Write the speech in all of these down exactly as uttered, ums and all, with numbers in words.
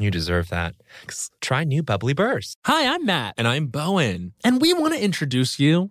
You deserve that. Try new Bubbly Burst. Hi, I'm Matt. And I'm Bowen. And we want to introduce you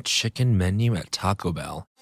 chicken menu at Taco Bell.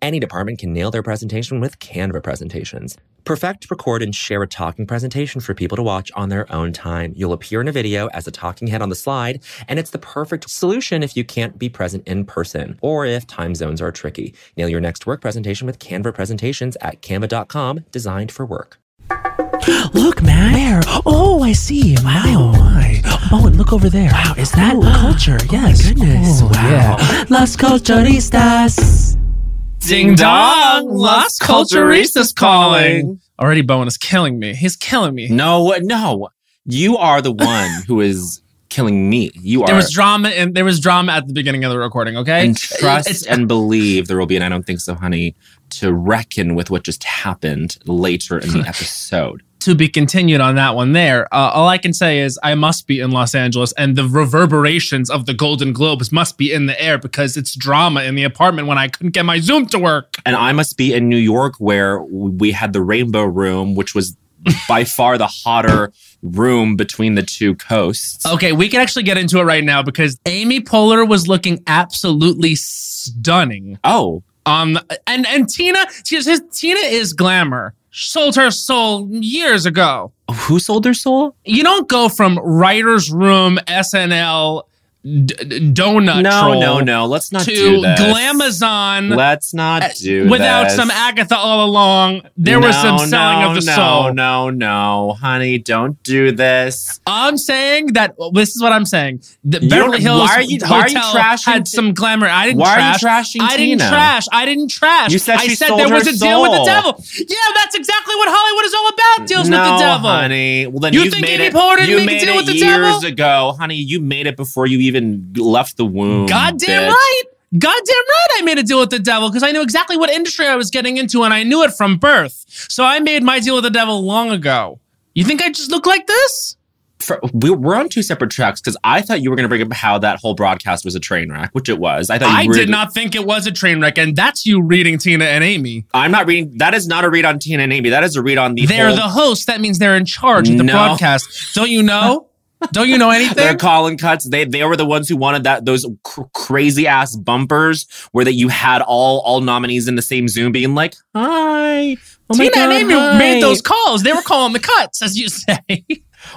Any department can nail their presentation with Canva presentations. Perfect, record, and share a talking presentation for people to watch on their own time. You'll appear in a video as a talking head on the slide, and it's the perfect solution if you can't be present in person or if time zones are tricky. Nail your next work presentation with Canva presentations at canva dot com, designed for work. Look, Matt. Where? Oh, I see. Wow. Oh, my. Oh, and look over there. Wow, is that oh, culture? Uh, yes. Oh, my goodness. Oh, wow. Yeah. Las Culturistas. Ding dong! Las Culturistas calling! Already Bowen is killing me. He's killing me. No, no. You are the one who is killing me. You are. There was drama and there was drama at the beginning of the recording, okay? And trust it's, and believe there will be an I don't think so, honey, to reckon with what just happened later in the episode. To be continued on that one there. Uh, all I can say is I must be in Los Angeles and the reverberations of the Golden Globes must be in the air because it's drama in the apartment when I couldn't get my Zoom to work. And I must be in New York where we had the Rainbow Room, which was by far the hotter room between the two coasts. Okay, we can actually get into it right now because Amy Poehler was looking absolutely stunning. Oh. Um, and, and Tina, she says, Tina is glamour. Sold her soul years ago. Who sold her soul? You don't go from writer's room, S N L, d- donut no, troll. No, no, no. Let's not do this. To Glamazon. Let's not do without this. Without some Agatha All Along. There no, was some selling no, of the no, soul. No, no, no. Honey, don't do this. I'm saying that, this is what I'm saying. The Beverly Hills why are you, why Hotel are you trashing had t- some glamour. I didn't why trash. Why are you trashing I Tina? didn't trash. I didn't trash. You said she I said sold there was a soul. Deal with the devil. Yeah, that's exactly what Hollywood is all about, deals no, with the devil. honey. Well, then you you've think made Amy Poehler didn't make a deal with the devil? You made it years ago. Honey, you made it before you even left the womb. Goddamn right. Goddamn right I made a deal with the devil because I knew exactly what industry I was getting into and I knew it from birth. So I made my deal with the devil long ago. You think I just look like this? For, we're on two separate tracks because I thought you were going to bring up how that whole broadcast was a train wreck, which it was. I thought you I did not think it was a train wreck, and that's you reading Tina and Amy. I'm not reading. That is not a read on Tina and Amy. That is a read on the They're whole, the host. That means they're in charge of the no. broadcast. Don't you know? Don't you know anything? They're calling cuts. They they were the ones who wanted that those cr- crazy ass bumpers where that you had all all nominees in the same Zoom being like, "Hi, oh Tina God, and Amy hi. made those calls. They were calling the cuts, as you say."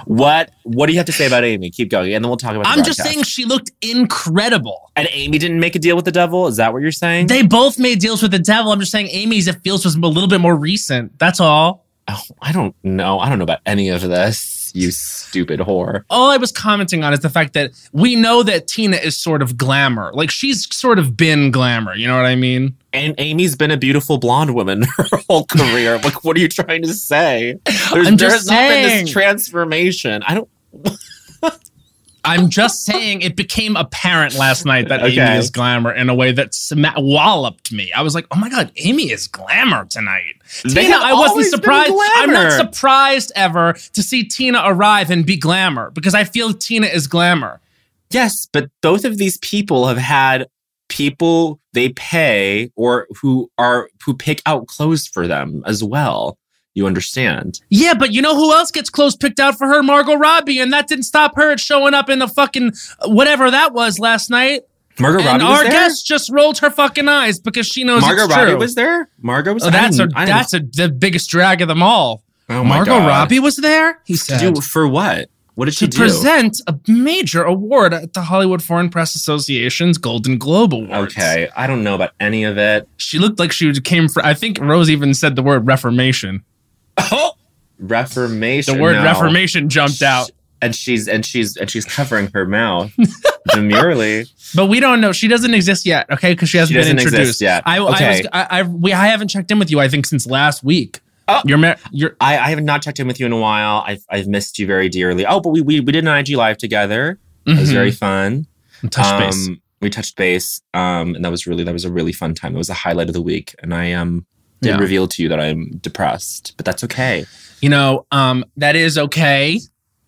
What What do you have to say about Amy? Keep going, and then we'll talk about. I'm the just saying she looked incredible, and Amy didn't make a deal with the devil. Is that what you're saying? They both made deals with the devil. I'm just saying Amy's it feels was a little bit more recent. That's all. Oh, I don't know. I don't know about any of this. You stupid whore. All I was commenting on is the fact that we know that Tina is sort of glamour. Like, she's sort of been glamour. You know what I mean? And Amy's been a beautiful blonde woman her whole career. Like, what are you trying to say? There's, I'm just there has saying. not been this transformation. I don't... I'm just saying it became apparent last night that okay. Amy is glamour in a way that sm- walloped me. I was like, oh my God, Amy is glamour tonight. They Tina, I wasn't surprised. I'm not surprised ever to see Tina arrive and be glamour because I feel Tina is glamour. Yes, but both of these people have had people they pay or who are who pick out clothes for them as well. You understand? Yeah, but you know who else gets clothes picked out for her? Margot Robbie. And that didn't stop her showing up in the fucking whatever that was last night. Margot and Robbie was there? And our guest just rolled her fucking eyes because she knows Margot it's true. Robbie was there? Margot was there? Oh, that's a, that's a, the biggest drag of them all. Oh my Margot God. Robbie was there? He said. To do, for what? What did she do? To present a major award at the Hollywood Foreign Press Association's Golden Globe Awards. Okay, I don't know about any of it. She looked like she came from, I think Rose even said the word Reformation. Oh, Reformation. The word no. Reformation jumped out, and she's and she's and she's covering her mouth demurely. But we don't know. She doesn't exist yet, okay? Because she hasn't she been introduced yet. I, okay. I, was, I, I, we, I haven't checked in with you. I think since last week. Oh, you're, you're, I, I have not checked in with you in a while. I've I've missed you very dearly. Oh, but we we, we did an I G live together. Mm-hmm. It was very fun. And touched um, base. We touched base, um, and that was really that was a really fun time. That was the highlight of the week, and I um. Did yeah. reveal to you that I'm depressed, but that's okay. You know, um, that is okay.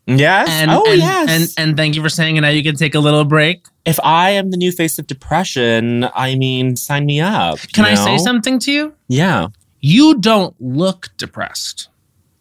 Yes. And, oh, and, yes. And, and thank you for saying it. Now you can take a little break. If I am the new face of depression, I mean, sign me up. Can I know? say something to you? Yeah. You don't look depressed.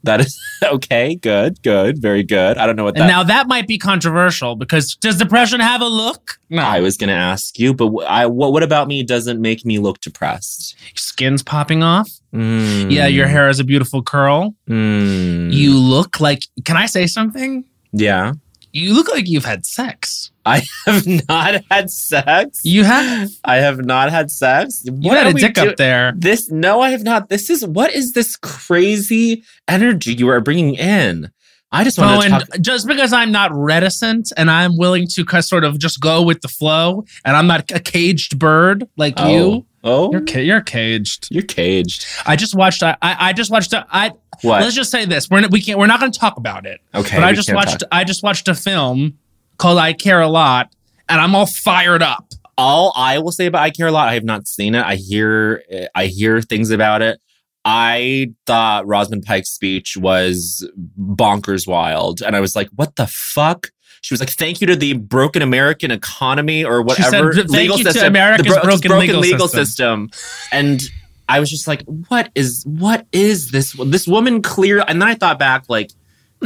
That is okay. Good, good. Very good. I don't know what that... And now that might be controversial because does depression have a look? No. I was going to ask you, but I, what, what about me doesn't make me look depressed? Your skin's popping off. Mm. Yeah, your hair is a beautiful curl. Mm. You look like... Can I say something? Yeah. You look like you've had sex. I have not had sex. You have? I have not had sex. What you had a dick do- up there. This? No, I have not. This is, what is this crazy energy you are bringing in? I just want oh, to talk. Just because I'm not reticent and I'm willing to sort of just go with the flow and I'm not a caged bird like oh. you. Oh, you're ca- you're caged. You're caged. I just watched. I I just watched. A, I what? Let's just say this. We're not, we can't. We're not going to talk about it. Okay. But I just watched. Talk. I just watched a film called I Care a Lot, and I'm all fired up. All I will say about I Care a Lot, I have not seen it. I hear. I hear things about it. I thought Rosamund Pike's speech was bonkers wild, and I was like, "What the fuck." She was like, thank you to the broken American economy or whatever. She said, thank legal you system, to America's bro- broken, broken legal, legal system. system. And I was just like, what is what is this? This woman clear. And then I thought back, like,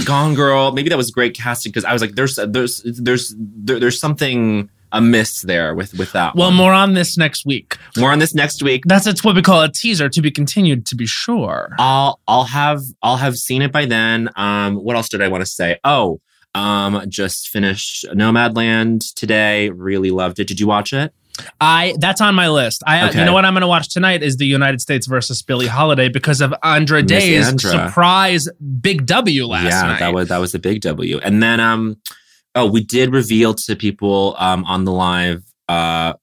Gone Girl. Maybe that was great casting because I was like, there's there's there's there, there's something amiss there with, with that. Well, one. more on this next week. More on this next week. That's it's what we call a teaser to be continued, to be sure. I'll I'll have I'll have seen it by then. Um, what else did I want to say? Oh. Um, just finished Nomadland today. Really loved it. Did you watch it? I that's on my list. I okay. You know what I'm going to watch tonight is the United States versus Billie Holiday because of Andra Miss Day's Andra. surprise big W last yeah, night. Yeah, that was that was a big W. And then um, oh, we did reveal to people um on the live uh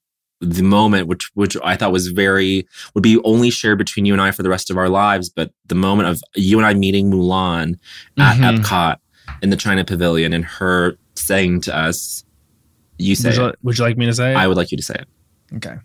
the moment which which I thought was very would be only shared between you and I for the rest of our lives. But the moment of you and I meeting Mulan at mm-hmm. Epcot. In the China Pavilion, and her saying to us, "You say, would you, it. would you like me to say it? I would like you to say it." Okay,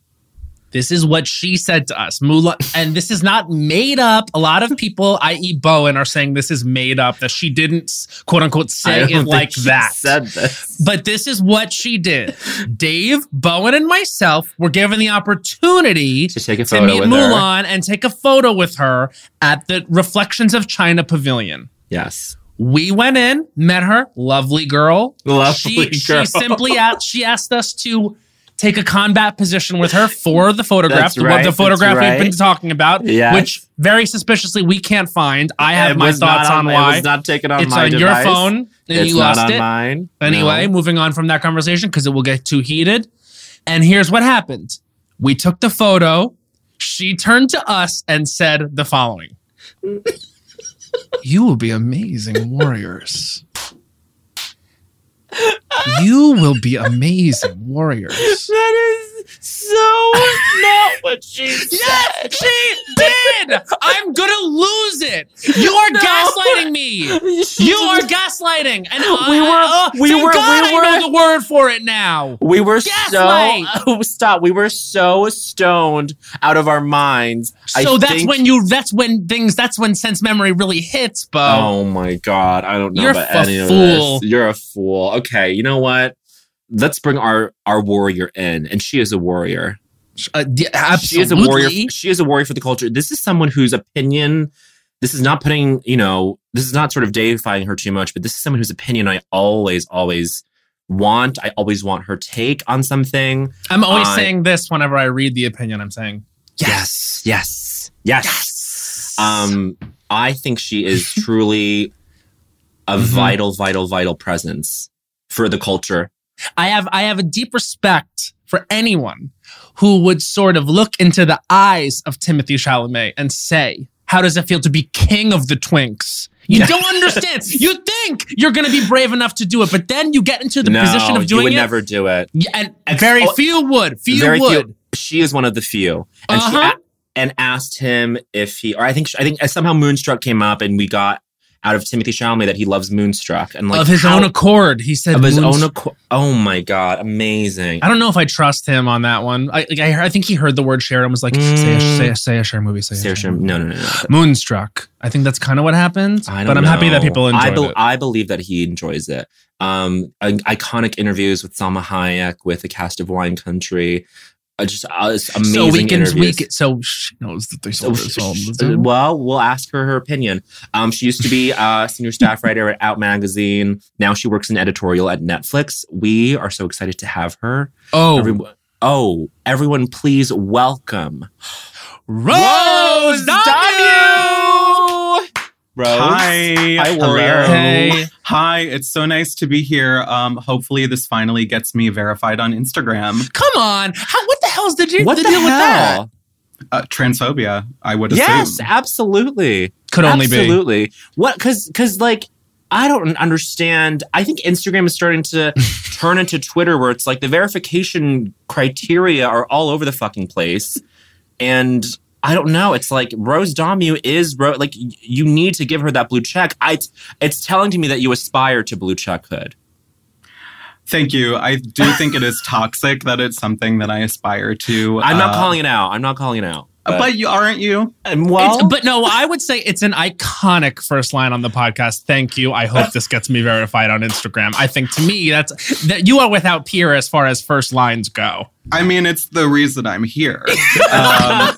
this is what she said to us, Mulan, and this is not made up. A lot of people, that is. Bowen, are saying this is made up that she didn't "quote unquote" say it like that. Said this, but this is what she did. Dave, Bowen, and myself were given the opportunity to take a photo to meet with Mulan her. and take a photo with her at the Reflections of China Pavilion. Yes. We went in, met her, lovely girl. Lovely she, girl. She simply asked, she asked us to take a combat position with her for the photograph, the, right, the photograph we've right. been talking about, yes. which very suspiciously we can't find. I have it my thoughts on, on why. It was not taken on it's my on device. It's on your phone, and it's you lost not on it. Mine. Anyway, no. moving on from that conversation because it will get too heated. And here's what happened. We took the photo. She turned to us and said the following. You will be amazing warriors. You will be amazing warriors. That is so not what she said. Yes, she did. I'm going to lose it. You are no. gaslighting me. You are gaslighting. And uh, we were, uh, we thank were, God we were, I know the word for it now. We were gaslight. so, oh, stop. We were so stoned out of our minds. So I that's think... when you, that's when things, that's when sense memory really hits, Bo. Oh my God. I don't know You're about any fool. of this. You're a fool. Okay. You know what? Let's bring our, our warrior in. And she is a warrior. Uh, absolutely. She is a warrior. She is a warrior for the culture. This is someone whose opinion, this is not putting, you know, this is not sort of deifying her too much, but this is someone whose opinion I always, always want. I always want her take on something. I'm always uh, saying this whenever I read the opinion. I'm saying, yes, yes, yes. yes. Um, I think she is truly a mm-hmm. vital, vital, vital presence for the culture. I have I have a deep respect for anyone who would sort of look into the eyes of Timothy Chalamet and say, how does it feel to be king of the twinks? You yes. don't understand. You think you're going to be brave enough to do it, but then you get into the no, position of doing it. No, you would it. never do it. And very few would. Few very would. Few. She is one of the few. And uh-huh. she a- and asked him if he, or I think, I think somehow Moonstruck came up and we got out of Timothy Chalamet that he loves Moonstruck. And like Of his how, own accord. He said Of his Moonst- own accord. Oh my God. Amazing. I don't know if I trust him on that one. I like, I, I think he heard the word share and was like, mm. say, a, say, a, say a share movie. Say, say a share movie. No, no, no, no. Moonstruck. I think that's kind of what happened. I don't but I'm know. happy that people enjoy I be- it. I believe that he enjoys it. Um, I- iconic interviews with Salma Hayek, with the cast of Wine Country. Uh, just uh, amazing so we can, interviews. We can, so she knows that they sold so sh- sh- Well, we'll ask her her opinion. Um, she used to be a senior staff writer at Out Magazine. Now she works in editorial at Netflix. We are so excited to have her. Oh, everyone, oh, everyone please welcome Rose, Rose W. Rose. Hi. Hi, warrior. Hey. Hi, it's so nice to be here. Um, hopefully this finally gets me verified on Instagram. Come on. How, what the hell's the, what the, the deal hell? with that? Uh, transphobia, I would assume. Yes, absolutely. Could only absolutely. be. Absolutely. What? Because, because like, I don't understand. I think Instagram is starting to turn into Twitter where it's like the verification criteria are all over the fucking place. And I don't know. It's like Rose Domu is Ro- like you need to give her that blue check. I, it's, it's telling to me that you aspire to blue checkhood. Thank you. I do think it is toxic that it's something that I aspire to. I'm uh, not calling it out. I'm not calling it out. But, but you aren't you? And well, it's, but no, I would say it's an iconic first line on the podcast. Thank you. I hope this gets me verified on Instagram. I think to me that's that you are without peer as far as first lines go. I mean, it's the reason I'm here. Um,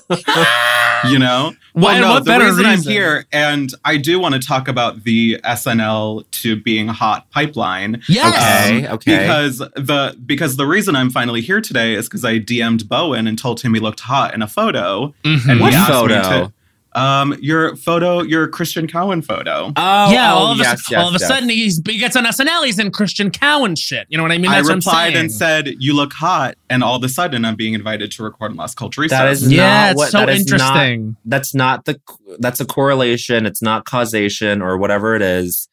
you know, well, well no, what the better reason, reason I'm here, and I do want to talk about the S N L to being hot pipeline. Yes. Okay. Um, okay. Because the because the reason I'm finally here today is because I D M'd Bowen and told him he looked hot in a photo. Mm-hmm. And what photo? To, um, your photo, your Christian Cowan photo. Oh, yeah. All of, yes, a, yes, all of yes. a sudden, he's, he gets on S N L. He's in Christian Cowan shit. You know what I mean? That's I replied and said, "You look hot," and all of a sudden, I'm being invited to record in Las Culturistas. That is yeah, not what, it's so that interesting. Not, that's not the. That's a correlation. It's not causation or whatever it is.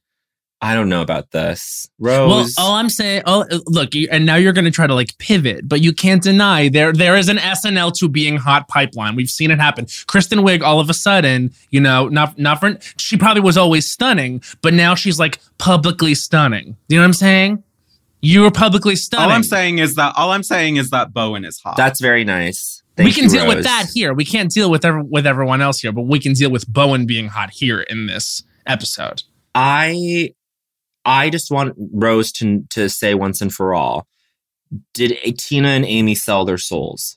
I don't know about this, Rose. Well, all I'm saying, oh, look, and now you're going to try to like pivot, but you can't deny there there is an S N L to being hot pipeline. We've seen it happen. Kristen Wiig, all of a sudden, you know, not not for she probably was always stunning, but now she's like publicly stunning. You know what I'm saying? You were publicly stunning. All I'm saying is that all I'm saying is that Bowen is hot. That's very nice. Thank we can you, deal Rose. with that here. We can't deal with every, with everyone else here, but we can deal with Bowen being hot here in this episode. I. I just want Rose to to say once and for all, did Tina and Amy sell their souls?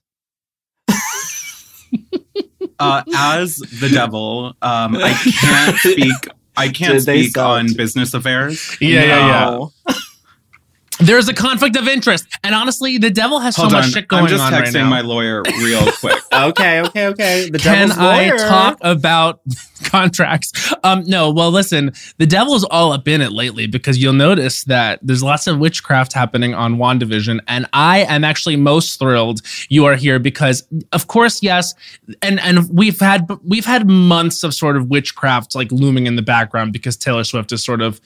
uh, as the devil, um, I can't speak. I can't speak on t- business affairs. Yeah, no. yeah, yeah. There's a conflict of interest, and honestly, the devil has Hold so on. much shit going on right now. I'm just texting my lawyer real quick. okay, okay, okay. The Can devil's lawyer. Can I talk about contracts? Um, no. Well, listen, the devil's all up in it lately because you'll notice that there's lots of witchcraft happening on WandaVision, and I am actually most thrilled you are here because, of course, yes, and and we've had we've had months of sort of witchcraft like looming in the background because Taylor Swift is sort of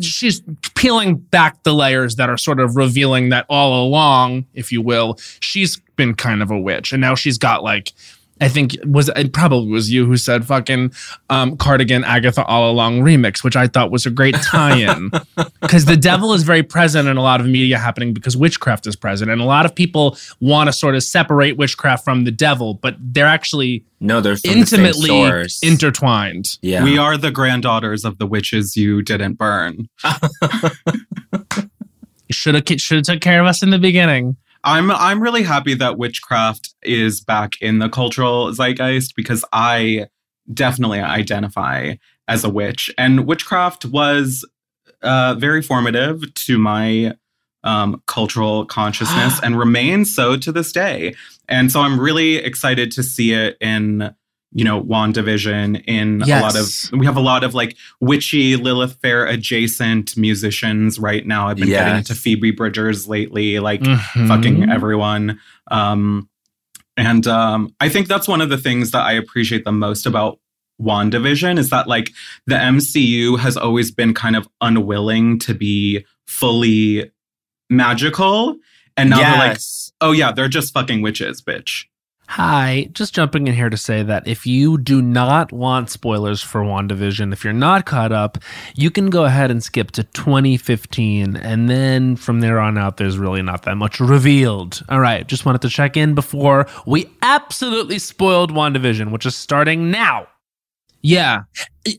she's peeling back the layers that are sort of revealing that all along, if you will, she's been kind of a witch. And now she's got like, I think it was it probably was you who said fucking um, Cardigan Agatha All Along remix, which I thought was a great tie-in because the devil is very present in a lot of media happening because witchcraft is present. And a lot of people want to sort of separate witchcraft from the devil, but they're actually no, they're intimately the intertwined. Yeah. We are the granddaughters of the witches you didn't burn. Should have should have took care of us in the beginning. I'm I'm really happy that witchcraft is back in the cultural zeitgeist because I definitely identify as a witch. And witchcraft was uh, very formative to my um, cultural consciousness and remains so to this day. And so I'm really excited to see it in, you know, WandaVision, in yes. a lot of, we have a lot of like witchy Lilith Fair adjacent musicians right now. I've been yes. getting into Phoebe Bridgers lately, like mm-hmm. fucking everyone. Um, and um, I think that's one of the things that I appreciate the most about WandaVision is that like the M C U has always been kind of unwilling to be fully magical. And now yes. they're like, oh yeah, they're just fucking witches, bitch. Hi, just jumping in here to say that if you do not want spoilers for WandaVision, if you're not caught up, you can go ahead and skip to twenty fifteen, and then from there on out, there's really not that much revealed. All right, just wanted to check in before we absolutely spoiled WandaVision, which is starting now. Yeah.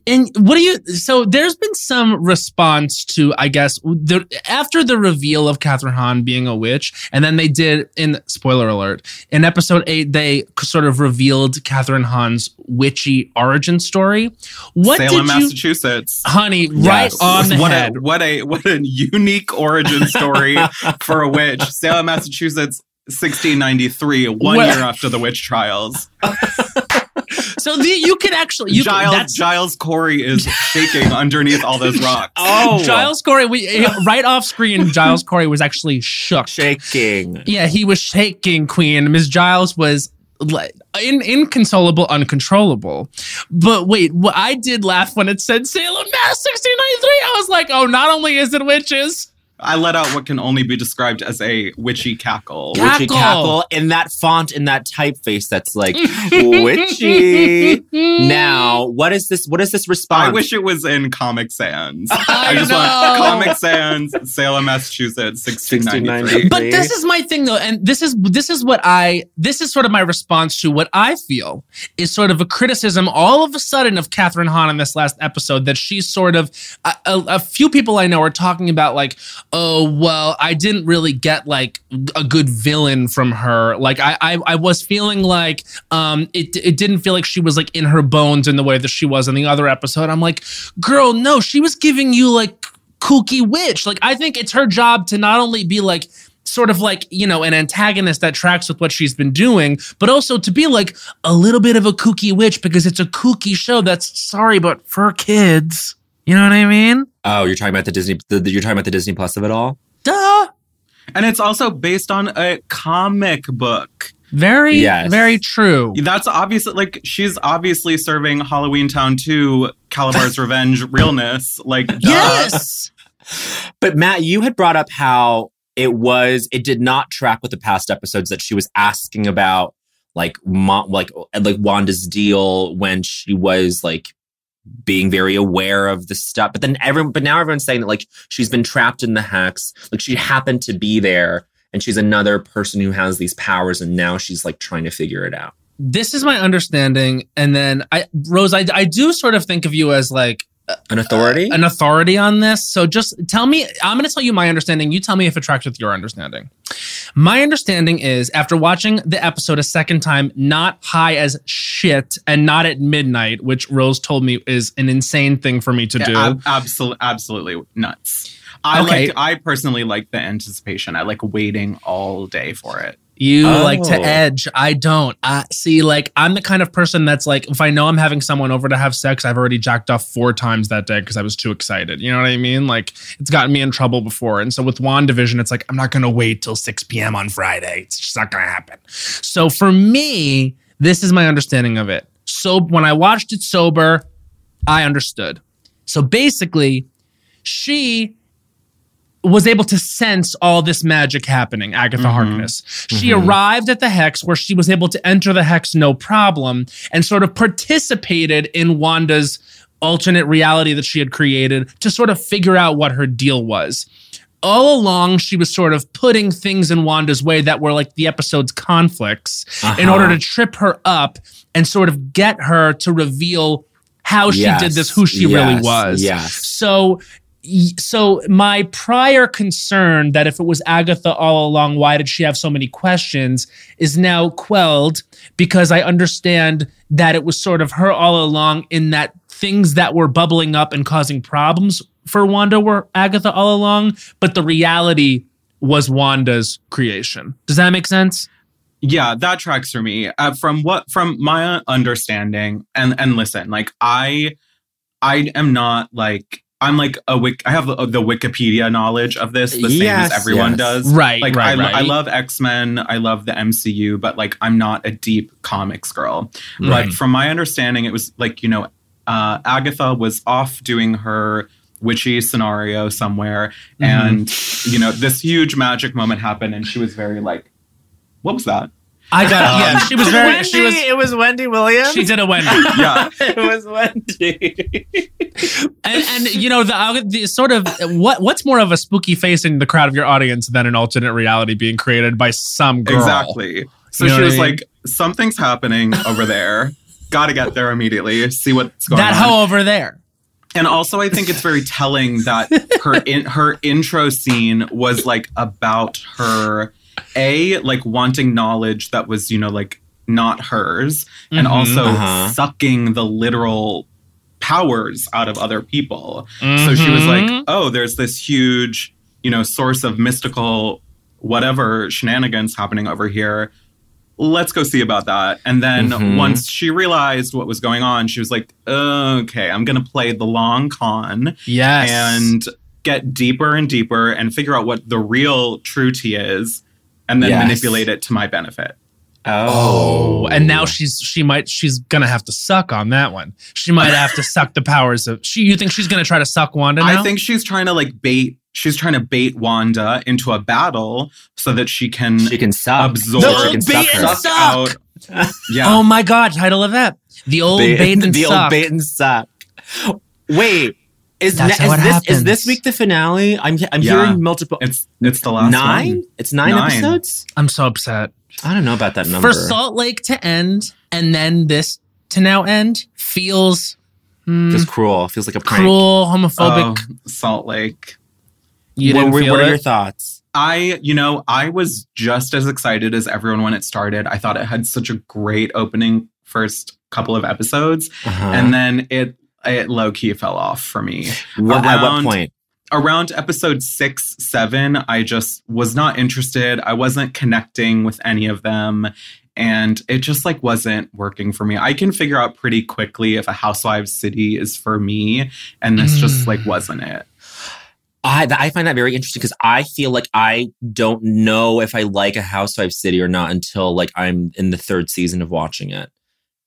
And what do you, so there's been some response to, I guess, the, after the reveal of Kathryn Hahn being a witch, and then they did, in spoiler alert, in episode eight, they sort of revealed Kathryn Hahn's witchy origin story. What Salem, did you, Massachusetts. Honey, yes. right on the what head. A, what, a, what a unique origin story for a witch. Salem, Massachusetts, sixteen ninety-three, one well, year after the witch trials. So the, you could actually... You Giles, can, that's, Giles Corey is shaking underneath all those rocks. Oh, Giles Corey, we, right off screen, Giles Corey was actually shook. Shaking. Yeah, he was shaking, Queen. Miz Giles was in, inconsolable, uncontrollable. But wait, I did laugh when it said Salem, Mass. sixteen ninety-three. I was like, oh, not only is it witches... I let out what can only be described as a witchy cackle. cackle. Witchy cackle in that font, in that typeface that's like, witchy. Now, what is this? What is this response? I wish it was in Comic Sans. I, I just know. want Comic Sans, Salem, Massachusetts, sixteen ninety-three. But this is my thing, though. And this is this is what I, this is sort of my response to what I feel is sort of a criticism all of a sudden of Kathryn Hahn in this last episode that she's sort of, a, a, a few people I know are talking about like, oh, well, I didn't really get, like, a good villain from her. Like, I I, I was feeling like um, it, it didn't feel like she was, like, in her bones in the way that she was in the other episode. I'm like, girl, no, she was giving you, like, kooky witch. Like, I think it's her job to not only be, like, sort of like, you know, an antagonist that tracks with what she's been doing, but also to be, like, a little bit of a kooky witch because it's a kooky show that's, sorry, but for kids. You know what I mean? Oh, you're talking about the Disney. The, you're talking about the Disney Plus of it all. Duh. And it's also based on a comic book. Very, yes. very true. That's obviously like she's obviously serving Halloween Town two, Calabar's Revenge realness. Like, duh. Yes. But Matt, you had brought up how it was. It did not track with the past episodes that she was asking about, like, mo- like, like Wanda's deal when she was like. Being very aware of the stuff, but then everyone, but now everyone's saying that like she's been trapped in the hex, like she happened to be there, and she's another person who has these powers, and now she's like trying to figure it out. This is my understanding, and then I, Rose, I, I do sort of think of you as like an authority, uh, an authority on this. So just tell me. I'm going to tell you my understanding. You tell me if it tracks with your understanding. My understanding is after watching the episode a second time, not high as shit and not at midnight, which Rose told me is an insane thing for me to yeah, do. Ab- absolutely, absolutely nuts. I okay. like. I personally like the anticipation. I like waiting all day for it. You oh. like to edge. I don't. I see, like, I'm the kind of person that's like, if I know I'm having someone over to have sex, I've already jacked off four times that day because I was too excited. You know what I mean? Like, it's gotten me in trouble before. And so with WandaVision, it's like, I'm not going to wait till six p.m. on Friday. It's just not going to happen. So for me, this is my understanding of it. So when I watched it sober, I understood. So basically, she was able to sense all this magic happening, Agatha mm-hmm. Harkness. She mm-hmm. arrived at the Hex, where she was able to enter the Hex no problem, and sort of participated in Wanda's alternate reality that she had created to sort of figure out what her deal was. All along, she was sort of putting things in Wanda's way that were like the episode's conflicts uh-huh. in order to trip her up and sort of get her to reveal how yes. she did this, who she yes. really was. Yes. So... So my prior concern that if it was Agatha all along, why did she have so many questions, is now quelled because I understand that it was sort of her all along, in that things that were bubbling up and causing problems for Wanda were Agatha all along, but the reality was Wanda's creation. Does that make sense? Yeah, that tracks for me. Uh, from what, from my understanding, and, and listen, like I, I am not like... I'm like a wik. I have the Wikipedia knowledge of this, the same yes, as everyone yes. does. Right, like, right, I, right. I love X-Men. I love the M C U, but like I'm not a deep comics girl. Right. But from my understanding, it was like, you know, uh, Agatha was off doing her witchy scenario somewhere, mm-hmm. and you know, this huge magic moment happened, and she was very like, "What was that?" I got um, yeah. She was very. Wendy, she was, it was Wendy Williams. She did a Wendy. Yeah, it was Wendy. and, and you know the, the sort of what what's more of a spooky face in the crowd of your audience than an alternate reality being created by some girl? Exactly. So you know she was I mean? like, something's happening over there. Got to get there immediately. See what's going that on. That hoe over there. And also, I think it's very telling that her in, her intro scene was like about her. A, like wanting knowledge that was, you know, like not hers, mm-hmm, and also uh-huh. sucking the literal powers out of other people. Mm-hmm. So she was like, oh, there's this huge, you know, source of mystical whatever shenanigans happening over here. Let's go see about that. And then mm-hmm. once she realized what was going on, she was like, okay, I'm going to play the long con. Yes. And get deeper and deeper and figure out what the real true tea is. And then yes. manipulate it to my benefit. Oh. oh, and now she's she might she's gonna have to suck on that one. She might have to suck the powers of. She, you think she's gonna try to suck Wanda now? I think she's trying to like bait. She's trying to bait Wanda into a battle so that she can she can suck. absorb the old she can bait suck, and suck. Out. Yeah. Oh my God! Title of that: the old bait, bait and the suck. old bait and suck. Wait. Is, ne- is, this, is this week the finale? I'm I'm yeah. hearing multiple. It's it's the last nine. One. It's nine, nine episodes. I'm so upset. I don't know about that number. For Salt Lake to end and then this to now end feels mm, feels cruel. Feels like a prank. Cruel, homophobic. Oh, Salt Lake. You didn't what, feel what are it? your thoughts? I you know I was just as excited as everyone when it started. I thought it had such a great opening first couple of episodes, uh-huh. and then it. It low-key fell off for me. What, around, at what point? Around episode six, seven, I just was not interested. I wasn't connecting with any of them. And it just, like, wasn't working for me. I can figure out pretty quickly if a Housewives city is for me. And this mm. just, like, wasn't it. I, I find that very interesting because I feel like I don't know if I like a Housewives city or not until, like, I'm in the third season of watching it.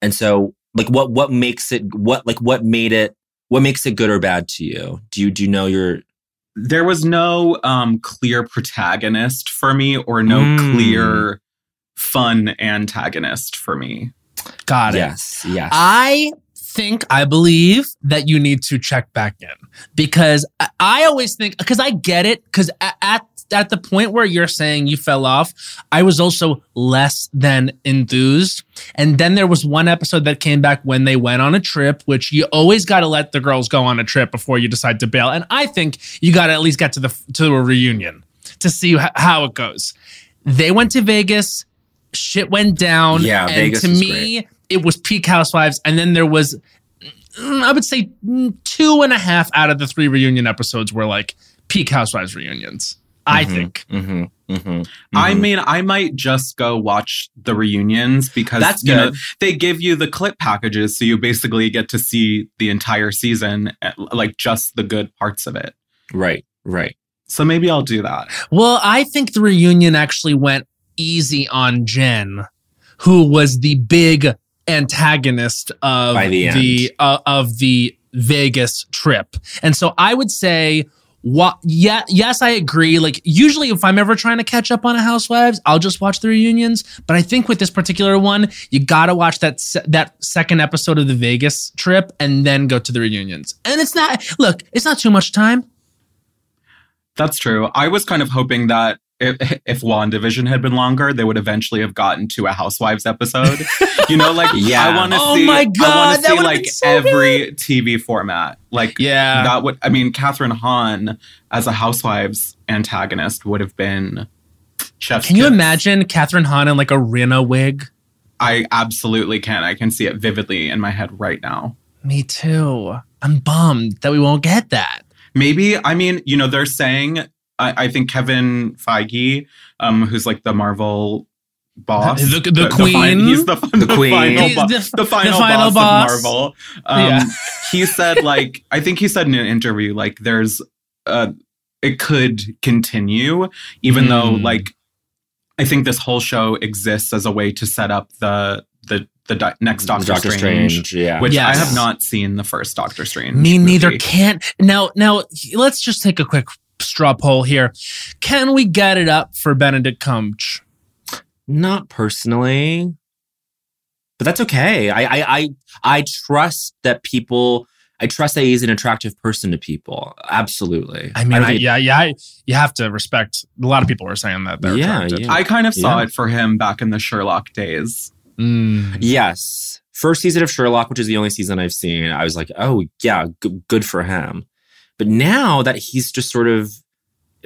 And so... Like what? What makes it? What like what made it? What makes it good or bad to you? Do you do you know your? There was no um, clear protagonist for me, or no mm. clear fun antagonist for me. Got it. Yes. Yes. I think I believe that you need to check back in because I, I always think because I get it because at. at At the point where you're saying you fell off, I was also less than enthused. And then there was one episode that came back when they went on a trip, which you always got to let the girls go on a trip before you decide to bail. And I think you got to at least get to the to a reunion to see how it goes. They went to Vegas. Shit went down. Yeah, and Vegas to me, great. It was peak Housewives. And then there was, I would say, two and a half out of the three reunion episodes were like peak Housewives reunions. I mm-hmm, think. Mm-hmm, mm-hmm, mm-hmm. I mean, I might just go watch the reunions because That's you know, they give you the clip packages, so you basically get to see the entire season, like just the good parts of it. Right, right. So maybe I'll do that. Well, I think the reunion actually went easy on Jen, who was the big antagonist of By the, the uh, of the Vegas trip. And so I would say, what, yeah, yes, I agree. Like, usually if I'm ever trying to catch up on a Housewives, I'll just watch the reunions. But I think with this particular one, you got to watch that se- that second episode of the Vegas trip and then go to the reunions. And it's not, look, it's not too much time. That's true. I was kind of hoping that if, if WandaVision had been longer, they would eventually have gotten to a Housewives episode. You know, like, yeah. I want to oh see, my God, I want to see like so every good. T V format. Like, yeah. that would, I mean, Catherine Hahn as a Housewives antagonist would have been chef's Can kiss. You imagine Catherine Hahn in like a Rinna wig? I absolutely can. I can see it vividly in my head right now. Me too. I'm bummed that we won't get that. Maybe, I mean, you know, they're saying, I, I think Kevin Feige, um, who's like the Marvel boss. The, the, the queen. The fin- he's the, the, the queen. Final bo- the, the, final the final boss, boss. of Marvel. Um, yeah. He said, like, I think he said in an interview, like, there's, uh, it could continue, even mm. though, like, I think this whole show exists as a way to set up the, the, The do- next Doctor, Doctor Strange, Strange yeah. which yes. I have not seen the first Doctor Strange. Me neither. Movie. Can't now. Now let's just take a quick straw poll here. Can we get it up for Benedict Cumberbatch? Not personally, but that's okay. I, I, I, I trust that people. I trust that he's an attractive person to people. Absolutely. I mean, I I, yeah, yeah. I, you have to respect. A lot of people are saying that they're yeah, attractive. Yeah. I kind of saw yeah. it for him back in the Sherlock days. Mm. Yes. First season of Sherlock, which is the only season I've seen, I was like, oh, yeah, g- good for him. But now that he's just sort of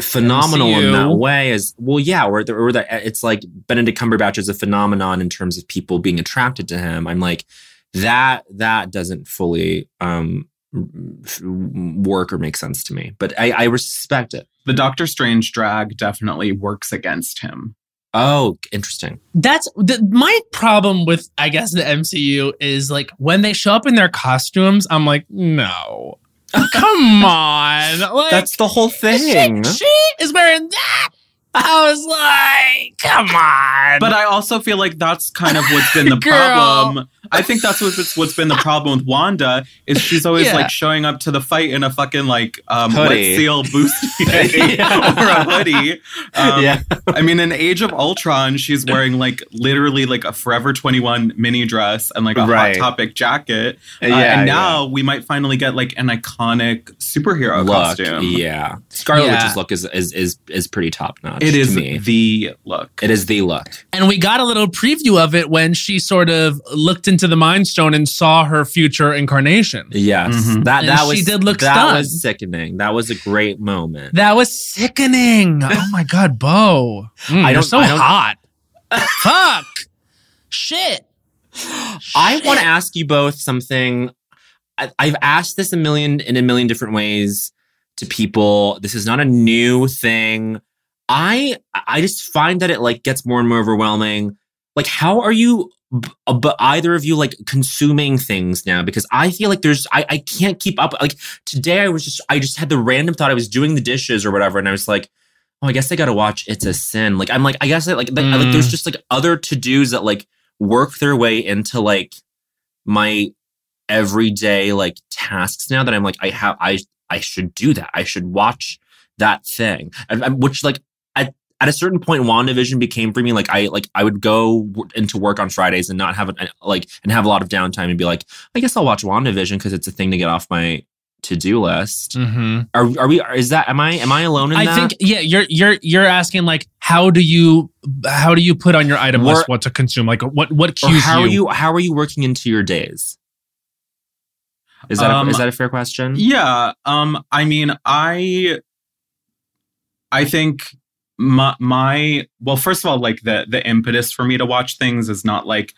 phenomenal M C U in that way, as well, yeah, or, or that it's like Benedict Cumberbatch is a phenomenon in terms of people being attracted to him. I'm like, that that doesn't fully um, work or make sense to me. But I, I respect it. The Doctor Strange drag definitely works against him. Oh, interesting. That's the, my problem with, I guess, the M C U is like when they show up in their costumes, I'm like, no, come on. Like, that's the whole thing. She, she is wearing that. I was like, come on. But I also feel like that's kind of what's been the problem. I think that's what's, what's been the problem with Wanda is she's always yeah. like showing up to the fight in a fucking like um, wet seal bustier yeah. or a hoodie. Um, yeah. I mean, in Age of Ultron, she's wearing like literally like a Forever twenty-one mini dress and like a right. Hot Topic jacket. Uh, yeah, and now yeah. we might finally get like an iconic superhero look, costume. Yeah. Scarlet yeah. Witch's look is, is, is, is pretty top notch. It is me. the look. It is the look. And we got a little preview of it when she sort of looked into the Mind Stone and saw her future incarnation. Yes. Mm-hmm. That, that was, she did look that stunned. was sickening. That was a great moment. That was sickening. Oh my God, Beau. Mm, I you're so I hot. Fuck. Shit. I want to ask you both something. I, I've asked this a million in a million different ways to people. This is not a new thing. I I just find that it like gets more and more overwhelming. Like, how are you, but either of you, like consuming things now? Because I feel like there's, I, I can't keep up. Like today, I was just, I just had the random thought. I was doing the dishes or whatever, and I was like, oh, I guess I got to watch It's a Sin. Like, I'm like, I guess I like, mm. like, there's just like other to dos that like work their way into like my everyday like tasks now that I'm like, I have, I I should do that. I should watch that thing, which like at, at a certain point, WandaVision became for me like I like I would go into work on Fridays and not have a, like and have a lot of downtime and be like, I guess I'll watch WandaVision because it's a thing to get off my to do list. Mm-hmm. Are are we? Is that am I am I alone in I that? I think yeah. You're you're you're asking like how do you how do you put on your item We're, list what to consume? Like what what cues or how you? Are you how are you working into your days? Is that um, a, is that a fair question? Yeah. Um. I mean, I. I think my, my, well, first of all, like the, the impetus for me to watch things is not like,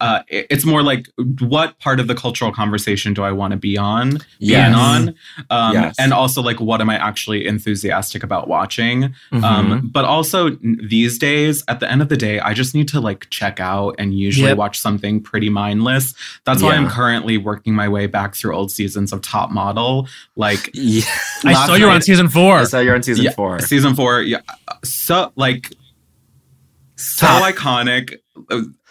uh, it's more like what part of the cultural conversation do I want to be on, yes. being on? Um, yes. And also like, what am I actually enthusiastic about watching? Mm-hmm. Um, but also these days, at the end of the day, I just need to like check out and usually yep. watch something pretty mindless. That's yeah. why I'm currently working my way back through old seasons of Top Model. Like, yeah. I saw you're on season four. I saw you're on season yeah, four. Season four. Yeah. So like, so Top. iconic.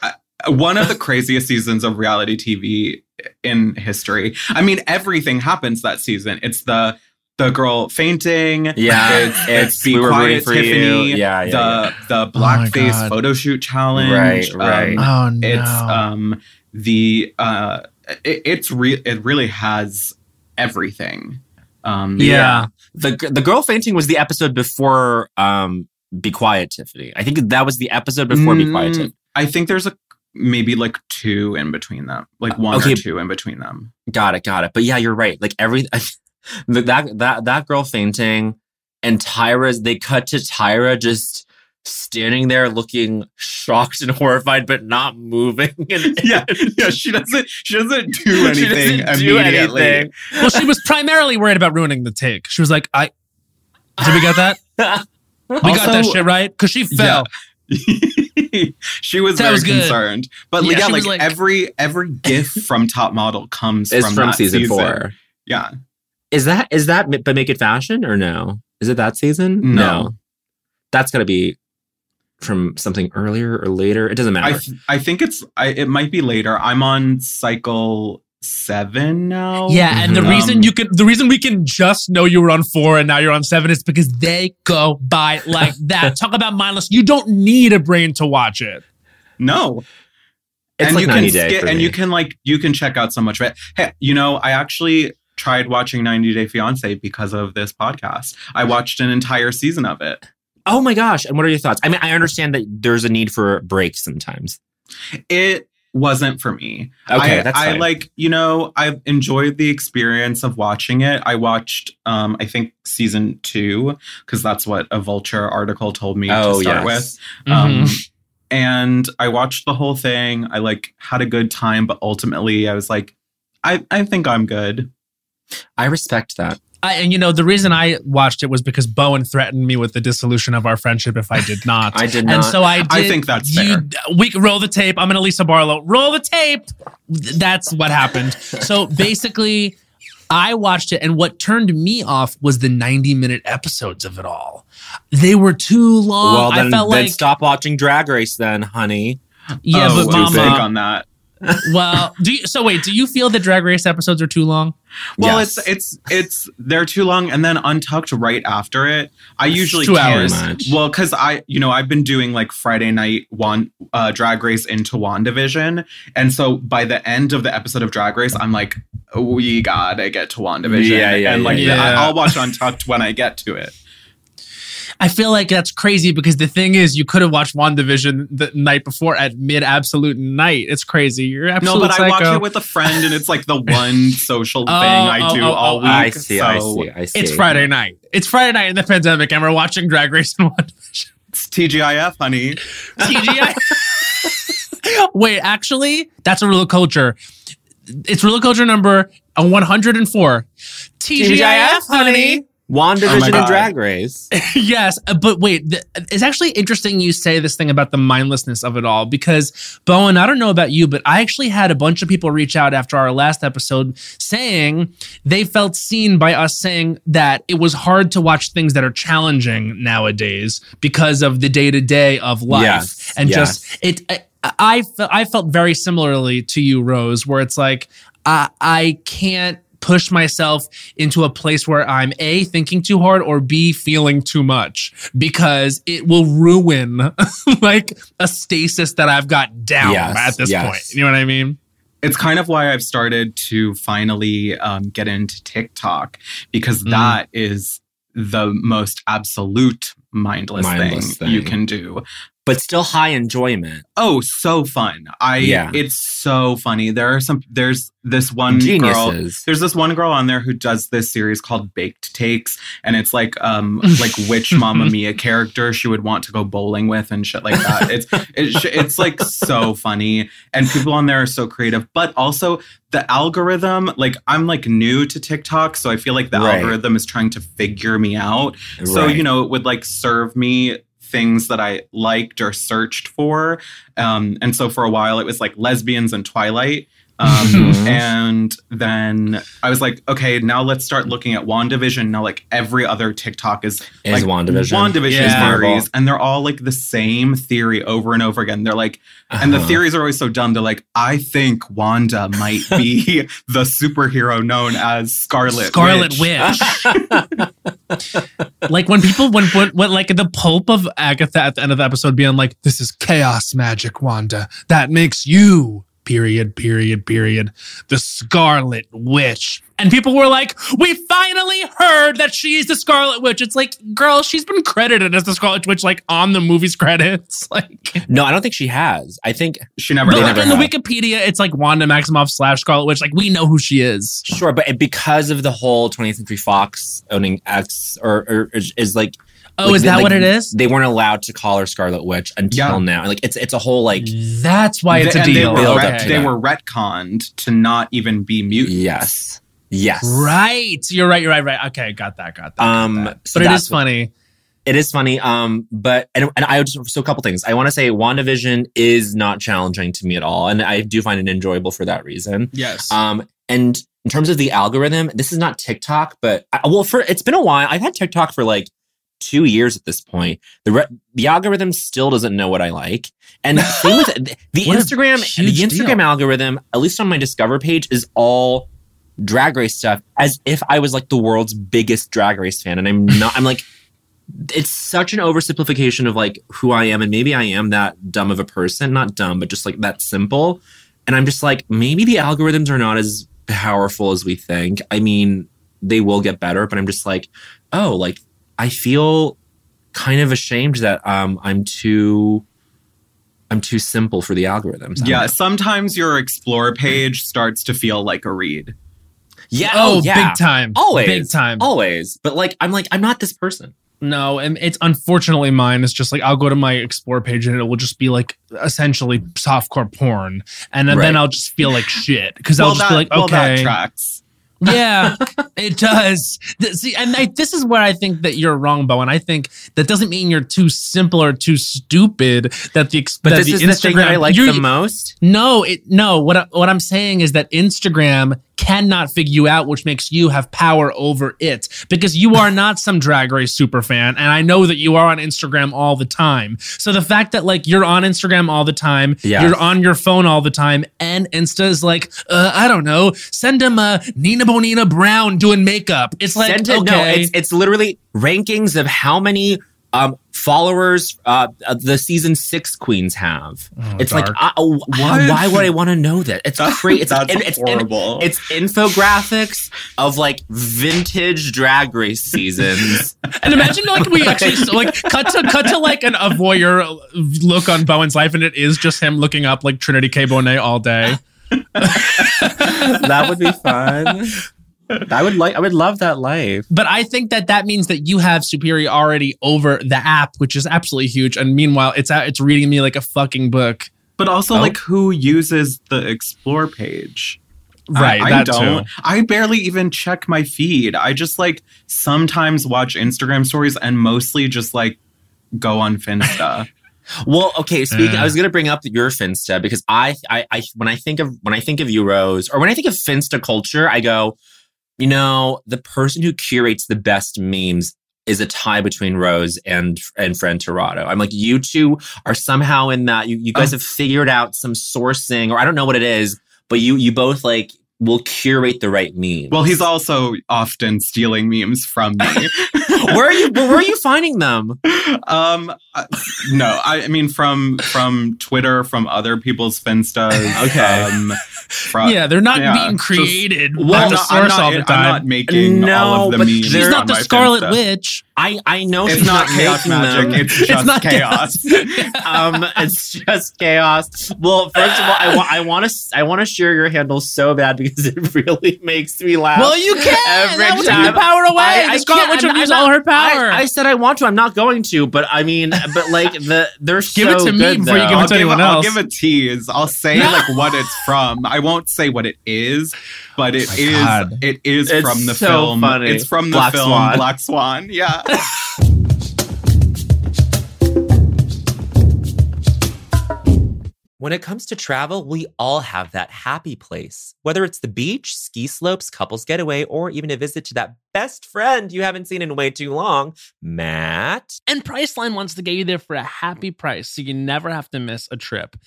I, One of the craziest seasons of reality T V in history. I mean, everything happens that season. It's the the girl fainting. Yeah, it's, it's Be we Quiet were Tiffany. You. Yeah, yeah, the yeah. the blackface oh photo shoot challenge. Right, right. Um, oh no. It's um the uh it, it's re- it really has everything. Um, yeah. yeah. The the girl fainting was the episode before um Be Quiet Tiffany. I think that was the episode before mm, Be Quiet Tiffany. I think there's a maybe like two in between them, like one okay. or two in between them. Got it, got it. But yeah, you're right. Like every that that that girl fainting and Tyra's. They cut to Tyra just standing there looking shocked and horrified, but not moving. And, yeah, yeah. She doesn't. She doesn't do anything she doesn't do immediately. Anything. Well, she was primarily worried about ruining the take. She was like, "I did we get that? we also, got that shit right because she fell." Yeah. She was that very was concerned, but yeah, yeah like, like every every gif from Top Model comes from, from that season, season four. Yeah, is that is that but Make It Fashion or no? Is it that season? No, no. That's gotta be from something earlier or later. It doesn't matter. I, th- I think it's I, it might be later. I'm on cycle seven now. Yeah, mm-hmm. and the um, reason you could the reason we can just know you were on four and now you're on seven is because they go by like that. Talk about mindless. You don't need a brain to watch it. No. It's and like you ninety can Day sk- and me. you can like you can check out so much of it. Hey, you know, I actually tried watching ninety Day Fiancé because of this podcast. I watched an entire season of it. Oh my gosh. And what are your thoughts? I mean, I understand that there's a need for breaks sometimes. It wasn't for me. Okay, I, that's fine. I like, you know, I've enjoyed the experience of watching it. I watched, um, I think, season two, because that's what a Vulture article told me oh, to start yes. with. Mm-hmm. Um, and I watched the whole thing. I, like, had a good time, but ultimately I was like, I, I think I'm good. I respect that. I, and, you know, the reason I watched it was because Bowen threatened me with the dissolution of our friendship if I did not. I did not. And so I did. I think that's you, fair. We roll the tape. I'm going to Lisa Barlow. Roll the tape. That's what happened. So basically, I watched it. And what turned me off was the ninety-minute episodes of it all. They were too long. Well, then, I felt then like, stop watching Drag Race then, honey. Yeah, oh, but mama. Big on that. Well, do you, so wait, do you feel the Drag Race episodes are too long? Well, yes. it's, it's, it's, they're too long. And then Untucked right after it. I it's usually two can't, hours. Well, cause I, you know, I've been doing like Friday night one, uh, Drag Race into WandaVision. And so by the end of the episode of Drag Race, I'm like, we gotta get to WandaVision. Yeah, yeah, and like, yeah, yeah. I'll watch Untucked when I get to it. I feel like that's crazy because the thing is, you could have watched WandaVision the night before at mid-absolute night. It's crazy. You're absolute No, but psycho. I watch it with a friend and it's like the one social oh, thing I oh, do oh, all oh, week. I see, so I see, I see. It's Friday night. It's Friday night in the pandemic and we're watching Drag Race and WandaVision. It's T G I F, honey. T G I F? Wait, actually, that's a rule of culture. It's rule of culture number one hundred four. T G I F, T G I F honey. WandaVision oh and Drag Race. Yes, but wait, th- it's actually interesting you say this thing about the mindlessness of it all because, Bowen, I don't know about you, but I actually had a bunch of people reach out after our last episode saying they felt seen by us saying that it was hard to watch things that are challenging nowadays because of the day-to-day of life. Yes, and yes. just, it. I, I, fe- I felt very similarly to you, Rose, where it's like, I, I can't push myself into a place where I'm A, thinking too hard or B, feeling too much because it will ruin like a stasis that I've got down yes, at this yes. point. You know what I mean? It's kind of why I've started to finally um, get into TikTok because mm. that is the most absolute mindless, mindless thing, thing you can do. But still high enjoyment. Oh, so fun. I yeah. It's so funny. There are some there's this one Geniuses. girl. There's this one girl on there who does this series called Baked Takes. And it's like um like which Mamma Mia character she would want to go bowling with and shit like that. It's it's it's like so funny. And people on there are so creative. But also the algorithm, like I'm like new to TikTok, so I feel like the right. algorithm is trying to figure me out. Right. So, you know, it would like serve me things that I liked or searched for. Um, and so for a while, it was like lesbians and Twilight. Um, mm-hmm. And then I was like, okay, now let's start looking at WandaVision. Now, like, every other TikTok is, is like WandaVision. WandaVision yeah. theories. And they're all like the same theory over and over again. They're like, uh-huh. and the theories are always so dumb. They're like, I think Wanda might be the superhero known as Scarlet Scarlet Witch. Witch. Like when people, when, when, when like the pulp of Agatha at the end of the episode being like, this is chaos magic, Wanda. That makes you... period, period, period. The Scarlet Witch. And people were like, we finally heard that she's the Scarlet Witch. It's like, girl, she's been credited as the Scarlet Witch, like, on the movie's credits. Like, no, I don't think she has. I think she never. But like in the Wikipedia, it's like Wanda Maximoff slash Scarlet Witch. Like, we know who she is. Sure, but because of the whole twentieth Century Fox owning X, or, or, or is like... Oh, like, is that like, what it is? They weren't allowed to call her Scarlet Witch until yeah. now. Like it's it's a whole like that's why it's they, a deal. They were, ret- they were retconned to not even be mutants. Yes, yes, right. You're right. You're right. Right. Okay, got that. Got that. Um, got that. So but it is funny. It is funny. Um, but and and I just so a couple things. I want to say WandaVision is not challenging to me at all, and I do find it enjoyable for that reason. Yes. Um, and in terms of the algorithm, this is not TikTok, but I, well, for it's been a while. I've had TikTok for like. Two years at this point, the re- the algorithm still doesn't know what I like, and same with the, the Instagram. The Instagram deal. Algorithm, at least on my Discover page, is all Drag Race stuff, as if I was like the world's biggest Drag Race fan, and I'm not. I'm like, it's such an oversimplification of like who I am, and maybe I am that dumb of a person. Not dumb, but just like that simple. And I'm just like, maybe the algorithms are not as powerful as we think. I mean, they will get better, but I'm just like, oh, like. I feel kind of ashamed that um, I'm too I'm too simple for the algorithms. Yeah, know. Sometimes your explore page starts to feel like a read. Yeah, oh, yeah. Big time. Always. Big time. Always. But like I'm like I'm not this person. No, and it's unfortunately mine. It's just like I'll go to my explore page and it will just be like essentially softcore porn and then, right. then I'll just feel like shit because well, I'll just that, be like okay, well, that tracks. Yeah, it does. See, and I, this is where I think that you're wrong, Bowen. I think that doesn't mean you're too simple or too stupid. That the but that this the is Instagram, the thing that I like the most. No, it no. What I, what I'm saying is that Instagram cannot figure you out, which makes you have power over it because you are not some Drag Race superfan, and I know that you are on Instagram all the time. So the fact that like you're on Instagram all the time, yes. you're on your phone all the time, and Insta is like, uh, I don't know, send them a Nina Bonina Brown doing makeup. It's like send it, okay, no, it's, it's literally rankings of how many. Um, followers uh, the season six queens have. Oh, it's dark. Like, I, I, why, why would I want to know that? It's crazy. It's, it's horrible. It's, it's infographics of like vintage Drag Race seasons. And imagine like we actually so, like cut to cut to like an, a voyeur look on Bowen's life, and it is just him looking up like Trinity K. Bonet all day. That would be fun. I would like. I would love that life. But I think that that means that you have superiority over the app, which is absolutely huge. And meanwhile, it's it's reading me like a fucking book. But also, oh. like, who uses the explore page? Right. I, I don't. Too. I barely even check my feed. I just like sometimes watch Instagram stories and mostly just like go on Finsta. Well, okay. Speaking, uh. I was gonna bring up your Finsta because I, I, I, when I think of when I think of you, Rose, or when I think of Finsta culture, I go. You know, the person who curates the best memes is a tie between Rose and and Fran Tirado. I'm like, you two are somehow in that. You, you guys oh. have figured out some sourcing, or I don't know what it is, but you you both like will curate the right memes. Well, he's also often stealing memes from me. Where are you? Where are you finding them? Um, uh, no, I, I mean from from Twitter, from other people's Finstas. Okay, um, from, yeah, they're not yeah, being created. Just, well, the not, source I'm, not, all the time. I'm not making no, all of the but memes. She's not on the my Scarlet Finsta. Witch. I, I know it's she's not, not chaos magic. Them. It's just it's not chaos. chaos. um, it's just chaos. Well, first of all, I want I want to I want to share your handle so bad because it really makes me laugh. Well, you can. Every that was time. Taking the power away. I, I the Scarlet Witch will use all her power. I, I said I want to. I'm not going to. But I mean, but like the they're give so it to me before though. You give I'll it to give anyone a, else. I'll give a tease. I'll say no. like what it's from. I won't say what it is, but it oh is God. It is it's from the so film. Funny. It's from the Black film Swan. Black Swan. Yeah. When it comes to travel, we all have that happy place. Whether it's the beach, ski slopes, couples getaway, or even a visit to that best friend you haven't seen in way too long, Matt. And Priceline wants to get you there for a happy price, so you never have to miss a trip.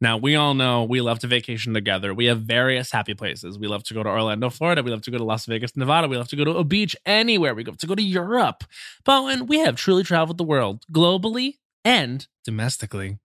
Now, we all know we love to vacation together. We have various happy places. We love to go to Orlando, Florida. We love to go to Las Vegas, Nevada. We love to go to a beach anywhere. We love to go to Europe. Bowen, we have truly traveled the world globally and domestically.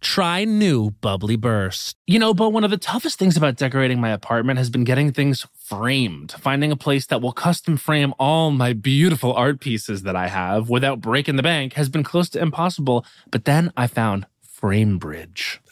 Try new Bubbly Burst. You know, but one of the toughest things about decorating my apartment has been getting things framed, finding a place that will custom frame all my beautiful art pieces that I have without breaking the bank has been close to impossible. But then I found FrameBridge.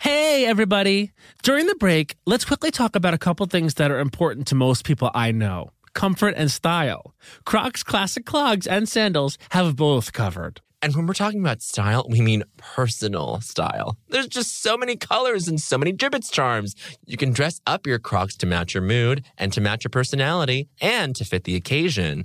Hey, everybody. During the break, let's quickly talk about a couple things that are important to most people I know. Comfort and style. Crocs classic clogs and sandals have both covered. And when we're talking about style, we mean personal style. There's just so many colors and so many gibbets charms. You can dress up your Crocs to match your mood and to match your personality and to fit the occasion.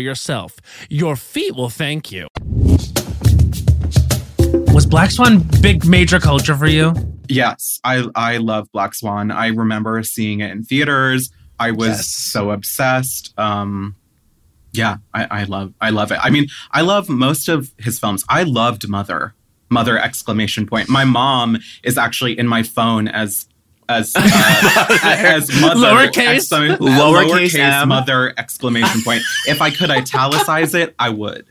yourself. Your feet will thank you. Was Black Swan big major culture for you? Yes, I I love Black Swan. I remember seeing it in theaters. I was yes. so obsessed. Um, yeah, I, I love I love it. I mean, I love most of his films. I loved Mother. Mother exclamation point. My mom is actually in my phone as As, uh, as mother, lowercase, exclam- lowercase, lowercase mother, exclamation point. If I could italicize it, I would.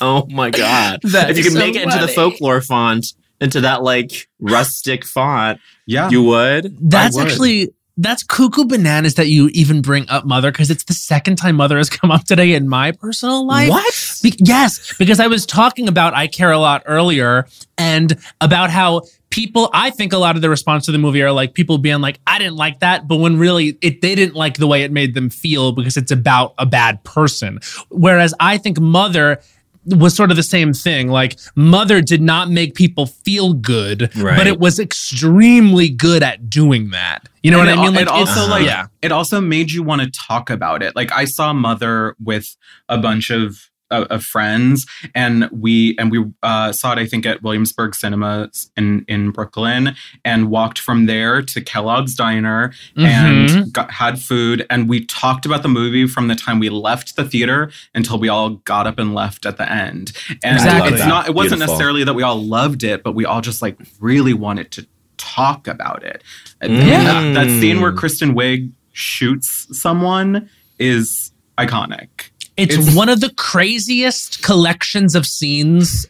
Oh my God. If you can so make it funny. Into the folklore font, into that like rustic font, yeah, you would. That's would. actually, that's cuckoo bananas that you even bring up Mother, because it's the second time Mother has come up today in my personal life. What? Be- yes, because I was talking about I Care a Lot earlier and about how people, I think a lot of the response to the movie are like people being like, I didn't like that. But when really it, they didn't like the way it made them feel because it's about a bad person. Whereas I think Mother was sort of the same thing. Like, Mother did not make people feel good, right. but it was extremely good at doing that. You know and what it, I mean? Like, it also like yeah. it also made you want to talk about it. Like, I saw Mother with a bunch of of, of friends, and we and we uh, saw it, I think, at Williamsburg Cinemas in in Brooklyn, and walked from there to Kellogg's Diner mm-hmm. and got, had food, and we talked about the movie from the time we left the theater until we all got up and left at the end. And exactly. it's not it wasn't Beautiful. necessarily that we all loved it, but we all just like really wanted to talk about it. Mm. That, that scene where Kristen Wiig shoots someone is iconic. It's, it's one of the craziest collections of scenes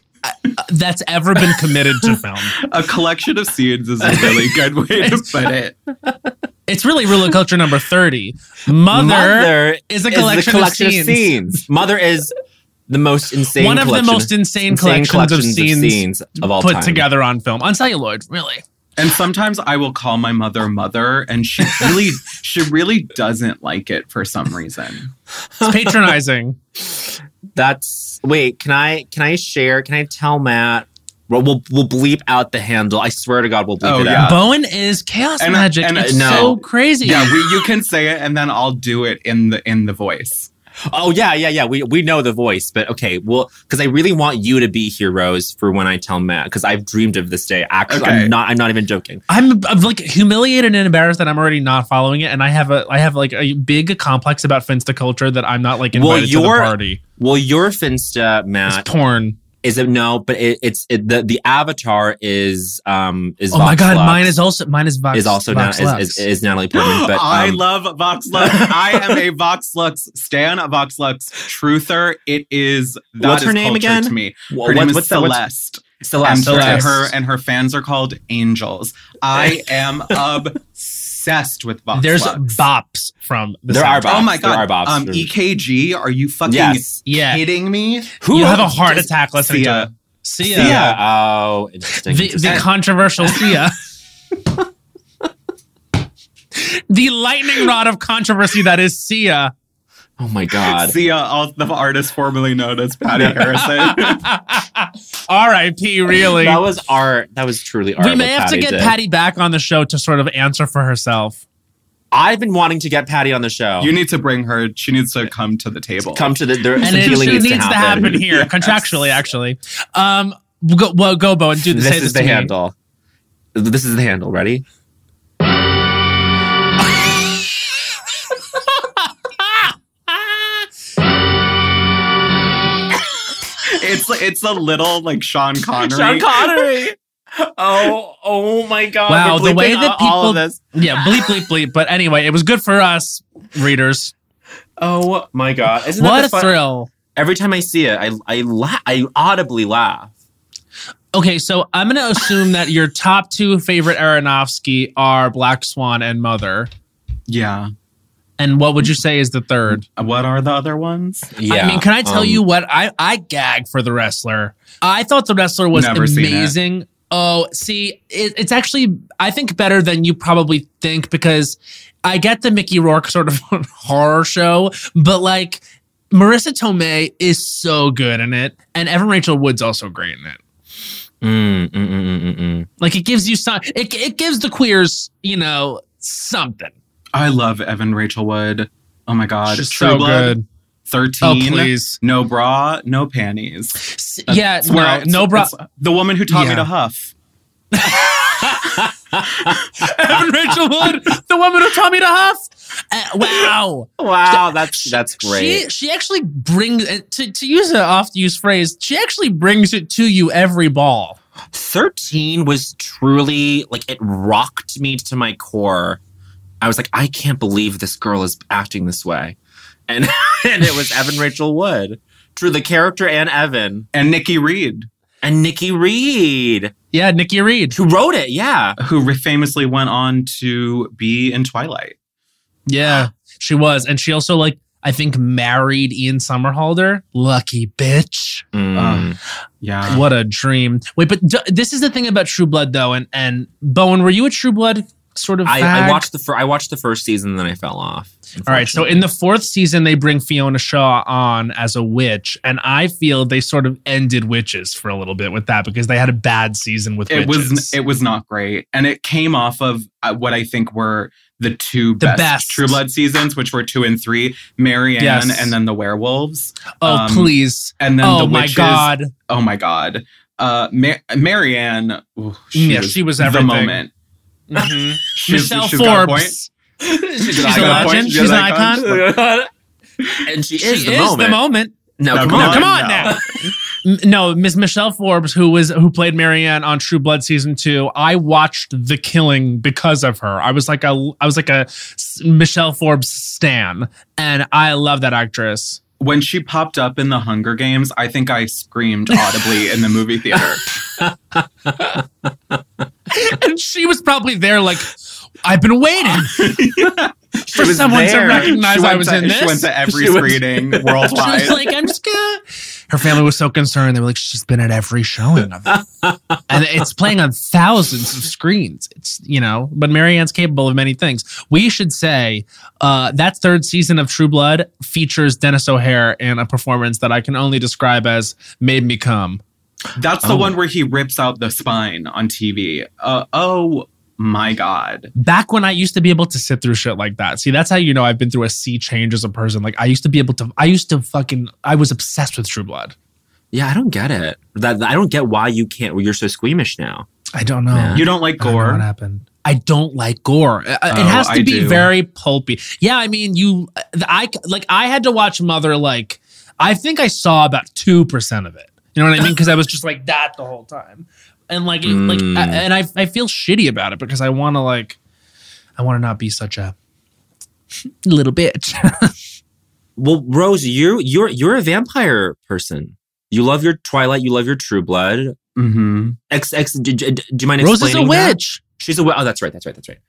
that's ever been committed to film. A collection of scenes is a really good way to put it. It's really Rule of Culture number thirty. Mother, Mother is a collection, is collection of, scenes. of scenes. Mother is the most insane one of the most insane, insane collections, collections of, scenes of scenes of all put time. Together on film on celluloid, really. And sometimes I will call my mother Mother, and she really, she really doesn't like it for some reason. It's patronizing. That's wait. Can I? Can I share? Can I tell Matt? We'll we'll, we'll bleep out the handle. I swear to God, we'll bleep oh, it yeah. out. Bowen is chaos and, magic. And, it's no. so crazy. Yeah, we, you can say it, and then I'll do it in the in the voice. Oh yeah, yeah, yeah. We we know the voice, but okay. Well, because I really want you to be here, Rose, for when I tell Matt, because I've dreamed of this day. Actually, okay. I'm not. I'm not even joking. I'm, I'm like humiliated and embarrassed that I'm already not following it, and I have a I have like a big complex about Finsta culture that I'm not like invited well, your, to the party. Well, your Finsta, Matt, it's porn. Is it no? But it, it's it, the the avatar is um is. Oh Vox my God, Lux. mine is also mine is Vox is also Vox now, is, is, is Natalie Portman. But um, I love Vox Lux. I am a Vox Lux stan, a Vox Lux truther. It is that what's is her name again? To me, her what, name is Celeste. That, Celeste, and Celeste. Her and her fans are called angels. I am obsessed with Vox. There's Lux. bops from the there soundtrack. Are bops. Oh my God, there are bops. Um, E K G. Are you fucking? Yes. Kidding yeah. me? Who you have a heart attack listening to Sia? Sia. Oh, interesting. The, interesting. the controversial Sia. The lightning rod of controversy that is Sia. Oh my God. Sia, all, the artist formerly known as Patty Harrison. R I P, really. That was art. That was truly art. We may have Patty to get did. Patty back on the show to sort of answer for herself. I've been wanting to get Patty on the show. You need to bring her. She needs to come to the table. Come to the... There, and it needs, needs to happen, to happen here. Yes. Contractually, actually. Um, go, well, go, Bo, and do this. This, this is the me. handle. This is the handle. Ready? It's it's a little like Sean Connery. Sean Connery. Oh, oh my God. Wow, the way that people... All of this. Yeah, bleep, bleep, bleep. But anyway, it was good for us, readers. Oh my God. Isn't what that a fun? thrill. Every time I see it, I I, la- I audibly laugh. Okay, so I'm going to assume that your top two favorite Aronofsky are Black Swan and Mother. Yeah. And what would you say is the third? What are the other ones? Yeah. I mean, can I tell um, you what? I, I gag for The Wrestler. I thought The Wrestler was amazing. Oh, see, it, it's actually, I think, better than you probably think, because I get the Mickey Rourke sort of horror show, but like Marissa Tomei is so good in it. And Evan Rachel Wood's also great in it. Mm, mm, mm, mm, mm. Like, it gives you some, it, it gives the queers, you know, something. I love Evan Rachel Wood. Oh my God. She's True so Blood. Good. thirteen. Oh, please. No bra, no panties. That's yeah, no, I, no bra. The woman who taught yeah. me to huff. Evan Rachel Wood, the woman who taught me to huff. Uh, wow. Wow, that's that's great. She, she actually brings, to, to use an oft-used phrase, she actually brings it to you every ball. thirteen was truly, like, it rocked me to my core. I was like, I can't believe this girl is acting this way. And and it was Evan Rachel Wood. True, the character and Evan. And Nikki Reed. And Nikki Reed. Yeah, Nikki Reed. Who wrote it, yeah. Who famously went on to be in Twilight. Yeah, she was. And she also, like, I think married Ian Somerhalder. Lucky bitch. Mm. Um, yeah. What a dream. Wait, but d- this is the thing about True Blood, though. And, and Bowen, were you a True Blood sort of I, fact? I watched the fir- I watched the first season and then I fell off. All right. So in the fourth season, they bring Fiona Shaw on as a witch. And I feel they sort of ended witches for a little bit with that because they had a bad season with it witches. Was, it was not great. And it came off of what I think were the two the best, best True Blood seasons, which were two and three, Marianne yes. and then the werewolves. Oh, um, please. And then oh, the witches. Oh, my God. Oh, my God. Uh, Mar- Marianne. Ooh, she yeah, was she was everything. The moment. Mm-hmm. she's, Michelle she's Forbes. She's, she's a legend. She's, she's an icon. icon. And she, she is, the, is moment. the moment. No, no come, come on, on, come on no. now. No, Miss Michelle Forbes, who was who played Marianne on True Blood season two. I watched The Killing because of her. I was like a, I was like a Michelle Forbes stan, and I love that actress. When she popped up in the Hunger Games, I think I screamed audibly in the movie theater. And she was probably there like, I've been waiting yeah, for someone there. to recognize I was to, in this. She went to every she screening went, worldwide. She was like, I'm just gonna... Her family was so concerned. They were like, she's been at every showing of it. And it's playing on thousands of screens. It's, you know, but Marianne's capable of many things. We should say uh, that third season of True Blood features Dennis O'Hare in a performance that I can only describe as made me come. That's the oh. one where he rips out the spine on T V. Uh, oh, my God. Back when I used to be able to sit through shit like that. See, that's how you know I've been through a sea change as a person. Like, I used to be able to... I used to fucking... I was obsessed with True Blood. Yeah, I don't get it. That I don't get why you can't... Well, you're so squeamish now. I don't know. Yeah. You don't like gore? I don't know what happened. I don't like gore. Oh, it has to I be do. very pulpy. Yeah, I mean, you... I Like, I had to watch Mother, like... I think I saw about two percent of it. You know what I mean? Because I was just like that the whole time, and like, mm. like, I, and I, I feel shitty about it because I want to like, I want to not be such a little bitch. Well, Rose, you, you're, you're a vampire person. You love your Twilight. You love your True Blood. Mm-hmm. X, X. Do, do, do you mind Rose explaining? Rose is a witch. That? She's a witch. Oh, that's right. That's right. That's right.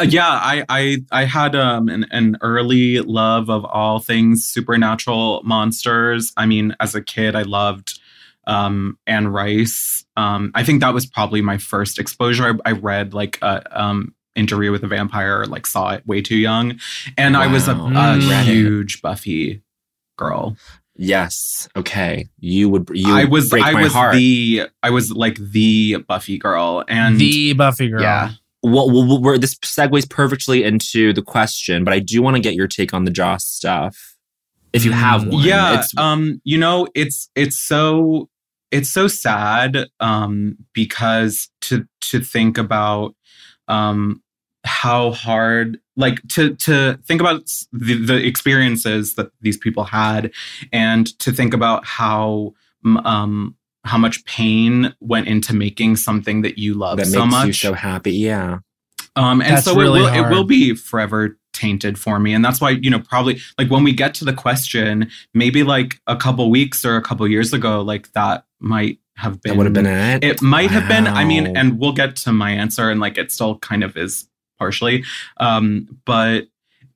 Uh, yeah, I, I, I had um an, an early love of all things supernatural monsters. I mean, as a kid, I loved. Um, Anne Rice. Um, I think that was probably my first exposure. I, I read like uh, um, Interview with a Vampire, like saw it way too young. And wow. I was a, a huge Buffy girl. Yes. Okay. You would. You I was. Break I my was heart. the. I was like the Buffy girl and the Buffy girl. Yeah. Well, well, we're, this segues perfectly into the question, but I do want to get your take on the Joss stuff, if you have one. Yeah. It's, um. You know, it's it's so. It's so sad um, because to to think about um, how hard, like to to think about the, the experiences that these people had, and to think about how um, how much pain went into making something that you love that so makes much. You so happy, yeah. Um, and that's so really it will hard. It will be forever tainted for me. And that's why, you know, probably like when we get to the question, maybe like a couple weeks or a couple years ago, like that might have been, that would have been it. It might wow. have been, I mean, and we'll get to my answer and like, it still kind of is partially. Um, but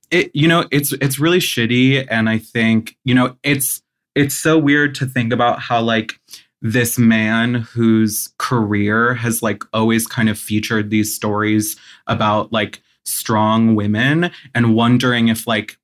it, you know, it's, it's really shitty. And I think, you know, it's, it's so weird to think about how like this man whose career has like always kind of featured these stories about like strong women, and wondering if like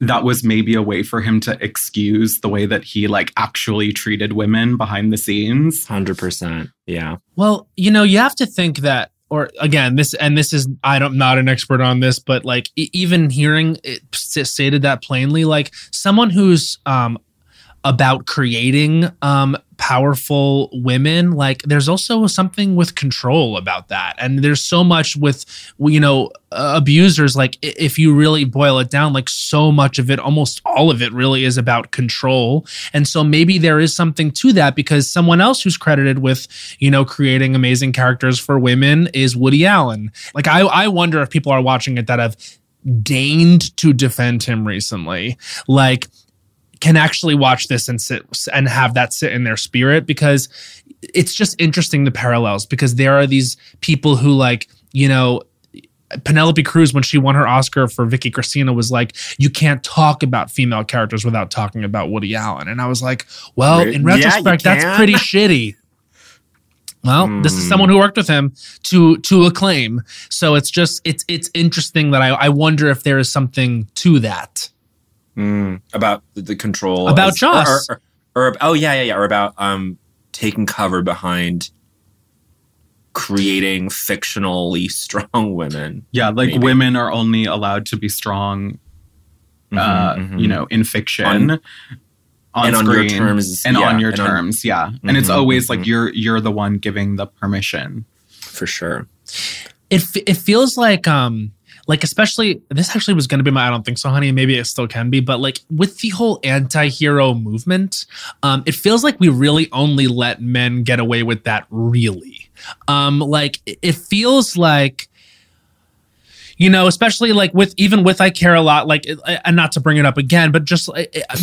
that was maybe a way for him to excuse the way that he like actually treated women behind the scenes. one hundred percent. Yeah. Well, you know, you have to think that, or again, this, and this is, I don't, not an expert on this, but like e- even hearing it stated that plainly, like someone who's, um, about creating um, powerful women, like there's also something with control about that. And there's so much with, you know, uh, abusers, like if you really boil it down, like so much of it, almost all of it really is about control. And so maybe there is something to that, because someone else who's credited with, you know, creating amazing characters for women is Woody Allen. Like I, I wonder if people are watching it that have deigned to defend him recently. Like, can actually watch this and sit and have that sit in their spirit, because it's just interesting, the parallels, because there are these people who like, you know, Penelope Cruz, when she won her Oscar for Vicky Cristina, was like, you can't talk about female characters without talking about Woody Allen. And I was like, well, in retrospect, yeah, that's pretty shitty. Well, mm. this is someone who worked with him to to acclaim. So it's just it's it's interesting that I, I wonder if there is something to that mm. about the control about as, Joss or, or, or oh yeah yeah yeah or about um taking cover behind creating fictionally strong women. Yeah, like maybe. Women are only allowed to be strong, mm-hmm, uh, mm-hmm. you know, in fiction. On- On and screen, on your terms. And yeah, on your and terms, on, yeah. Mm-hmm, and it's always mm-hmm. like you're you're the one giving the permission. For sure. It it feels like, um, like especially, this actually was going to be my I don't think so, honey. Maybe it still can be. But like with the whole anti-hero movement, um, it feels like we really only let men get away with that really. Um, like it feels like, you know, especially like with even with I Care a Lot, like, and not to bring it up again, but just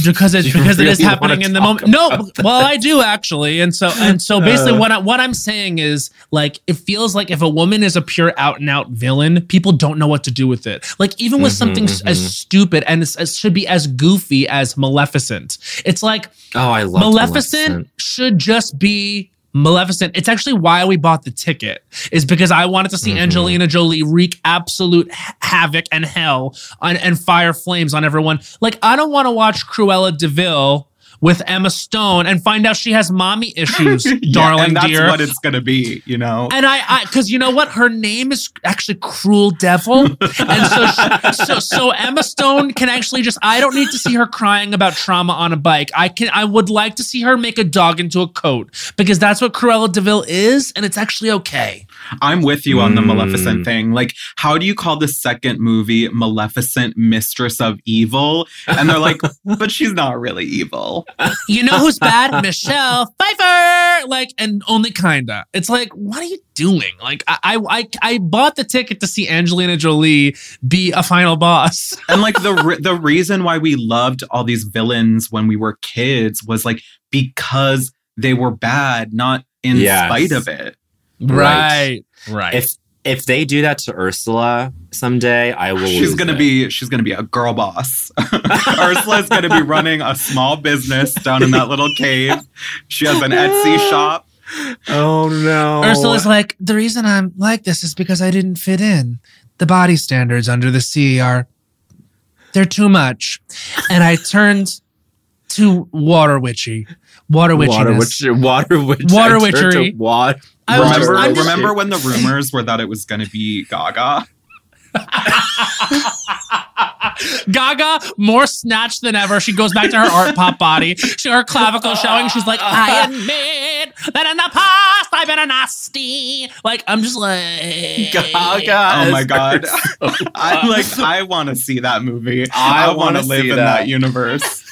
because it's because really it is happening in the moment. No, this. Well, I do actually, and so and so basically, uh, what I, what I'm saying is like it feels like if a woman is a pure out and out villain, people don't know what to do with it. Like even with mm-hmm, something mm-hmm. as stupid and it's, as should be as goofy as Maleficent, it's like oh, I love Maleficent, Maleficent should just be Maleficent. It's actually why we bought the ticket, is because I wanted to see mm-hmm. Angelina Jolie wreak absolute ha- havoc and hell on, and fire flames on everyone. Like, I don't want to watch Cruella de Vil with Emma Stone and find out she has mommy issues, yeah, darling and that's dear. That's what it's going to be, you know? And I, because you know what? Her name is actually Cruel Devil. And so, she, so so Emma Stone can actually just, I don't need to see her crying about trauma on a bike. I can. I would like to see her make a dog into a coat, because that's what Cruella de Vil is, and it's actually okay. I'm with you on the mm. Maleficent thing. Like, how do you call the second movie Maleficent Mistress of Evil? And they're like, but she's not really evil. You know who's bad? Michelle Pfeiffer. Like, and only kinda. It's like, what are you doing? Like, I, I, I bought the ticket to see Angelina Jolie be a final boss. And like the re- the reason why we loved all these villains when we were kids was like because they were bad, not in yes. spite of it. Right, right, right. If if they do that to Ursula someday, I will. She's gonna it. be she's gonna be a girl boss. Ursula's gonna be running a small business down in that little cave. She has an Etsy shop. Oh no! Ursula's like, the reason I'm like this is because I didn't fit in. The body standards under the sea are they're too much, and I turned to water witchy. Water witchiness. Water witch. Water witchery. Water. Remember, just, just, remember when the rumors were that it was going to be Gaga? Gaga, more snatched than ever. She goes back to her art pop body. She, her clavicle showing. She's like, I admit that in the past I've been a nasty. Like, I'm just like Gaga. Oh my god! So I'm like, I want to see that movie. I, I want to live in that, that universe.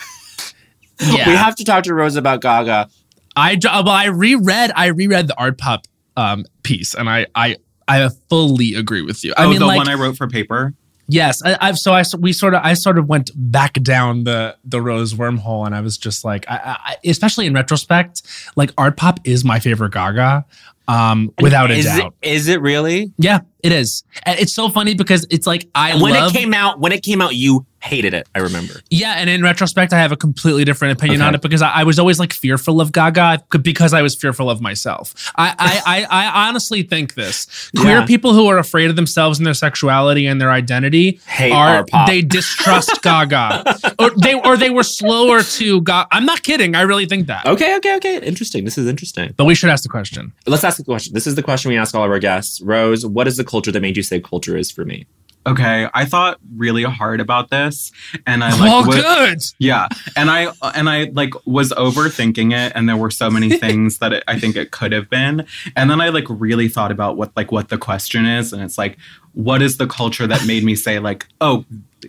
Yeah. We have to talk to Rose about Gaga. I well, I reread I reread the art pop um, piece, and I, I I fully agree with you. I oh, mean, the like, one I wrote for paper. Yes, I, I've so I we sort of I sort of went back down the the Rose wormhole, and I was just like, I, I, especially in retrospect, like art pop is my favorite Gaga, um, without is a doubt. It, is it really? Yeah, it is. And it's so funny because it's like I when love, it came out when it came out you hated it. I remember. Yeah, and in retrospect, I have a completely different opinion okay. on it because I, I was always like fearful of Gaga because I was fearful of myself. I I, I, I honestly think this queer yeah. people who are afraid of themselves and their sexuality and their identity hate are they distrust Gaga or they or they were slower to Gaga. I'm not kidding. I really think that. Okay, okay, okay. Interesting. This is interesting. But we should ask the question. Let's ask the question. This is the question we ask all of our guests. Rose, what is the culture that made you say culture is for me? Okay, I thought really hard about this, and I like. Oh, was, good. Yeah, and I and I like was overthinking it, and there were so many things that it, I think it could have been, and then I like really thought about what like what the question is, and it's like, what is the culture that made me say like, oh,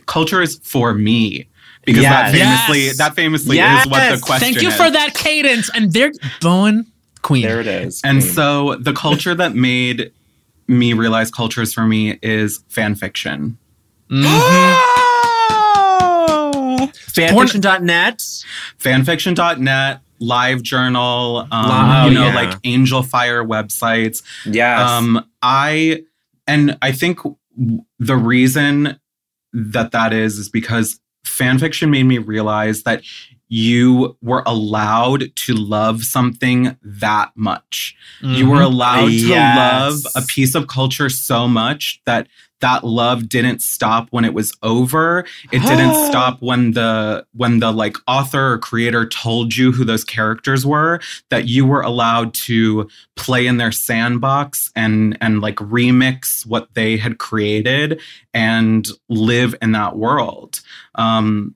culture is for me. Because yes. that famously, yes. that famously yes. is what the question is. Thank you is. For that cadence, and they're Bowen Queen. There it is. And Queen. So the culture that made me realize culture is for me is fan fiction. Mm-hmm. fanfiction dot net fanfiction dot net Live Journal, um, wow, you know, yeah. like Angel Fire websites. Yes. Um, I, and I think the reason that that is, is because fan fiction made me realize that you were allowed to love something that much. Mm-hmm. You were allowed yes. to love a piece of culture so much that that love didn't stop when it was over. It didn't stop when the when the like author or creator told you who those characters were, that you were allowed to play in their sandbox and and like remix what they had created and live in that world. Um,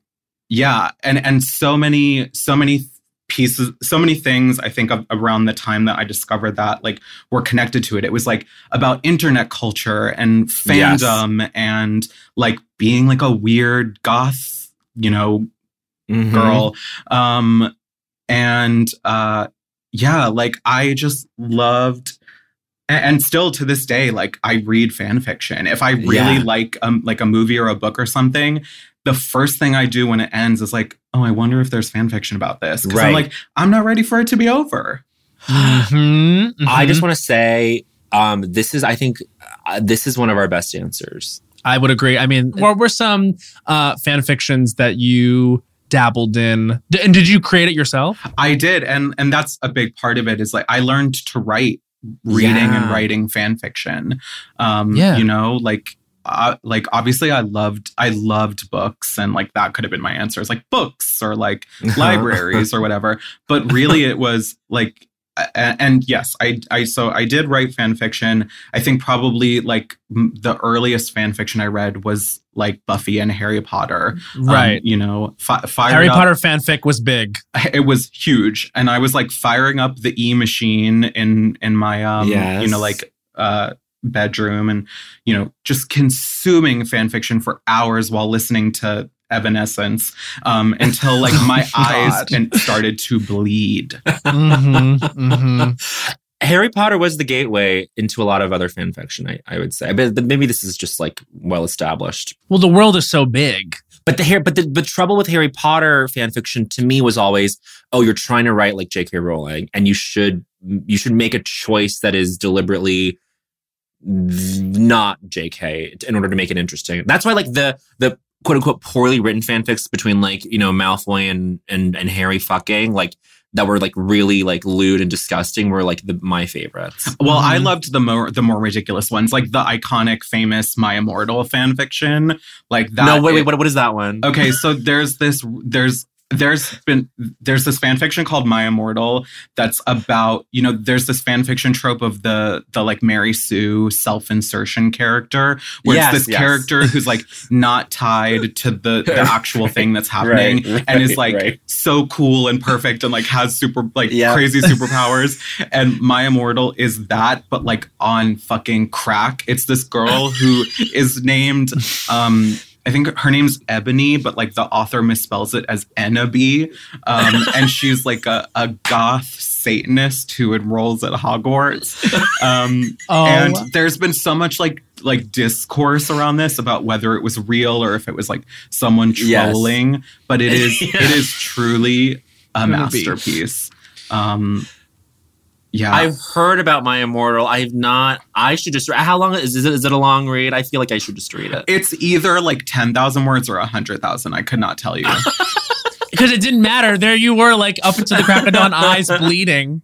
yeah, and and so many so many th- pieces, so many things, I think, of, around the time that I discovered that, like, were connected to it. It was, like, about internet culture and fandom yes. and, like, being, like, a weird goth, you know, mm-hmm. girl. Um, and, uh, yeah, like, I just loved... And still to this day, like, I read fan fiction. If I really yeah. like um, like a movie or a book or something, the first thing I do when it ends is like, oh, I wonder if there's fan fiction about this. Because right. I'm like, I'm not ready for it to be over. Mm-hmm. Mm-hmm. I just want to say, um, this is, I think, uh, this is one of our best answers. I would agree. I mean, what were some uh, fan fictions that you... dabbled in? D- and did you create it yourself? I did. And and that's a big part of it, is like I learned to write reading yeah. and writing fan fiction. Um, yeah. You know, like, uh, like obviously I loved, I loved books, and like that could have been my answer. It's like books or like libraries or whatever. But really it was like, and, and yes, I, I, so I did write fan fiction. I think probably like m- the earliest fan fiction I read was like Buffy and Harry Potter. Right. Um, you know, fi- Harry up, Potter fanfic was big. It was huge. And I was like firing up the E machine in, in my, um, yes. you know, like, uh, bedroom, and, you know, just consuming fan fiction for hours while listening to Evanescence, um, until like my oh, eyes and started to bleed. Mm-hmm, mm-hmm. Harry Potter was the gateway into a lot of other fan fiction, I, I would say. But, but maybe this is just like well established. Well, the world is so big. But the but the, the trouble with Harry Potter fan fiction to me was always, oh, you're trying to write like J K Rowling, and you should you should make a choice that is deliberately not J K in order to make it interesting. That's why like the the quote unquote poorly written fanfics between like, you know, Malfoy and, and, and Harry fucking, like, that were like really like lewd and disgusting, were like the, my favorites. Well, mm-hmm. I loved the more the more ridiculous ones, like the iconic, famous My Immortal fan fiction, like that. No, wait, wait, what what is that one? Okay, so there's this there's there's been there's this fan fiction called My Immortal that's about, you know, there's this fan fiction trope of the the like Mary Sue self-insertion character, where yes, it's this yes. character who's like not tied to the, the actual thing that's happening, right, right, and is like right. so cool and perfect and like has super like yep. crazy superpowers. And My Immortal is that, but like on fucking crack. It's this girl who is named um I think her name's Ebony, but like the author misspells it as Ennaby. Um, and she's like a, a goth Satanist who enrolls at Hogwarts. Um, oh. And there's been so much like like discourse around this about whether it was real or if it was like someone trolling. Yes. But it is yeah. it is truly a masterpiece. Um, yeah, I've heard about My Immortal. I've not. I should just. How long is, is it? Is it a long read? I feel like I should just read it. It's either like ten thousand words or a hundred thousand. I could not tell you, because it didn't matter. There you were, like up into the crack of dawn, eyes bleeding.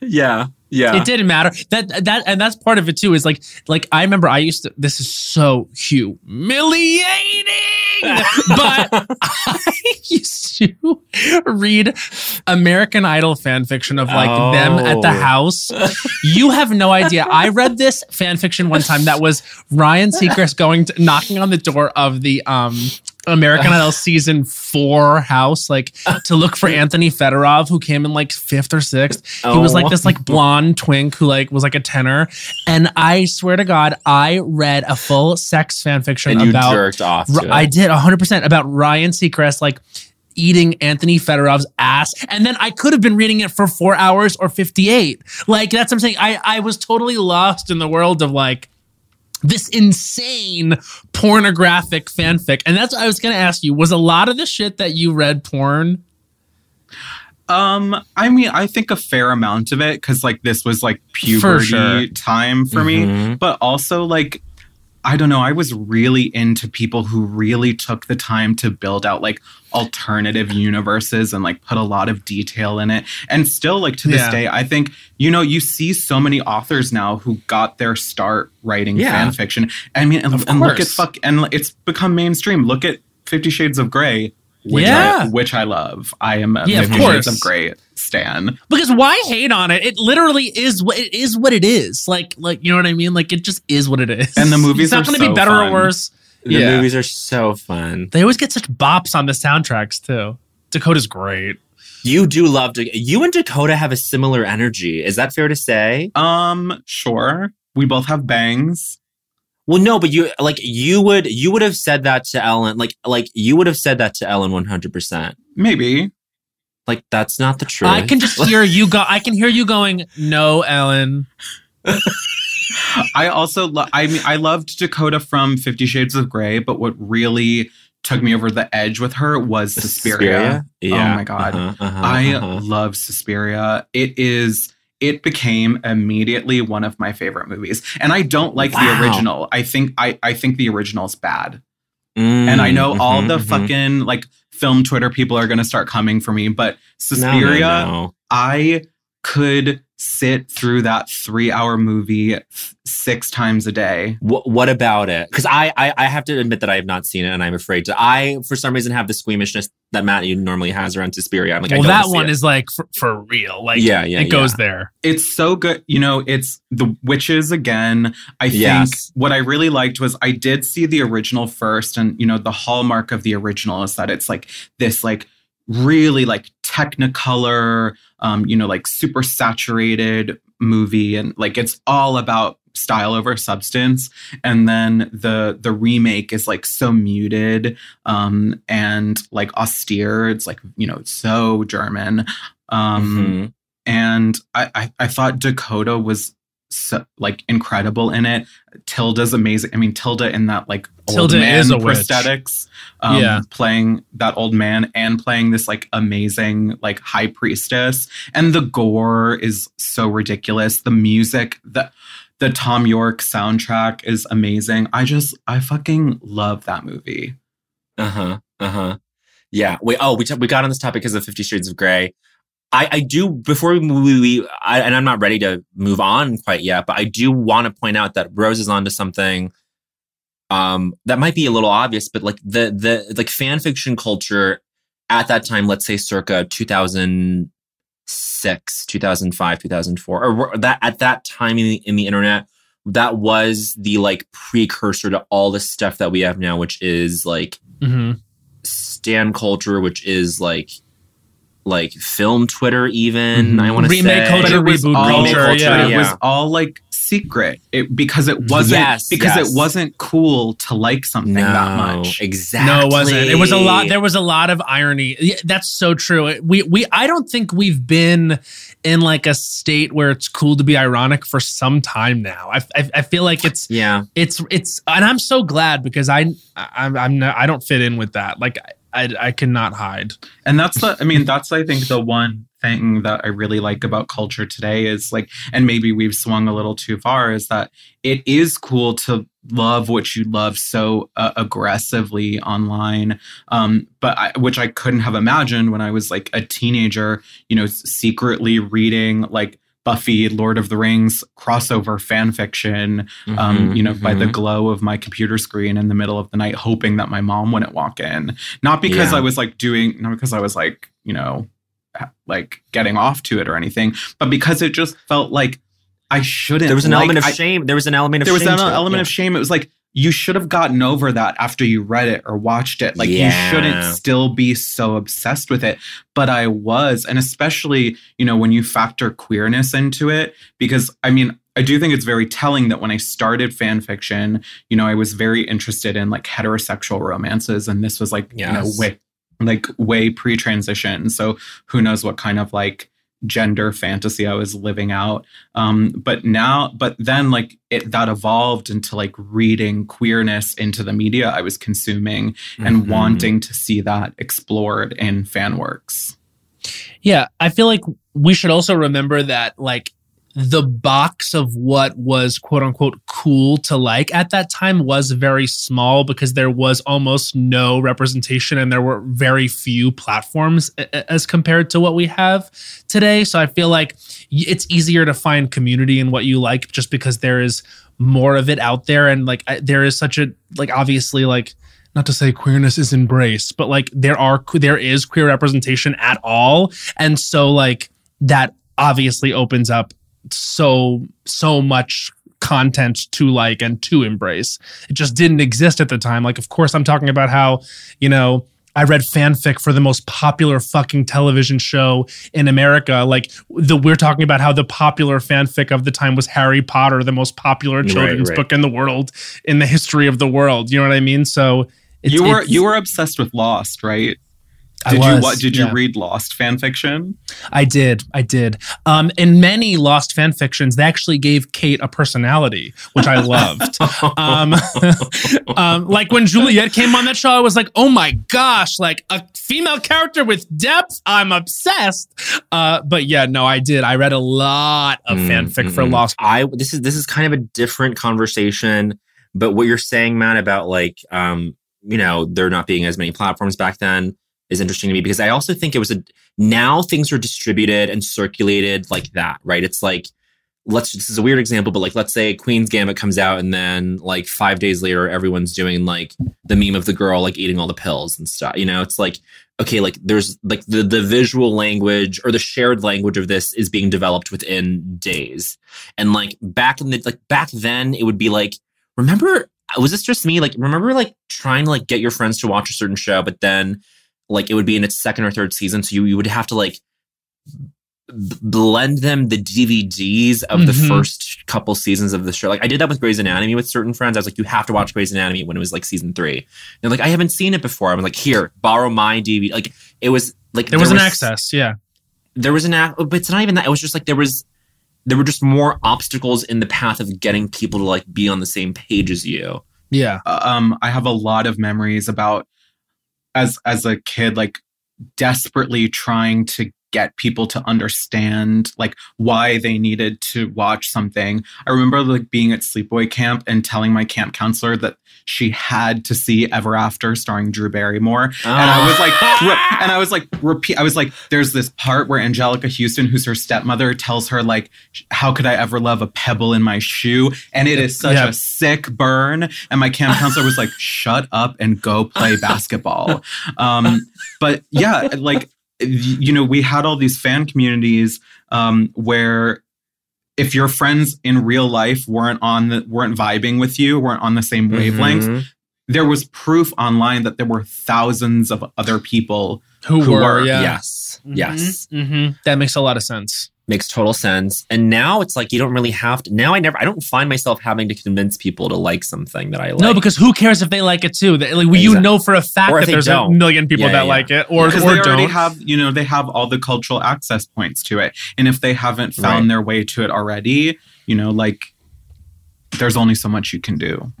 Yeah, yeah. It didn't matter. That that and that's part of it too. Is like like I remember I used to. This is so humiliating. But I used to read American Idol fan fiction of like oh. them at the house. You have no idea. I read this fan fiction one time that was Ryan Seacrest going to, knocking on the door of the um, American Idol season four house, like to look for Anthony Fedorov, who came in like fifth or sixth. Oh. He was like this like blonde twink who like was like a tenor. And I swear to God, I read a full sex fan fiction and about. You jerked off to I did one hundred percent about Ryan Seacrest like eating Anthony Fedorov's ass, and then I could have been reading it for four hours or fifty-eight. Like that's what I'm saying. I I was totally lost in the world of like this insane pornographic fanfic, and that's what I was going to ask you. Was a lot of the shit that you read porn? Um, I mean, I think a fair amount of it, because like this was like puberty for sure. time for mm-hmm. me, but also like I don't know, I was really into people who really took the time to build out like alternative universes and like put a lot of detail in it. And still like to this yeah. day, I think, you know, you see so many authors now who got their start writing yeah. fan fiction. I mean, and, and look at fuck, and it's become mainstream. Look at Fifty Shades of Grey. Which, yeah. I, which I love. I am a yeah, Fifty Shades of Grey stan. Because why hate on it? It literally is what it is. What it is. Like, like you know what I mean? Like, it just is what it is. And the movies it's not going to so be better fun. or worse. The yeah. movies are so fun. They always get such bops on the soundtracks, too. Dakota's great. You do love... Da- you and Dakota have a similar energy. Is that fair to say? Um, sure. We both have bangs. Well, no, but you like you would you would have said that to Ellen, like like you would have said that to Ellen one hundred percent. Maybe. Like, that's not the truth. I can just hear you go. I can hear you going, no, Ellen. I also lo- I mean, I loved Dakota from Fifty Shades of Grey, but what really took me over the edge with her was Suspiria. Suspiria? Yeah. Oh my God. Uh-huh, uh-huh, I uh-huh. love Suspiria. It is. It became immediately one of my favorite movies. And I don't like wow. the original. I think I, I think the original's bad. Mm, and I know mm-hmm, all the mm-hmm. fucking like film Twitter people are going to start coming for me. But Suspiria, no, no, no. I could sit through that three hour movie six times a day. What, what about it? Because I, I, I have to admit that I have not seen it and I'm afraid to. I, for some reason, have the squeamishness that Matt normally has around Suspiria. I'm like, well, I don't that one it. is like for, for real. Like, yeah, yeah, it goes yeah. there. It's so good. You know, it's the witches again. I think yes. what I really liked was I did see the original first. And, you know, the hallmark of the original is that it's like this, like, really like technicolor, um, you know, like super saturated movie. And like, it's all about style over substance. And then the the remake is like so muted um, and like austere. It's like, you know, so German. Um, mm-hmm. And I, I, I thought Dakota was so, like incredible in it. Tilda's amazing. I mean, Tilda in that like old Tilda man prosthetics, um, yeah. playing that old man and playing this like amazing like high priestess. And the gore is so ridiculous. The music, the the Tom York soundtrack is amazing. I just I fucking love that movie. Uh huh. Uh huh. Yeah. Wait. Oh, we t- we got on this topic because of Fifty Shades of Grey. I, I do, before we, we I, and I'm not ready to move on quite yet, but I do want to point out that Rose is onto something um, that might be a little obvious, but like the, the like fan fiction culture at that time, let's say circa two thousand six, two thousand five, two thousand four, or that at that time in the, in the internet, that was the like precursor to all the stuff that we have now, which is like mm-hmm. stan culture, which is like, like film Twitter, even mm-hmm. I want to say remake culture, reboot culture. Yeah. It was all like secret it, because it wasn't yes, because yes. it wasn't cool to like something no, that much. Exactly. No, it wasn't. It was a lot. There was a lot of irony. That's so true. We we I don't think we've been in like a state where it's cool to be ironic for some time now. I I, I feel like it's yeah. It's it's and I'm so glad because I I'm I'm not, I don't fit in with that like. I, I cannot hide. And that's the, I mean, that's, I think, the one thing that I really like about culture today is like, and maybe we've swung a little too far, is that it is cool to love what you love so uh, aggressively online. Um, but I, which I couldn't have imagined when I was like a teenager, you know, secretly reading like Buffy, Lord of the Rings crossover fan fiction, um, mm-hmm, you know, mm-hmm. by the glow of my computer screen in the middle of the night, hoping that my mom wouldn't walk in. Not because yeah. I was like doing, not because I was like, you know, like getting off to it or anything, but because it just felt like I shouldn't. There was an like, element of I, shame. There was an element of shame. There was shame an element it. of shame. It was like, you should have gotten over that after you read it or watched it. Like yeah. you shouldn't still be so obsessed with it. But I was. And especially, you know, when you factor queerness into it, because I mean, I do think it's very telling that when I started fan fiction, you know, I was very interested in like heterosexual romances. And this was like, yes. you know, way, like way pre-transition. So who knows what kind of like gender fantasy I was living out. Um, but now, but then like it, that evolved into like reading queerness into the media I was consuming mm-hmm. and wanting to see that explored in fan works. Yeah. I feel like we should also remember that like the box of what was quote unquote cool to like at that time was very small, because there was almost no representation and there were very few platforms as compared to what we have today. So I feel like it's easier to find community in what you like just because there is more of it out there. And like, I, there is such a, like, obviously, like, not to say queerness is embraced, but like there are, there is queer representation at all. And so like that obviously opens up so, so much content to like and to embrace. It just didn't exist at the time. Like, of course, I'm talking about how, you know, I read fanfic for the most popular fucking television show in America. Like, the, we're talking about how the popular fanfic of the time was Harry Potter, the most popular children's right, right. book in the world, in the history of the world. You know what I mean? So it's, you were it's, you were obsessed with Lost, right? Did I was, you what? Did you yeah. read Lost fan fiction? I did. I did. Um, in many Lost fan fictions, they actually gave Kate a personality, which I loved. um, um, like when Juliet came on that show, I was like, "Oh my gosh! Like a female character with depth. I'm obsessed." Uh, but yeah, no, I did. I read a lot of mm, fanfic mm-hmm. for Lost. I this is this is kind of a different conversation, but what you're saying, Matt, about like um, you know, there not being as many platforms back then, is interesting to me, because I also think it was a, now things are distributed and circulated like that, right? It's like, let's, this is a weird example, but like, let's say Queen's Gambit comes out and then like five days later, everyone's doing like the meme of the girl, like eating all the pills and stuff, you know, it's like, okay, like there's like the, the visual language or the shared language of this is being developed within days. And like back in the, like back then it would be like, remember, was this just me? Like, remember like trying to like get your friends to watch a certain show, but then like it would be in its second or third season. So you, you would have to like b- blend them the D V Ds of mm-hmm. the first couple seasons of the show. Like I did that with Grey's Anatomy with certain friends. I was like, you have to watch Grey's Anatomy when it was like season three. And they're like, I haven't seen it before. I was like, here, borrow my D V D. Like it was like- There, there was an was, access, yeah. There was an access, but it's not even that. It was just like there was, there were just more obstacles in the path of getting people to like be on the same page as you. Yeah. Uh, um, I have a lot of memories about As as a kid, like desperately trying to get people to understand like why they needed to watch something. I remember like being at sleepaway camp and telling my camp counselor that she had to see Ever After starring Drew Barrymore. Oh. And I was like, re- and I was like, repeat. I was like, there's this part where Angelica Houston, who's her stepmother, tells her like, how could I ever love a pebble in my shoe? And it is such yep. a sick burn. And my camp counselor was like, shut up and go play basketball. Um, but yeah, like, you know, we had all these fan communities um, where if your friends in real life weren't on the, weren't vibing with you, weren't on the same wavelength, mm-hmm. there was proof online that there were thousands of other people who, who were, were. Yeah. Yes. Mm-hmm. Yes. Mm-hmm. That makes a lot of sense. Makes total sense. And now it's like, you don't really have to. Now I never, I don't find myself having to convince people to like something that I like. No, because who cares if they like it too? They, like, well, exactly. You know for a fact that there's don't. a million people yeah, that yeah. like it. Or, because or they already don't. have, you know, they have all the cultural access points to it. And if they haven't found right. their way to it already, you know, like there's only so much you can do.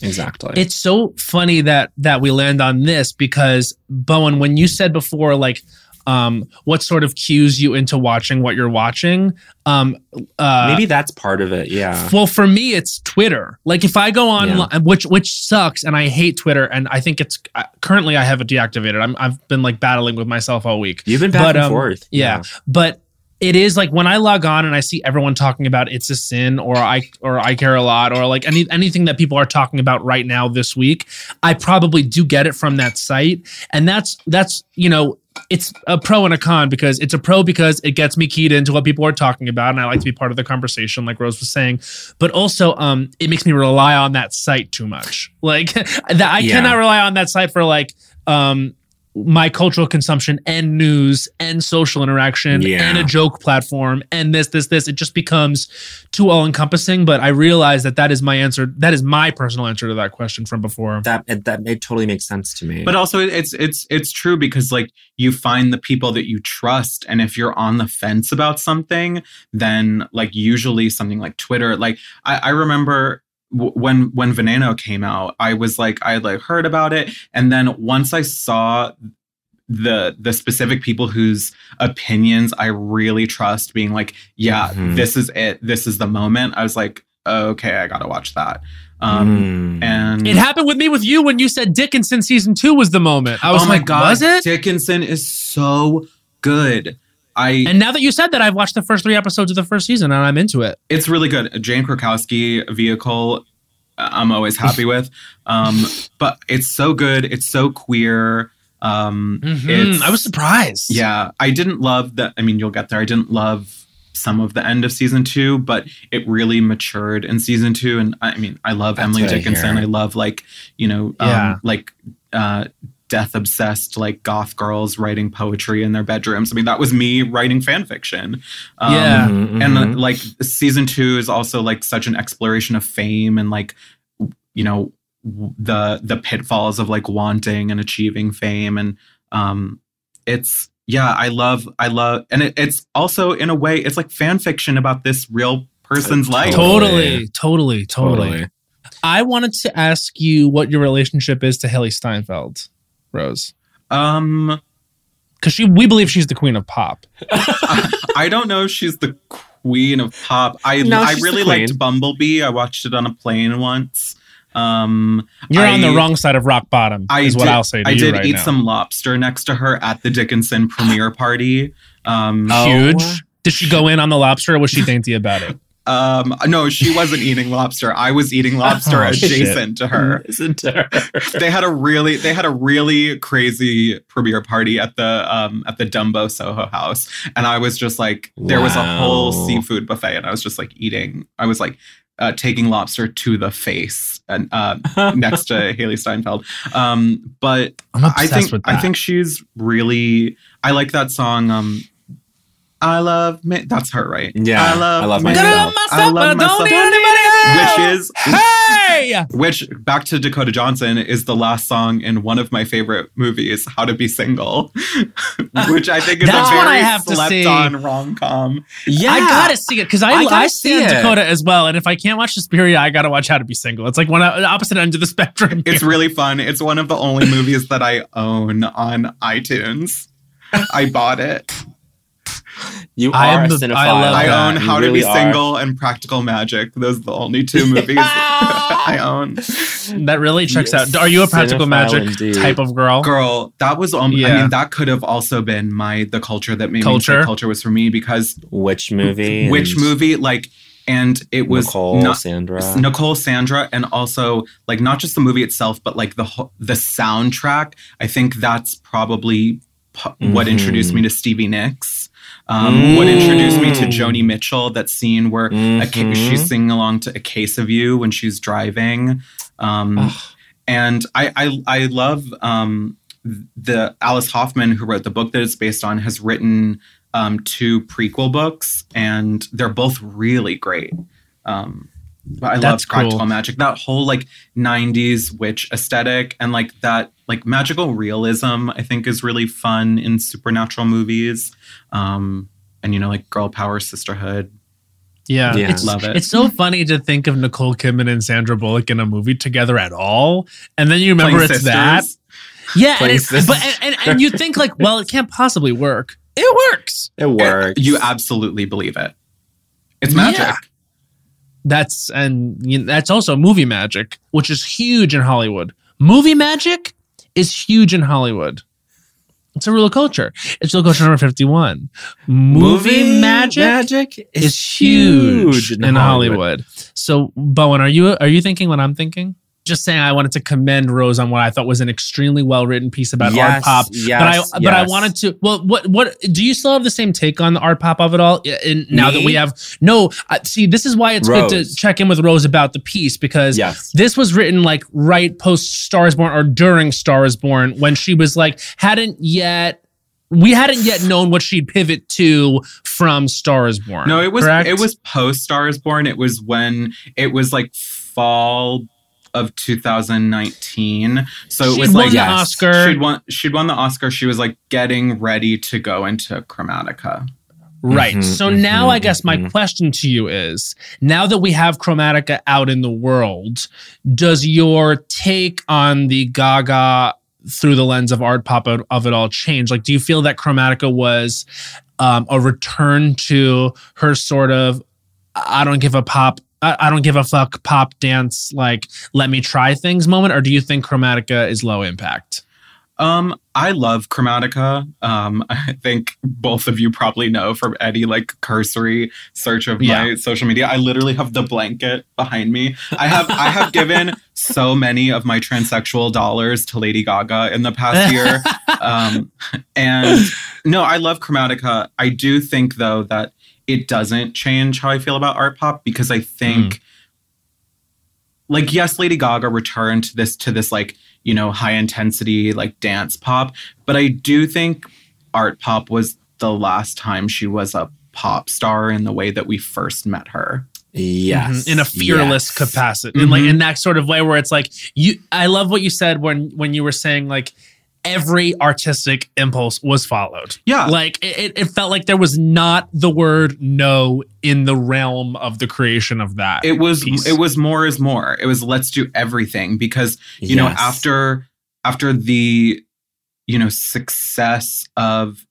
Exactly. It's so funny that, that we land on this, because Bowen, when you said before, like, Um, what sort of cues you into watching what you're watching. Um, uh, Maybe that's part of it, yeah. Well, for me, it's Twitter. Like if I go on, yeah. li- which which sucks, and I hate Twitter, and I think it's, uh, currently I have it deactivated. I'm, I've been like battling with myself all week. You've been back but, and um, forth. Yeah. yeah, but it is like when I log on and I see everyone talking about It's a Sin or I or I Care a Lot or like any anything that people are talking about right now this week, I probably do get it from that site. And that's that's, you know, it's a pro and a con, because it's a pro because it gets me keyed into what people are talking about. And I like to be part of the conversation, like Rose was saying, but also um, it makes me rely on that site too much. Like that, I yeah. cannot rely on that site for like um, my cultural consumption and news and social interaction yeah. and a joke platform and this, this, this. It just becomes too all encompassing. But I realize that that is my answer. That is my personal answer to that question from before. That that it totally makes sense to me. But also it's it's it's true, because like you find the people that you trust, and if you're on the fence about something, then like usually something like Twitter. Like I, I remember. When when Veneno came out, I was like, I like heard about it, and then once I saw the the specific people whose opinions I really trust being like, yeah, mm-hmm. this is it. This is the moment. I was like, okay, I got to watch that. Um, mm. And it happened with me with you when you said Dickinson season two was the moment. I was oh my like, God, was it? Dickinson is so good. I, and now that you said that, I've watched the first three episodes of the first season and I'm into it. It's really good. Jane Krakowski vehicle, I'm always happy with. Um, but it's so good. It's so queer. Um, mm-hmm. it's, I was surprised. Yeah. I didn't love that. I mean, you'll get there. I didn't love some of the end of season two, but it really matured in season two. And I mean, I love That's Emily Dickinson. I, I love like, you know, um, yeah. like, uh, death obsessed, like goth girls writing poetry in their bedrooms. I mean, that was me writing fan fiction. Um, yeah. Mm-hmm. And uh, like season two is also like such an exploration of fame and like, you know, the, the pitfalls of like wanting and achieving fame. And um, it's, yeah, I love, I love, and it, it's also in a way, it's like fan fiction about this real person's life. Totally, totally, totally. totally. I wanted to ask you what your relationship is to Haley Steinfeld, Rose. Um, because she, we believe she's the queen of pop. I, I don't know if she's the queen of pop. I no, I really liked Bumblebee. I watched it on a plane once. Um, You're I, on the wrong side of rock bottom, I is did, what I'll say to I you did right eat now. Some lobster next to her at the Dickinson premiere party. Um, Huge. Oh. Did she go in on the lobster or was she dainty about it? Um, no, she wasn't eating lobster. I was eating lobster oh, adjacent shit. to her. To her. They had a really, they had a really crazy premiere party at the um, at the Dumbo Soho House, and I was just like, wow. There was a whole seafood buffet, and I was just like eating. I was like uh, taking lobster to the face, and uh, next to Haley Steinfeld. Um, but I'm obsessed I think with that. I think she's really. I like that song. Um, I love me. That's her, right? Yeah. I love, I love myself. myself. I love myself. Don't need anybody else. Which is, hey! Which, back to Dakota Johnson, is the last song in one of my favorite movies, How to Be Single, which I think is That's a very I have slept to see. on rom-com. Yeah. I gotta see it, because I, I, I stand Dakota as well, and if I can't watch Suspiria, I gotta watch How to Be Single. It's like one uh, opposite end of the spectrum. Here. It's really fun. It's one of the only movies that I own on iTunes. I bought it. You I are am a cinephile. I, I own you How really to Be Single are. and Practical Magic. Those are the only two movies I own. That really checks yes. out. Are you a Practical cinephile Magic indeed. type of girl? Girl, that was. Um, yeah. I mean, that could have also been my the culture that made culture. me. Culture was for me because which movie? Which movie? Like, and it was Nicole not, Sandra. Nicole Sandra, and also like not just the movie itself, but like the the soundtrack. I think that's probably po- mm-hmm. what introduced me to Stevie Nicks. Um, mm. What introduced me to Joni Mitchell, that scene where mm-hmm. a ca- she's singing along to A Case of You when she's driving. Um, and I, I, I love um, the Alice Hoffman, who wrote the book that it's based on, has written um, two prequel books, and they're both really great. Um, but I That's love Practical cool. Magic. That whole like nineties witch aesthetic and like that like magical realism, I think, is really fun in supernatural movies. Um, and, you know, like girl power, sisterhood. Yeah, yeah. It's, love it. It's so funny to think of Nicole Kidman and Sandra Bullock in a movie together at all. And then you remember Playing it's sisters. that. Yeah. And, it's, but, and, and, and you think like, well, it can't possibly work. It works. It works. It, you absolutely believe it. It's magic. Yeah. That's and you know, that's also movie magic, which is huge in Hollywood. Movie magic is huge in Hollywood. It's a rule of culture. It's rule of culture number fifty-one. Movie, movie magic, magic is, is huge in Hollywood. Hollywood. So, Bowen, are you are you thinking what I'm thinking? Just saying, I wanted to commend Rose on what I thought was an extremely well-written piece about yes, art pop. Yes, but I yes. but I wanted to. Well, what what do you still have the same take on the art pop of it all? And now Me? that we have no, uh, see, this is why it's Rose. good to check in with Rose about the piece, because yes. this was written like right post Star Is Born or during Star Is Born, when she was like hadn't yet. We hadn't yet known what she'd pivot to from Star Is Born. No, it was correct? it was post Star Is Born. It was when it was like fall. Of two thousand nineteen, so it she'd was like yes. Oscar. She'd won. She'd won the Oscar. She was like getting ready to go into Chromatica, right? Mm-hmm, so mm-hmm, now, mm-hmm. I guess my question to you is: now that we have Chromatica out in the world, does your take on the Gaga through the lens of art pop of, of it all change? Like, do you feel that Chromatica was um, a return to her sort of, I don't give a pop, I, I don't give a fuck pop dance, like, let me try things moment? Or do you think Chromatica is low impact? Um, I love Chromatica. Um, I think both of you probably know from any like cursory search of yeah. my social media. I literally have the blanket behind me. I have I have given so many of my transsexual dollars to Lady Gaga in the past year. Um, and no, I love Chromatica. I do think though that it doesn't change how I feel about art pop, because I think mm. like, yes, Lady Gaga returned to this to this like, you know, high intensity, like dance pop. But I do think art pop was the last time she was a pop star in the way that we first met her. Yes. Mm-hmm. In a fearless yes. capacity. Mm-hmm. And like in that sort of way where it's like, you, I love what you said when, when you were saying like, every artistic impulse was followed. Yeah. Like it, it felt like there was not the word no in the realm of the creation of that. It was piece. It was more is more. It was let's do everything, because you yes. know, after after the you know success of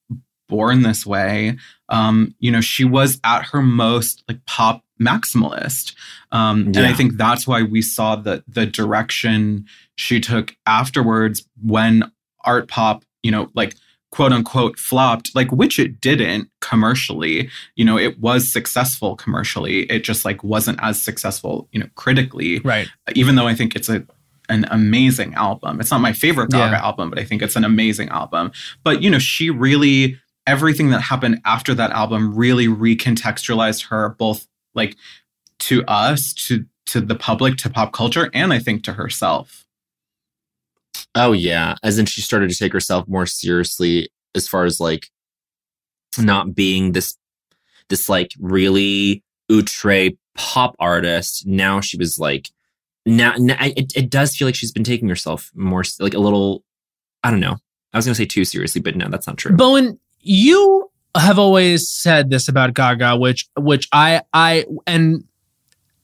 Born This Way, um, you know, she was at her most like pop maximalist. Um, yeah. And I think that's why we saw the the direction she took afterwards when art pop, you know, like, quote unquote flopped, like, which it didn't commercially. You know, it was successful commercially. It just like wasn't as successful, you know, critically. Right. Even though I think it's a an amazing album. It's not my favorite Gaga yeah. album, but I think it's an amazing album. But, you know, she really, everything that happened after that album really recontextualized her, both like to us, to to the public, to pop culture, and I think to herself. Oh, yeah. As in she started to take herself more seriously as far as like not being this, this like really outre pop artist. Now she was like, now, now it, it does feel like she's been taking herself more like a little, I don't know. I was going to say too seriously, but no, that's not true. Bowen, you have always said this about Gaga, which, which I, I, and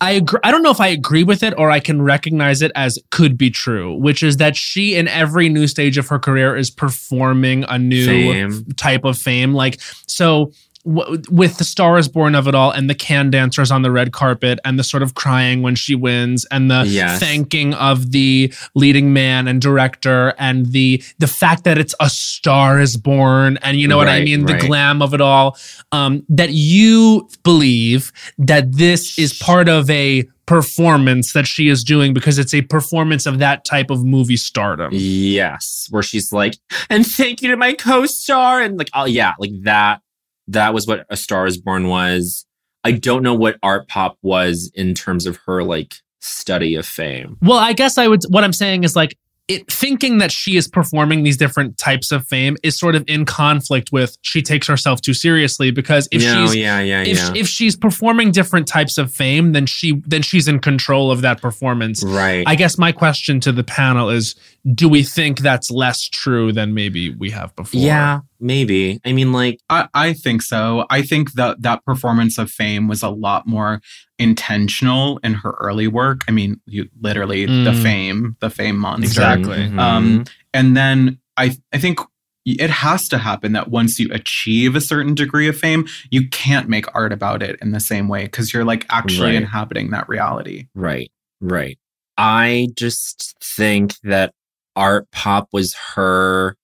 I agree, I don't know if I agree with it or I can recognize it as could be true, which is that she in every new stage of her career is performing a new fame. type of fame. Like, so w- with the Star is Born of it all and the can dancers on the red carpet and the sort of crying when she wins and the yes. thanking of the leading man and director and the the fact that it's a Star is Born and you know right, what I mean? Right. The glam of it all. Um, that you believe that this is part of a performance that she is doing because it's a performance of that type of movie stardom. Yes. Where she's like, and thank you to my co-star. And like, oh yeah, like that. That was what A Star Is Born was. I don't know what art pop was in terms of her like study of fame. Well, I guess I would, what I'm saying is like, it thinking that she is performing these different types of fame is sort of in conflict with she takes herself too seriously, because if no, she's yeah, yeah, if, yeah. if she's performing different types of fame, then she then she's in control of that performance. Right. I guess my question to the panel is, do we think that's less true than maybe we have before? Yeah, maybe. I mean, like I, I think so. I think that that performance of fame was a lot more intentional in her early work. I mean, you literally mm. the fame, the fame monster. Exactly. Mm-hmm. Um, and then I, I think it has to happen that once you achieve a certain degree of fame, you can't make art about it in the same way because you're like actually right. inhabiting that reality. Right. Right. I just think that art pop was her,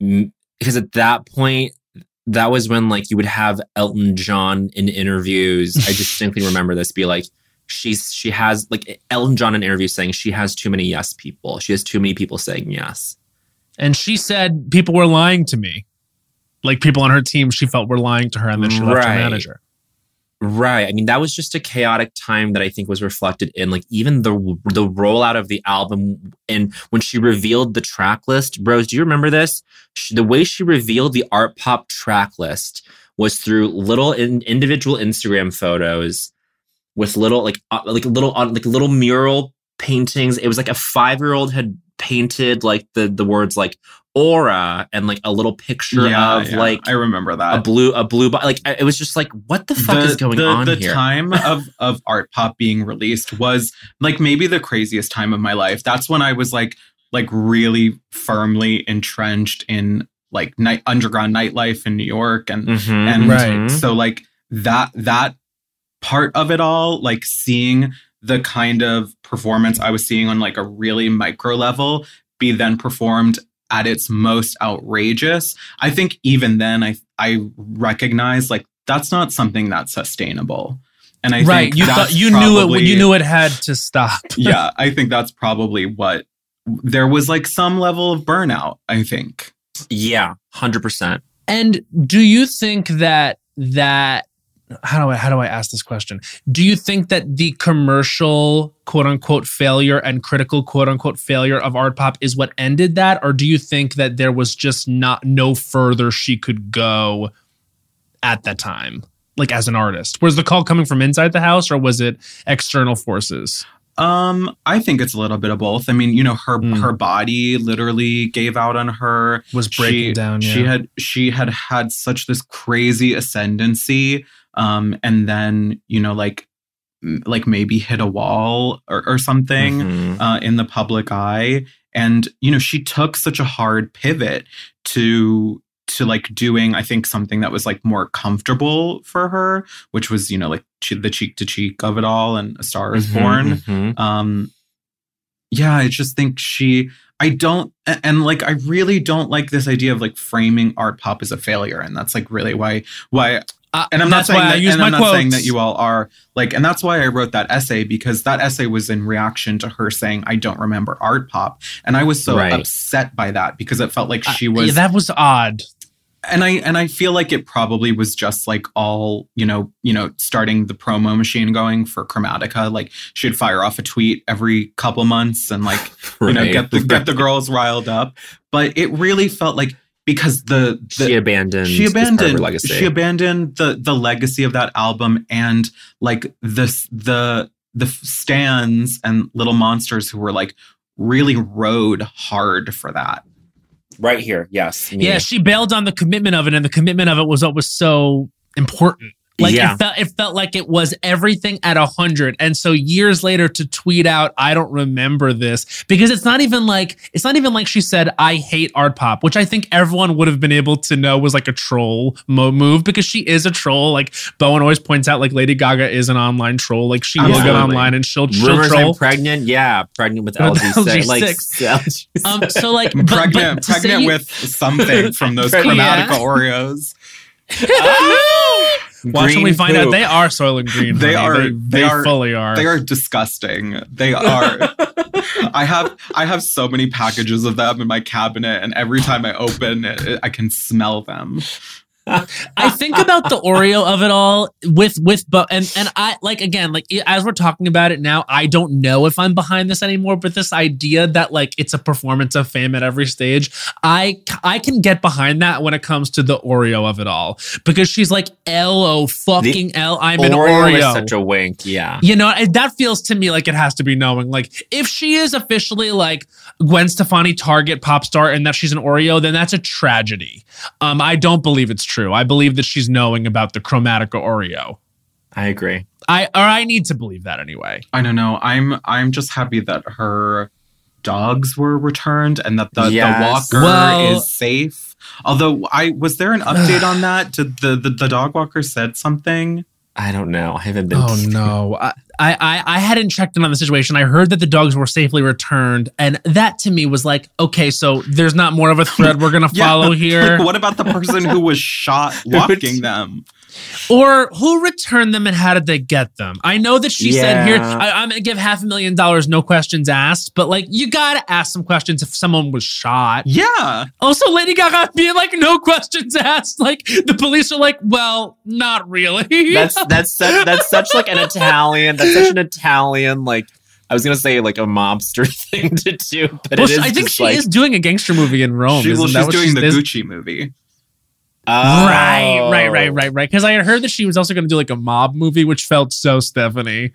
because at that point, that was when, like, you would have Elton John in interviews. I distinctly remember this, be like, she's she has, like, Elton John in interviews saying she has too many yes people. She has too many people saying yes. And she said people were lying to me. Like, people on her team she felt were lying to her, and then she right. left her manager. Right. I mean, that was just a chaotic time that I think was reflected in, like, even the the rollout of the album. And when she revealed the track list, Rose, do you remember this? She, the way she revealed the art pop track list was through little in, individual Instagram photos with little like uh, like little uh, like little mural paintings. It was like a five-year-old had painted like the the words like aura and like a little picture yeah, of yeah. like I remember that a blue a blue like it was just like what the fuck the, is going the, on the here? The time of of art pop being released was like maybe the craziest time of my life. That's when I was like, like really firmly entrenched in like night underground nightlife in New York. And, mm-hmm, and right. so like that, that part of it all, like seeing the kind of performance I was seeing on like a really micro level be then performed at its most outrageous. I think even then I, I recognize like, that's not something that's sustainable. And I right. think you thought you probably, knew it when you knew it had to stop. Yeah, I think that's probably what there was like some level of burnout, I think. Yeah, one hundred percent. And do you think that that how do I how do I ask this question? Do you think that the commercial quote unquote failure and critical quote unquote failure of Art Pop is what ended that, or do you think that there was just not no further she could go at that time? Like as an artist, was the call coming from inside the house or was it external forces? Um, I think it's a little bit of both. I mean, you know, her mm. her body literally gave out on her. Was breaking she, down. Yeah. She had she had had such this crazy ascendancy, um, and then you know, like like maybe hit a wall or, or something mm-hmm. uh, in the public eye, and you know, she took such a hard pivot to. to like doing, I think, something that was like more comfortable for her, which was, you know, like che- the cheek to cheek of it all and A Star Is mm-hmm, Born. Mm-hmm. Um, yeah, I just think she, I don't, and like, I really don't like this idea of like framing Art Pop as a failure. And that's like really why, why, uh, and I'm not saying that, and I'm not saying that you all are like, and that's why I wrote that essay, because that essay was in reaction to her saying, I don't remember Art Pop. And I was so right. upset by that because it felt like she was. Uh, yeah, that was odd. And I and I feel like it probably was just like all, you know, you know, starting the promo machine going for Chromatica. Like she'd fire off a tweet every couple months and like, right. you know, get the get the girls riled up. But it really felt like because the, the she abandoned she abandoned legacy. she abandoned the the legacy of that album and like this the the Stans and Little Monsters who were like really rode hard for that. Right here, yes. Me. Yeah, she bailed on the commitment of it, and the commitment of it was what was so important. Like yeah. it felt, it felt like it was everything at a hundred. And so years later, to tweet out, I don't remember this, because it's not even like it's not even like she said, I hate Art Pop, which I think everyone would have been able to know was like a troll mo- move because she is a troll. Like Bowen always points out, like Lady Gaga is an online troll. Like she will get online and she'll, she'll rumors troll. I'm pregnant, yeah, pregnant with L G six. Like, um, so like but, pregnant, but pregnant with you- something from those Chromatica yeah. Oreos. Oh! Watch when we find poop. Out they are soylent green. They honey. are. They, they, they are, fully are. They are disgusting. They are. I have. I have so many packages of them in my cabinet, and every time I open it, I can smell them. I think about the Oreo of it all with with but and and I like again like as we're talking about it now, I don't know if I'm behind this anymore, but this idea that like it's a performance of fame at every stage, I I can get behind that when it comes to the Oreo of it all, because she's like L O fucking the L I'm Oreo an Oreo is such a wink. Yeah, you know, that feels to me like it has to be knowing, like if she is officially like Gwen Stefani target pop star and that she's an Oreo, then that's a tragedy. um I don't believe it's true True. I believe that she's knowing about the Chromatica Oreo. I agree. I or I need to believe that anyway. I don't know. I'm I'm just happy that her dogs were returned and that the, yes. the walker well, is safe. Although I was there an update on that? Did the, the, the dog walker said something? I don't know. I haven't been. Oh to- no. I, I I hadn't checked in on the situation. I heard that the dogs were safely returned, and that to me was like, okay, so there's not more of a thread we're gonna yeah, follow here. Like, what about the person who was shot walking them? Or who returned them and how did they get them? I know that she yeah. said, here, I, I'm going to give half a million dollars, no questions asked. But like, you got to ask some questions if someone was shot. Yeah. Also, Lady Gaga being like, no questions asked. Like, the police are like, well, not really. That's that's such, that's such like an Italian, that's such an Italian, like, I was going to say like a mobster thing to do. But well, it is I think she like, is doing a gangster movie in Rome. She, well, she's doing she's, the Gucci movie. Oh. Right, right, right, right, right. Because I had heard that she was also going to do like a mob movie, which felt so Stephanie.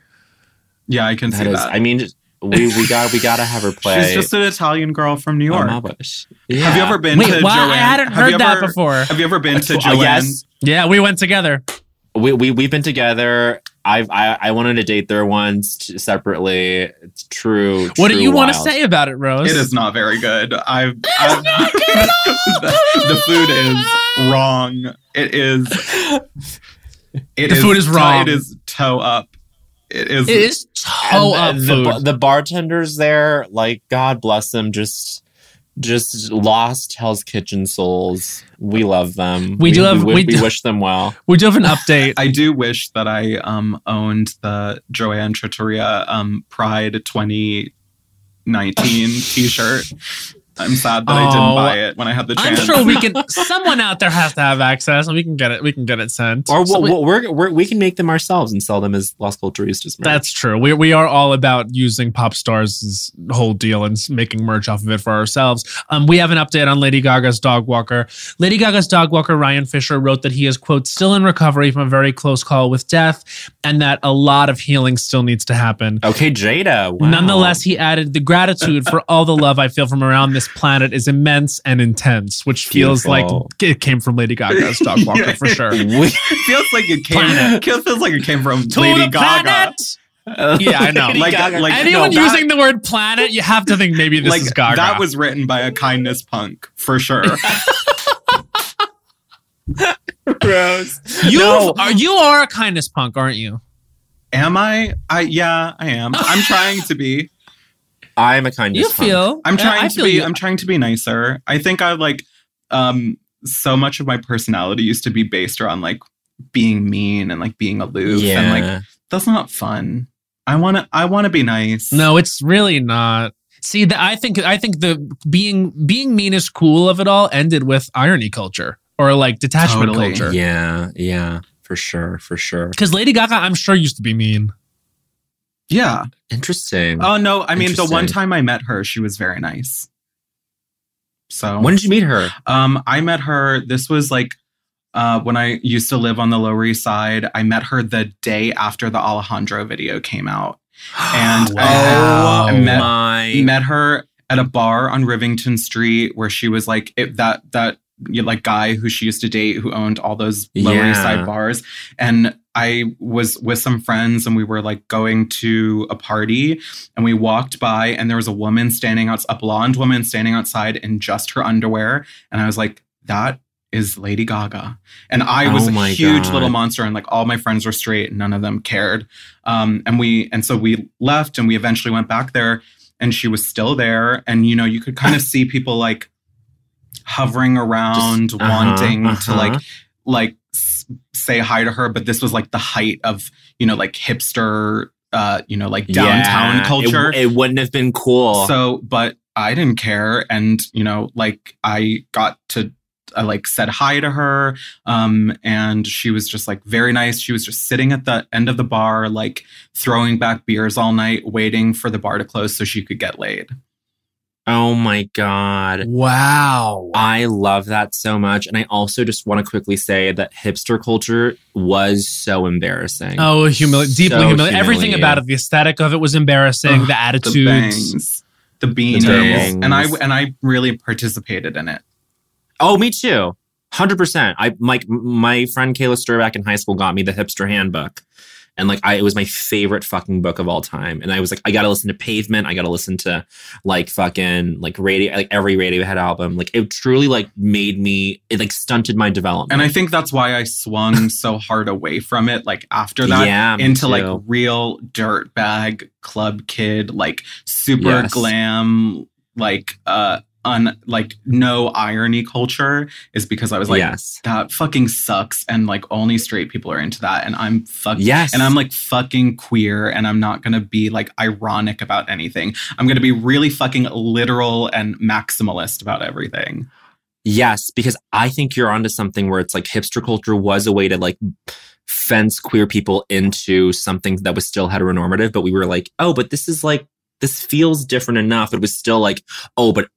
Yeah, I can that see is, that. I mean, we we got we got to have her play. She's just an Italian girl from New York. Oh, yeah. Have you ever been Wait, to? Wait, well, I hadn't heard ever, that before. Have you ever been to? Joanne? Uh, yes. Yeah, we went together. We we we've been together. I've, I I wanted to date their ones t- separately. It's true. What do you want to say about it, Rose? It is not very good. I've, it's I've, not good at all. the, the food is wrong. It is. It the is, food is wrong. It is toe up. It is. It is toe up. The, food. The, the bartenders there, like, God bless them, just. Just lost Hell's Kitchen souls. We love them. We do have. We, we, we, we wish them well. We do have an update. I do wish that I um owned the Joanne Trattoria um Pride twenty nineteen T-shirt. I'm sad that oh, I didn't buy it when I had the chance. I'm sure we can. Someone out there has to have access, and we can get it. We can get it sent. Or so we'll, we, we're, we're, we can make them ourselves and sell them as Las Culturistas merch. That's true. We we are all about using pop stars' whole deal and making merch off of it for ourselves. Um, we have an update on Lady Gaga's dog walker. Lady Gaga's dog walker Ryan Fisher wrote that he is, quote, still in recovery from a very close call with death, and that a lot of healing still needs to happen. Okay, Jada. Wow. Nonetheless, he added the gratitude for all the love I feel from around this planet is immense and intense, which feels Beautiful. Like it came from Lady Gaga's dog walker yeah. for sure. It feels like it came. Feels like it came from to Lady Gaga. Uh, yeah, I know. Like, like anyone no, using that, the word planet, you have to think maybe this like, is Gaga. That was written by a kindness punk for sure. Rose, you no. are you are a kindness punk, aren't you? Am I? I yeah, I am. I'm trying to be. I'm a kindness. You feel? Punk. I'm trying yeah, to be. You. I'm trying to be nicer. I think I like. Um, so much of my personality used to be based around like being mean and like being aloof, yeah. and like that's not fun. I want to. I want to be nice. No, it's really not. See, the, I think. I think the being being mean is cool of it all ended with irony culture or like detachment totally. Culture. Yeah, yeah, for sure, for sure. Because Lady Gaga, I'm sure, used to be mean. Yeah. Interesting. Oh, no. I mean, the one time I met her, she was very nice. So when did you meet her? Um, I met her. This was like uh, when I used to live on the Lower East Side. I met her the day after the Alejandro video came out. And wow. I, I met, my. met her at a bar on Rivington Street where she was like it, that, that you know, like guy who she used to date who owned all those Lower yeah. East Side bars. And I was with some friends and we were like going to a party and we walked by and there was a woman standing outside, a blonde woman standing outside in just her underwear. And I was like, that is Lady Gaga. And I was oh a huge God. Little monster and like all my friends were straight and none of them cared. Um, and we, and so we left and we eventually went back there and she was still there. And, you know, you could kind of see people like hovering around, just, uh-huh, wanting uh-huh. to like, like, say hi to her, but this was like the height of, you know, like hipster, uh, you know, like downtown yeah, culture. It, it wouldn't have been cool. So, but I didn't care. And, you know, like I got to, I like said hi to her. Um, and she was just like very nice. She was just sitting at the end of the bar, like throwing back beers all night, waiting for the bar to close so she could get laid. Oh my God. Wow. I love that so much. And I also just want to quickly say that hipster culture was so embarrassing. Oh, humili- deeply so humili- humiliating. Everything about it, the aesthetic of it was embarrassing. Ugh, the attitudes. The bangs. The beanies. The bangs. And I and I really participated in it. Oh, me too. one hundred percent. I my, my friend Kayla Sturback in high school got me the hipster handbook. And like, I, it was my favorite fucking book of all time. And I was like, I got to listen to Pavement. I got to listen to like fucking like radio, like every Radiohead album. Like it truly like made me, it like stunted my development. And I think that's why I swung so hard away from it. Like after that yeah, into like real dirtbag club kid, like super yes. glam, like, uh, on like no irony culture is because I was like yes. that fucking sucks and like only straight people are into that and I'm fucking yes. and I'm like fucking queer and I'm not gonna be like ironic about anything. I'm gonna be really fucking literal and maximalist about everything. Yes, because I think you're onto something where it's like hipster culture was a way to like fence queer people into something that was still heteronormative, but we were like, oh, but this is like this feels different enough. It was still like, oh, but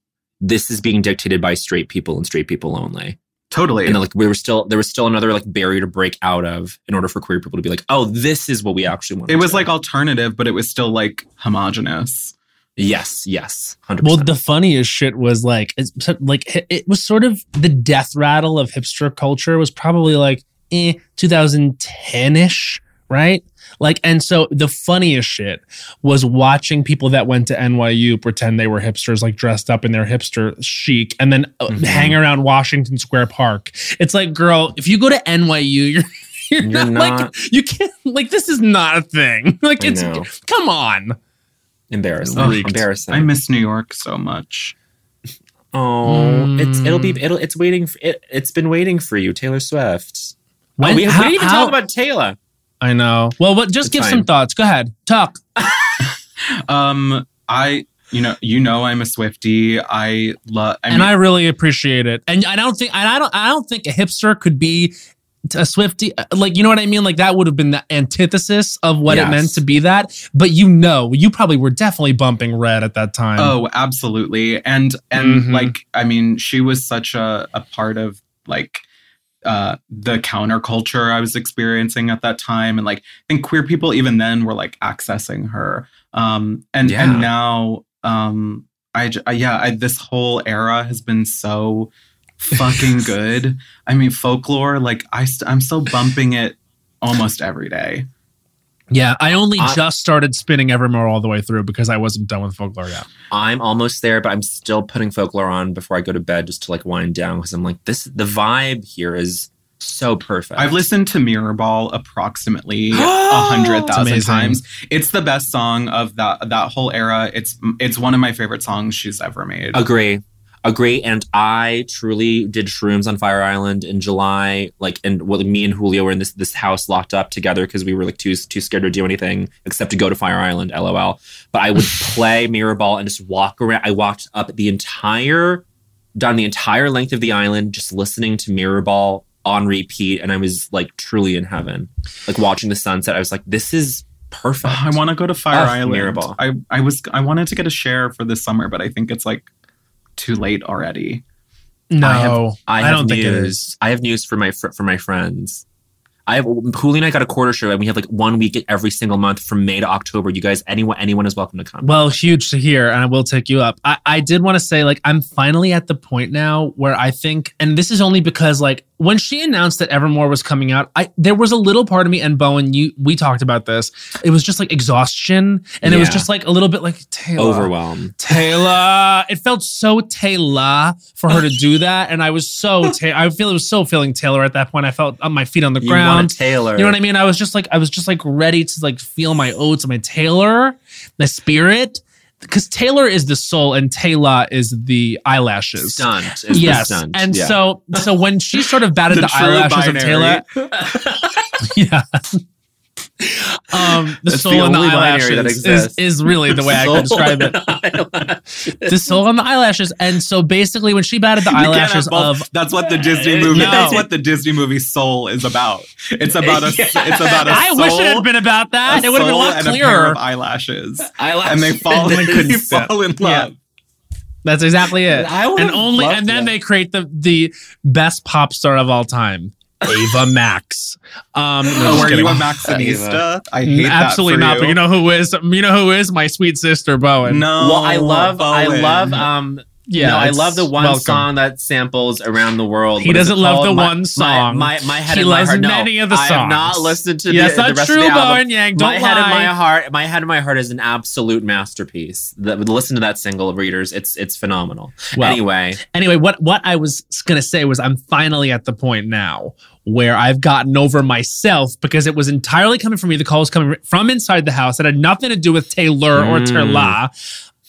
this is being dictated by straight people and straight people only. Totally. And like we were still there was still another like barrier to break out of in order for queer people to be like, oh, this is what we actually want. It was do. Like alternative, but it was still like homogenous. Yes, yes, one hundred percent. Well, the funniest shit was like, it's, like it was sort of the death rattle of hipster culture was probably like eh, twenty ten-ish. right? Like, and so the funniest shit was watching people that went to N Y U pretend they were hipsters, like dressed up in their hipster chic, and then mm-hmm. hang around Washington Square Park. It's like, girl, if you go to N Y U, you're you're, you're not, not like you can't like this is not a thing. Like, it's come on, embarrassing, oh, embarrassing. I miss New York so much. Oh, mm. it's it'll be it'll it's waiting for, it. It's been waiting for you, Taylor Swift. When, oh, we, how, we didn't even how? talk about Taylor. I know. Well, what, just it's give fine. some thoughts. Go ahead. Talk. um, I, you know, you know, I'm a Swiftie. I love, I and mean, I really appreciate it. And I don't think, and I don't, I don't think a hipster could be a Swiftie. Like, you know what I mean? Like, that would have been the antithesis of what yes. it meant to be that. But you know, you probably were definitely bumping Red at that time. Oh, absolutely. And and mm-hmm. like, I mean, she was such a a part of like. Uh, the counterculture I was experiencing at that time. And like, I think queer people even then were like accessing her. Um, and, yeah. and now, um, I, I yeah, I, this whole era has been so fucking good. I mean, Folklore, like I st- I'm still bumping it almost every day. Yeah, I only I, just started spinning Evermore all the way through because I wasn't done with Folklore yet. I'm almost there, but I'm still putting Folklore on before I go to bed just to like wind down because I'm like, this, the vibe here is so perfect. I've listened to Mirrorball approximately a hundred thousand times. It's the best song of that that whole era. It's it's one of my favorite songs she's ever made. Agree. Agree, and I truly did shrooms on Fire Island in July. Like, and well, me and Julio were in this this house locked up together because we were like too too scared to do anything except to go to Fire Island. LOL. But I would play Mirrorball and just walk around. I walked up the entire, down the entire length of the island, just listening to Mirrorball on repeat, and I was like truly in heaven. Like watching the sunset, I was like, this is perfect. I want to go to Fire oh, Island. Mirrorball. I I was I wanted to get a share for this summer, but I think it's like. Too late already. No, I, have, I, have I don't news. think it is. I have news for my fr- for my friends. I have Julie and I got a quarter show, and we have like one week every single month from May to October. You guys, anyone anyone is welcome to come. Well, huge to hear, and I will take you up. I, I did want to say, like, I'm finally at the point now where I think, and this is only because like when she announced that Evermore was coming out, I there was a little part of me, and Bowen, you we talked about this. It was just like exhaustion, and yeah. it was just like a little bit like Taylor. Overwhelmed. Taylor. It felt so Taylor for her to do that, and I was so ta- I feel it was so feeling Taylor at that point. I felt on my feet on the ground. You want a Taylor. You know what I mean? I was just like I was just like ready to like feel my oats and my Taylor, my spirit. Because Taylor is the soul and Taylor is the eyelashes. Stunt. Is yes. The stunt. And yeah. so so when she sort of batted the, the eyelashes binary. Of Taylor. yeah. Um, the That's soul the and the eyelashes is, is really the way I can describe it. The soul and the eyelashes. And so basically when she batted the you eyelashes of... That's what the Disney movie... No. That's what the Disney movie Soul is about. It's about a, yeah. it's about a I soul... I wish it had been about that. It would have been a lot clearer. A pair of eyelashes. eyelashes. And they fall, and they they fall in love. Yeah. That's exactly it. I and only, and then that. They create the, the best pop star of all time. Ava Max. Um, no, oh, are you a Maxinista? I hate absolutely that for not. You. But you know who is? You know who is? My sweet sister Bowen. No, well, I love. Bowen. I love. Um, yeah, no, I love the one welcome. song that samples around the world. He what doesn't love the my, one song. My, my, my head he and my heart. No, many of the songs. I have not listened to. Yes, the, that's the rest true, of the album. Bowen Yang. Don't my lie. Head and my heart. My head and my heart is an absolute masterpiece. The, listen to that single, readers. It's it's phenomenal. Well, anyway, anyway, what what I was gonna say was I'm finally at the point now. Where I've gotten over myself because it was entirely coming from me. The call was coming from inside the house. It had nothing to do with Taylor mm. or Taylor.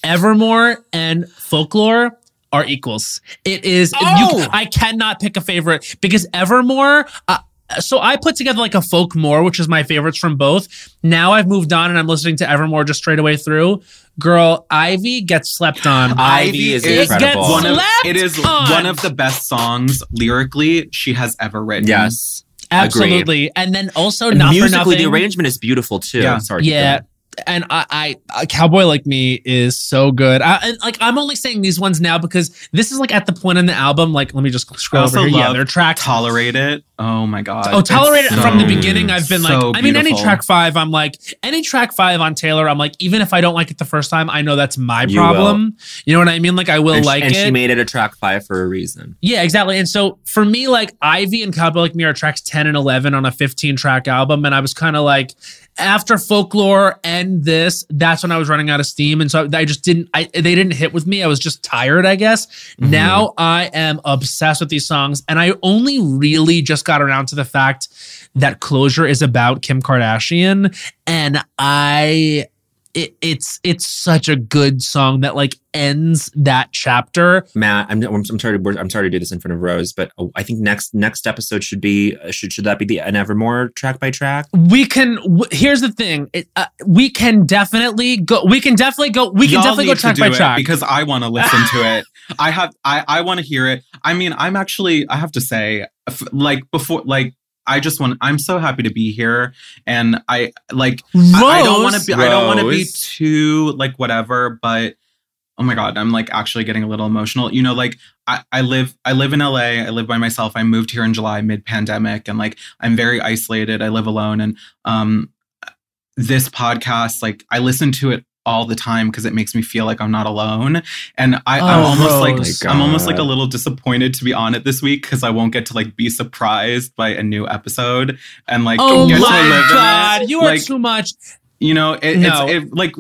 Evermore and Folklore are equals. It is, oh! you, I cannot pick a favorite because Evermore, uh, so I put together like a Folkmore, which is my favorites from both. Now I've moved on and I'm listening to Evermore just straight away through. Girl, Ivy gets slept on. Ivy is incredible. One of, it is on. one of the best songs lyrically she has ever written. Yes, absolutely. Agreed. And then also, and not for nothing. Musically, the arrangement is beautiful too. Yeah. Sorry. Yeah. And I, I, Cowboy Like Me is so good. I, and like, I'm only saying these ones now because this is like at the point in the album. Like, let me just scroll over here. Yeah, their track "Tolerate It." Oh my god. Oh, "Tolerate It" from the beginning. I've been like, I mean, any track five, I'm like, any track five on Taylor, I'm like, even if I don't like it the first time, I know that's my problem. You know what I mean? Like, I will like it. And she made it a track five for a reason. Yeah, exactly. And so for me, like, Ivy and Cowboy Like Me are tracks ten and eleven on a fifteen track album, and I was kind of like, after Folklore and this, that's when I was running out of steam. And so I just didn't, I, they didn't hit with me. I was just tired, I guess. Mm-hmm. Now I am obsessed with these songs. And I only really just got around to the fact that Closure is about Kim Kardashian. And I, it, it's, it's such a good song that like ends that chapter. Matt, I'm, I'm, I'm sorry to, I'm sorry to do this in front of Rose, but I think next next episode should be should should that be the an Evermore track by track? We can. W- here's the thing: it, uh, we can definitely go. We can definitely go. We can Y'all definitely go track by track because I want to listen to it. I have. I I want to hear it. I mean, I'm actually. I have to say, like before, like. I just want, I'm so happy to be here. And I like, Rose, I, I don't want to be, Rose. I don't want to be too like whatever, but oh my God, I'm like actually getting a little emotional. You know, like I, I live, I live in L A. I live by myself. I moved here in July mid pandemic and like, I'm very isolated. I live alone. And um, this podcast, like I listen to it all the time because it makes me feel like I'm not alone. And I, oh, I'm almost Rose. like I'm almost like a little disappointed to be on it this week because I won't get to like be surprised by a new episode and like oh get my to live god, in you like, are too much. You know, it, no. it's it, like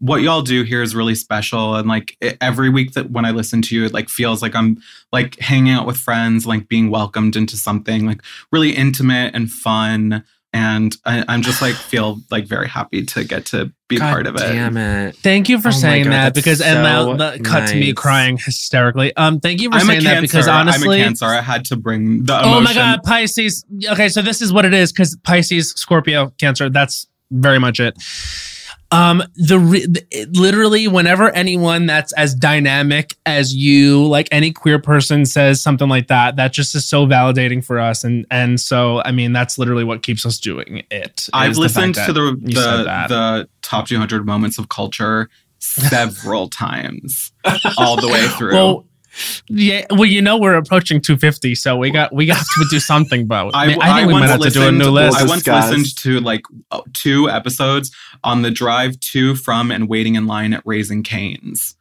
what y'all do here is really special, and like it, every week that when I listen to you, it like feels like I'm like hanging out with friends, like being welcomed into something like really intimate and fun. And I, I'm just like feel like very happy to get to be God part of it. Damn it! Thank you for oh saying God, that because so and that, that cut nice. me crying hysterically. Um, thank you for I'm saying that because honestly, I'm a Cancer. I had to bring the emotion. Oh my God, Pisces. Okay, so this is what it is because Pisces, Scorpio, Cancer. That's very much it. Um, the re- literally whenever anyone that's as dynamic as you, like any queer person says something like that, that just is so validating for us. And, and so, I mean, that's literally what keeps us doing it. I've listened to the, the, the top two hundred moments of culture several times all the way through. Well, yeah, well, you know, we're approaching two fifty, so we got we got to do something, but I, I think I we might have to do a new list. I once guys. listened to like two episodes on the drive to, from, and waiting in line at Raising Cane's.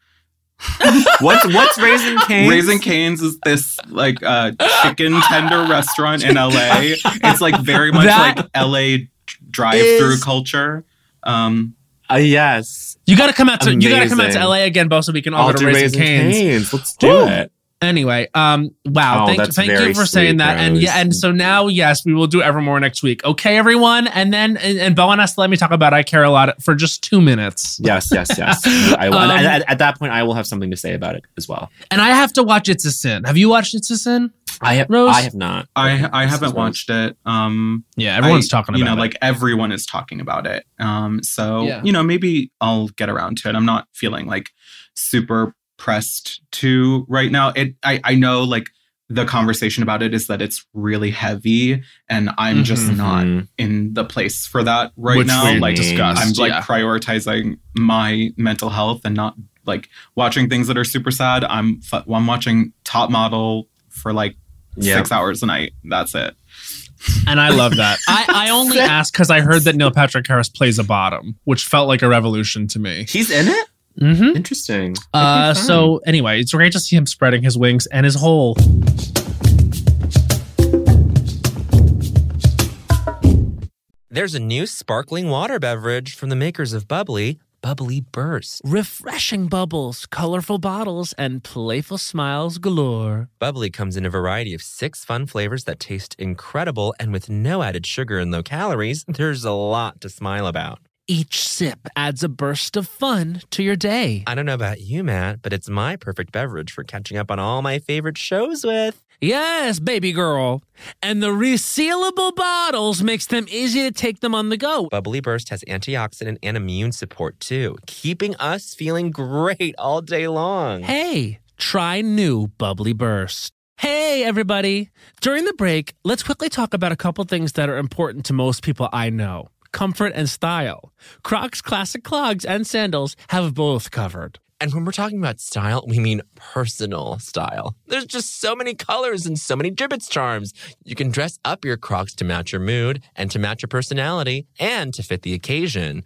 what's what's Raising Cane's? Raising Cane's is this like uh, chicken tender restaurant in L A. It's like very much that like L A drive-through is... culture. Um, Uh, yes, you gotta come out to Amazing. you gotta come out to L A again, both so we can all go to Raising Cane's. Cane's. Let's do Ooh. it. Anyway, um, wow, oh, thank, thank you for sweet, saying that, Rose. and yeah, and so now, yes, we will do Evermore next week, okay, everyone, and then and, and Beau and us, let me talk about I Care a Lot for just two minutes. Yes, yes, yes. I will. Um, and at, at that point, I will have something to say about it as well. And I have to watch It's a Sin. Have you watched It's a Sin? I have. Rose? I have not. I I haven't watched it. Um, yeah, everyone's I, talking about it. You know, it. like everyone is talking about it. Um, so yeah. you know, maybe I'll get around to it. I'm not feeling like super pressed to right now. It I, I know like the conversation about it is that it's really heavy, and I'm mm-hmm. just not in the place for that right Which now. Like discussed. I'm like yeah. prioritizing my mental health and not like watching things that are super sad. I'm I'm watching Top Model for like yeah. six hours a night. That's it. And I love that. I, I only asked because I heard that Neil Patrick Harris plays a bottom, which felt like a revolution to me. He's in it? Mm-hmm. Interesting. Uh, so anyway, it's great to see him spreading his wings and his whole. There's a new sparkling water beverage from the makers of Bubbly, Bubbly Burst. Refreshing bubbles, colorful bottles, and playful smiles galore. Bubbly comes in a variety of six fun flavors that taste incredible, and with no added sugar and low calories, there's a lot to smile about. Each sip adds a burst of fun to your day. I don't know about you, Matt, but it's my perfect beverage for catching up on all my favorite shows with. Yes, baby girl. And the resealable bottles makes them easy to take them on the go. Bubbly Burst has antioxidant and immune support, too, keeping us feeling great all day long. Hey, try new Bubbly Burst. Hey, everybody. During the break, let's quickly talk about a couple things that are important to most people I know. comfort, and style. Crocs classic clogs and sandals have both covered. And when we're talking about style, we mean personal style. There's just so many colors and so many gibbets charms. You can dress up your Crocs to match your mood and to match your personality and to fit the occasion.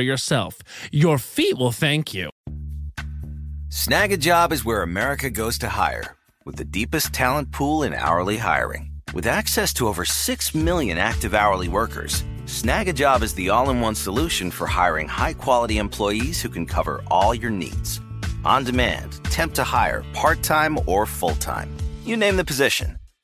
yourself. Your feet will thank you. Snag a Job is where America goes to hire, with the deepest talent pool in hourly hiring. With access to over six million active hourly workers, Snag a Job is the all-in-one solution for hiring high-quality employees who can cover all your needs. On demand, temp to hire, part-time or full-time. You name the position.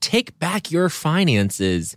Take back your finances.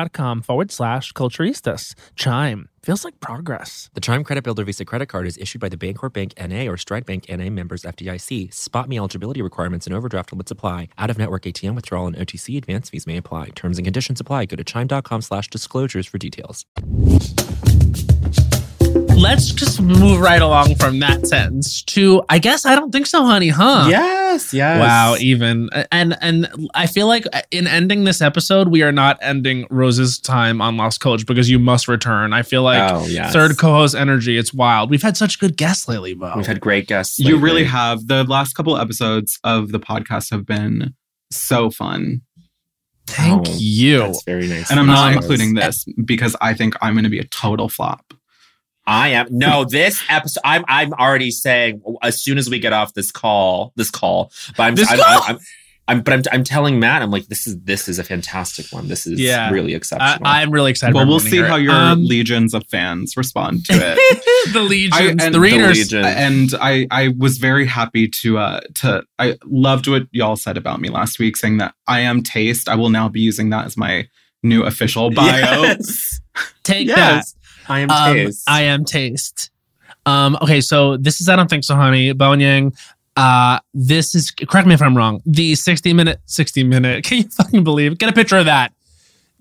Dot com forward slash culturistas. Chime. Feels like progress. The Chime Credit Builder Visa Credit Card is issued by the Bancorp Bank N A or Stride Bank N A members F D I C. Spot me eligibility requirements and overdraft limits apply. Out-of-network A T M withdrawal and O T C advance fees may apply. Terms and conditions apply. Go to chime.com slash disclosures for details. Let's just move right along from that sentence to, I guess, I don't think so, honey, huh? Yes, yes. Wow, even. And and I feel like in ending this episode, we are not ending Rose's time on Lost Coach because you must return. I feel like oh, yes. Third co-host energy, it's wild. We've had such good guests lately, Bo. We've had great guests lately. You really have. The last couple episodes of the podcast have been so fun. Thank oh, you. That's very nice. And I'm not nice. including this because I think I'm going to be a total flop. I am. No, this episode, I'm I'm already saying as soon as we get off this call, this call, but I'm, this I'm, call? I'm, I'm, I'm, I'm but I'm, I'm telling Matt, I'm like, this is, this is a fantastic one. This is yeah. really exceptional. I, I'm really excited. Well, we'll see how it. your um, legions of fans respond to it. the legions, I, and the readers. The legion. And I, I was very happy to, uh, to, I loved what y'all said about me last week, saying that I am taste. I will now be using that as my new official bio. Yes. Take yes. that. I am taste. Um, I am taste. Um, okay, so this is I Don't Think So, Honey, Bo and Yang. Uh, this is, correct me if I'm wrong, the sixty minute, sixty minute, can you fucking believe it? Get a picture of that.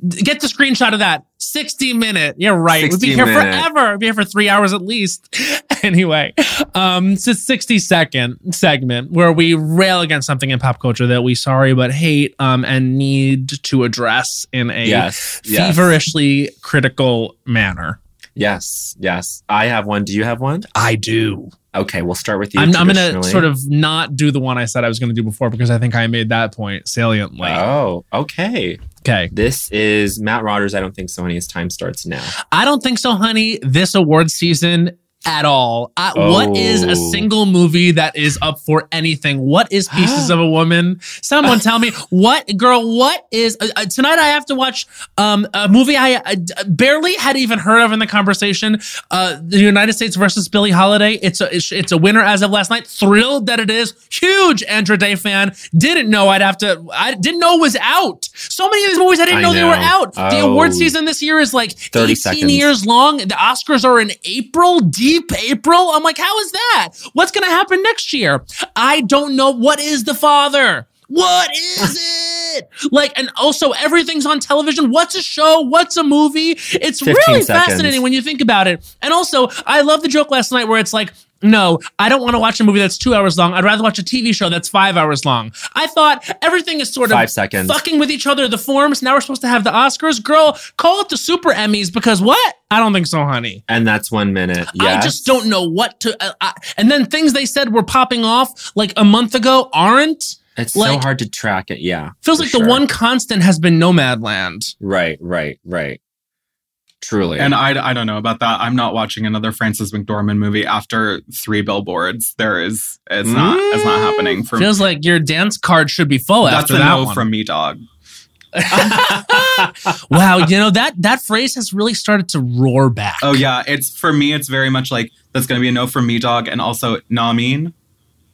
Get the screenshot of that. sixty minute. You're right. We'll be here minute. forever. We'll be here for three hours at least. Anyway, um, it's a sixty second segment where we rail against something in pop culture that we sorry but hate um, and need to address in a yes, feverishly yes. critical manner. Yes, yes. I have one. Do you have one? I do. Okay, we'll start with you. I'm, I'm going to sort of not do the one I said I was going to do before because I think I made that point saliently. Oh, okay. Okay. This is Matt Rodder's I Don't Think So, Honey. His time starts now. I Don't Think So, Honey. This award season at all. I, oh. What is a single movie that is up for anything? What is Pieces of a Woman? Someone tell me what, girl, what is uh, uh, tonight? I have to watch um, a movie I uh, barely had even heard of in the conversation. Uh, the United States versus Billie Holiday. It's a, it's, it's a winner as of last night. Thrilled that it is. Huge Andra Day fan. Didn't know I'd have to, I didn't know it was out. So many of these movies I didn't I know, know they were out. Oh. The award season this year is like eighteen seconds. Years long. The Oscars are in April. Deep April. I'm like, how is that? What's going to happen next year? I don't know. What is The Father? What is it? Like, and also everything's on television. What's a show? What's a movie? It's really fascinating when you think about it. And also, I love the joke last night where it's like, no, I don't want to watch a movie that's two hours long. I'd rather watch a T V show that's five hours long. I thought everything is sort of five seconds. Fucking with each other. The forms. Now we're supposed to have the Oscars. Girl, call it the Super Emmys because what? I don't think so, honey. And that's one minute. Yes. I just don't know what to. Uh, I, and then things they said were popping off like a month ago aren't. It's like, so hard to track it. Yeah. Feels like sure. The one constant has been Nomadland. Right, right, right. Truly. And I, I don't know about that. I'm not watching another Frances McDormand movie after Three Billboards. There is, it's not, mm. it's not happening. For Feels me. Like your dance card should be full That's after that no one. That's a no from me, dog. Wow. You know, that, that phrase has really started to roar back. Oh yeah. It's for me, it's very much like, that's going to be a no from me, dog. And also Namin.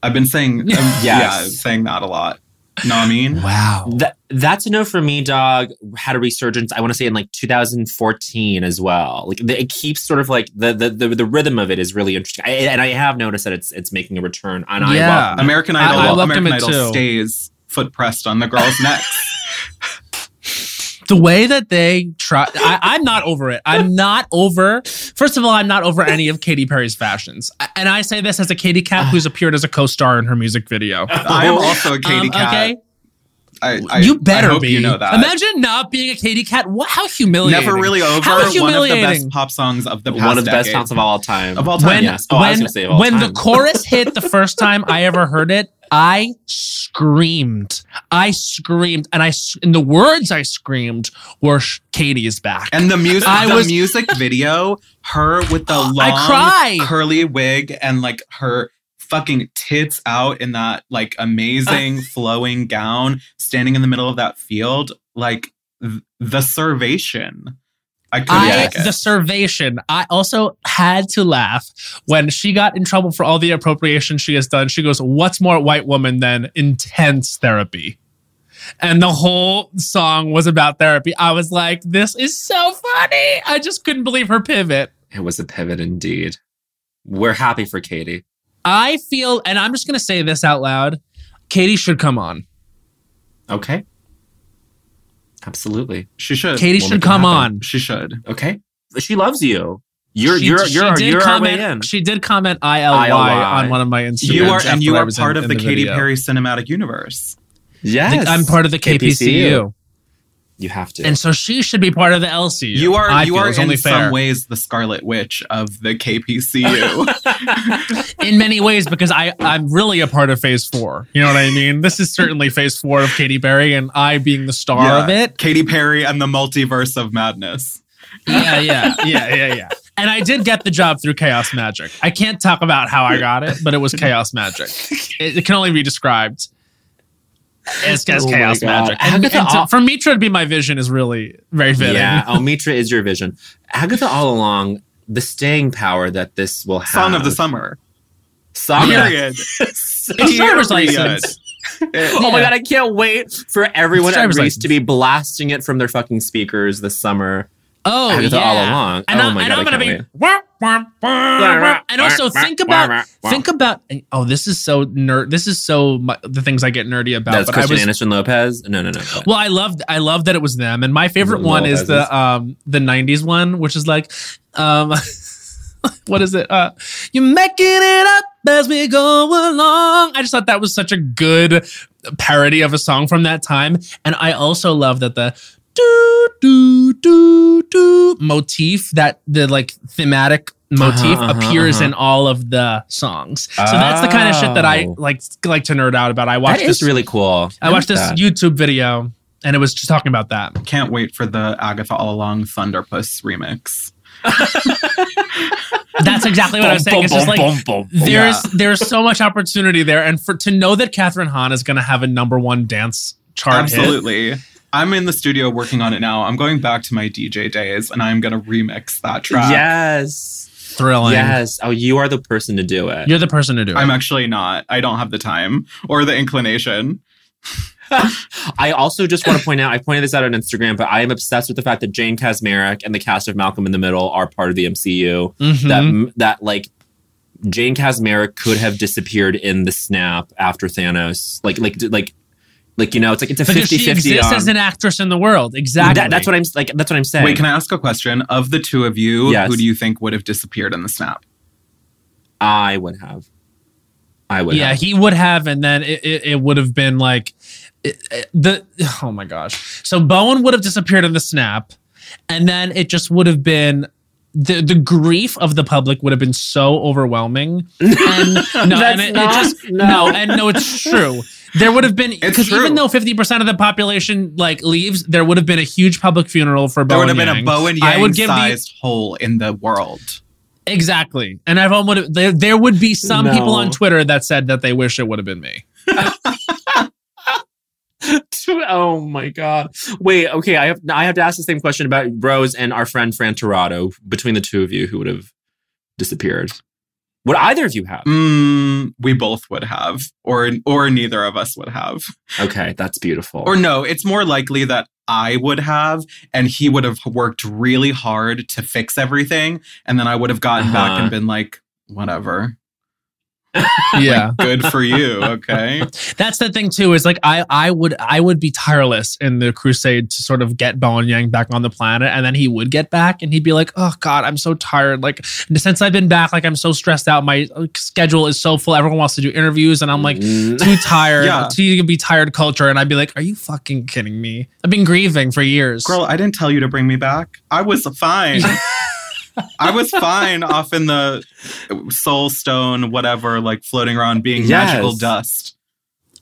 I've been saying, um, yes. yeah, saying that a lot. Know what I mean? Wow. Th- that's a no for me, dog. Had a resurgence, I want to say in like two thousand fourteen as well. Like the, it keeps sort of like the, the the the rhythm of it is really interesting. I, and I have noticed that it's it's making a return on yeah. I Love American Idol. I, I American Idol too. Stays foot pressed on the girls' necks. The way that they try, I, I'm not over it. I'm not over. First of all, I'm not over any of Katy Perry's fashions. And I say this as a Katy cat who's appeared as a co-star in her music video. I am also a Katy um, cat. Okay. I, I, you better I hope be. You know that. Imagine not being a Katy cat. What, how humiliating. Never really over. How humiliating. One of the best pop songs of the past One of the decade. Best songs of all time. Of all time, when, yes. Oh, when, I was going to say of all when time. When the chorus hit the first time I ever heard it, I screamed. I screamed. And I, in the words I screamed were Katy is back. And the music, I the was, music video, her with the long curly wig and like her fucking tits out in that like amazing uh, flowing gown, standing in the middle of that field, like th- the servation. I couldn't I, take it. The servation. I also had to laugh when she got in trouble for all the appropriation she has done. She goes, "What's more white woman than intense therapy?" And the whole song was about therapy. I was like, "This is so funny!" I just couldn't believe her pivot. It was a pivot indeed. We're happy for Katy. I feel, and I'm just going to say this out loud, Katy should come on. Okay. Absolutely. She should. Katy we'll should come on. She should. Okay. She loves you. You're, she, you're, she you're, you're comment, our way in. She did comment I L Y, I L Y on one of my Instagrams. You are, and you are part in, of the, the Katy video. Perry cinematic universe. Yes. The, I'm part of the K P C U. K P C U. You have to. And so she should be part of the L C U. You are, I you are in only some fair. ways the Scarlet Witch of the K P C U. In many ways, because I, I'm really a part of phase four. You know what I mean? This is certainly phase four of Katy Perry and I being the star yeah. of it. Katy Perry and the multiverse of madness. Yeah, yeah, yeah, yeah, yeah. And I did get the job through chaos magic. I can't talk about how I got it, but it was chaos magic. It, it can only be described. It's just oh chaos magic. And, and all- to, for Mitra to be my vision is really very fitting. Yeah, oh, Mitra is your vision. Agatha All Along, the staying power that this will have. Song of the Summer. Summer. Yeah. It's driver's license. Oh my God, I can't wait for everyone at Reese to be blasting it from their fucking speakers this summer. Oh, Agatha yeah. All Along. And, oh my and God, I'm going to be... Wah, wah, wah, wah, and also wah, think about... Wah, wah. Think about... Oh, this is so nerd... This is so... My, the things I get nerdy about. That's but Christian I was, Anderson Lopez? No, no, no. no. Well, I loved, I loved that it was them. And my favorite Lopez. one is the um, the nineties one, which is like... Um, what is it? Uh, You're making it up as we go along. I just thought that was such a good parody of a song from that time. And I also love that the... Do, do, do, do motif that the like thematic motif uh-huh, appears uh-huh. in all of the songs. So oh. that's the kind of shit that I like like to nerd out about. I watched that this really cool. I, I watched this that. YouTube video and it was just talking about that. Can't wait for the Agatha All Along Thunderpuss remix. That's exactly what I was saying. It's just like there's yeah. there's so much opportunity there, and for to know that Catherine Hahn is going to have a number one dance chart. Absolutely. Hit. I'm in the studio working on it now. I'm going back to my D J days, and I'm going to remix that track. Yes. Thrilling. Yes. Oh, you are the person to do it. You're the person to do it. I'm actually not. I don't have the time or the inclination. I also just want to point out, I pointed this out on Instagram, but I am obsessed with the fact that Jane Kaczmarek and the cast of Malcolm in the Middle are part of the M C U. Mm-hmm. That, that like, Jane Kaczmarek could have disappeared in the snap after Thanos. Like, like, like, like, you know, it's like, it's a fifty-fifty. She exists um, as an actress in the world. Exactly. That, that's what I'm like. That's what I'm saying. Wait, can I ask a question? Of the two of you, yes. Who do you think would have disappeared in the snap? I would have. I would yeah, have. Yeah, he would have. And then it, it, it would have been like, it, it, the oh my gosh. So Bowen would have disappeared in the snap. And then it just would have been, the the grief of the public would have been so overwhelming. And no, and it, not, it just, no. no, and no, it's true. There would have been, because even though fifty percent of the population like leaves, there would have been a huge public funeral for Bowen Yang. There would have Yang. been a Bowen Yang-sized hole in the world. Exactly. And everyone would have, there, there would be some no. people on Twitter that said that they wish it would have been me. Oh my God. Wait, okay. I have I have to ask the same question about Rose and our friend Fran Torado. Between the two of you, who would have disappeared? Would either of you have? Mm, we both would have, or or neither of us would have. Okay, that's beautiful. Or no, it's more likely that I would have, and he would have worked really hard to fix everything, and then I would have gotten uh-huh. back and been like, whatever. Yeah, like, good for you. Okay, that's the thing too. Is like I, I would, I would be tireless in the crusade to sort of get Bowen Yang back on the planet, and then he would get back, and he'd be like, "Oh God, I'm so tired. Like since I've been back, like I'm so stressed out. My schedule is so full. Everyone wants to do interviews, and I'm like too tired. yeah. Too be tired culture." And I'd be like, "Are you fucking kidding me? I've been grieving for years, girl. I didn't tell you to bring me back. I was fine." I was fine off in the soul stone, whatever, like floating around being yes. magical dust.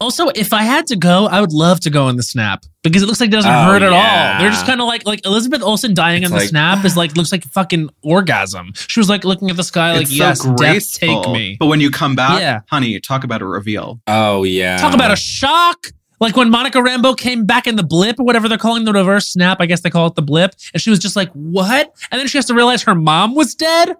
Also, if I had to go, I would love to go in the snap because it looks like it doesn't oh, hurt at yeah. all. They're just kind of like, like Elizabeth Olsen dying it's in like, the snap is like, looks like fucking orgasm. She was like looking at the sky like, so yes, death, take me. But when you come back, yeah. honey, talk about a reveal. Oh, yeah. Talk about a shock. Like when Monica Rambeau came back in the blip or whatever they're calling the reverse snap, I guess they call it the blip. And she was just like, what? And then she has to realize her mom was dead. Girl,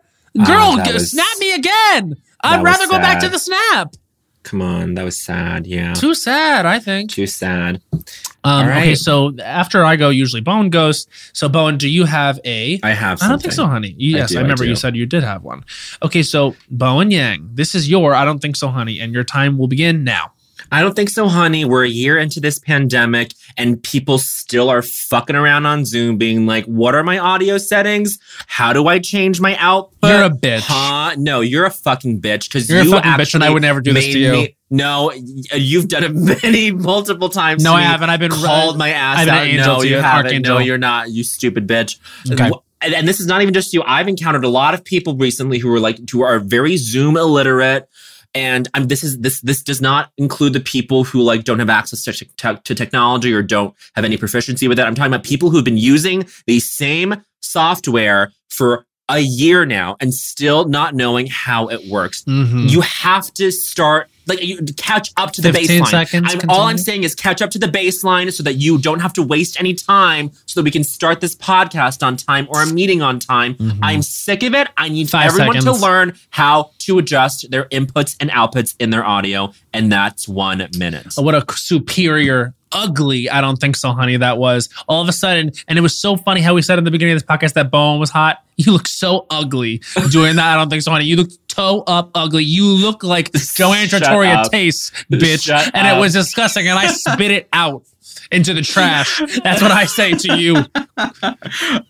oh, was, snap me again. I'd rather go back to the snap. Come on. That was sad. Yeah. Too sad, I think. Too sad. Um, All right. Okay, so after I go, usually Bowen goes. So Bowen, do you have a... I have something. I don't think so, honey. Yes, I, do, I remember I you said you did have one. Okay, so Bowen Yang, this is your I don't think so, honey. And your time will begin now. I don't think so, honey. We're a year into this pandemic and people still are fucking around on Zoom being like, what are my audio settings? How do I change my output? You're a bitch. Huh? No, you're a fucking bitch. Because You're you a fucking bitch and I would never do this to you. Me- No, you've done it many, multiple times. No, I haven't. I've been called my ass out. No, you haven't. No, you're not. You stupid bitch. Okay. And, and this is not even just you. I've encountered a lot of people recently who are like, who are very Zoom illiterate. And um, this is this this does not include the people who like don't have access to, te- to technology or don't have any proficiency with that. I'm talking about people who've been using the same software for a year now and still not knowing how it works. Mm-hmm. You have to start like you catch up to the baseline. Seconds, I'm, all I'm saying is catch up to the baseline so that you don't have to waste any time so that we can start this podcast on time or a meeting on time. Mm-hmm. I'm sick of it. I need Five everyone seconds. to learn how to adjust their inputs and outputs in their audio. And that's one minute. Oh, what a superior ugly, I don't think so, honey, that was. All of a sudden, and it was so funny how we said in the beginning of this podcast that Bowen was hot. You look so ugly doing that, I don't think so, honey. You look toe up ugly. You look like Joanne Trattoria tastes, bitch. Shut and up. It was disgusting, and I spit it out into the trash. That's what I say to you.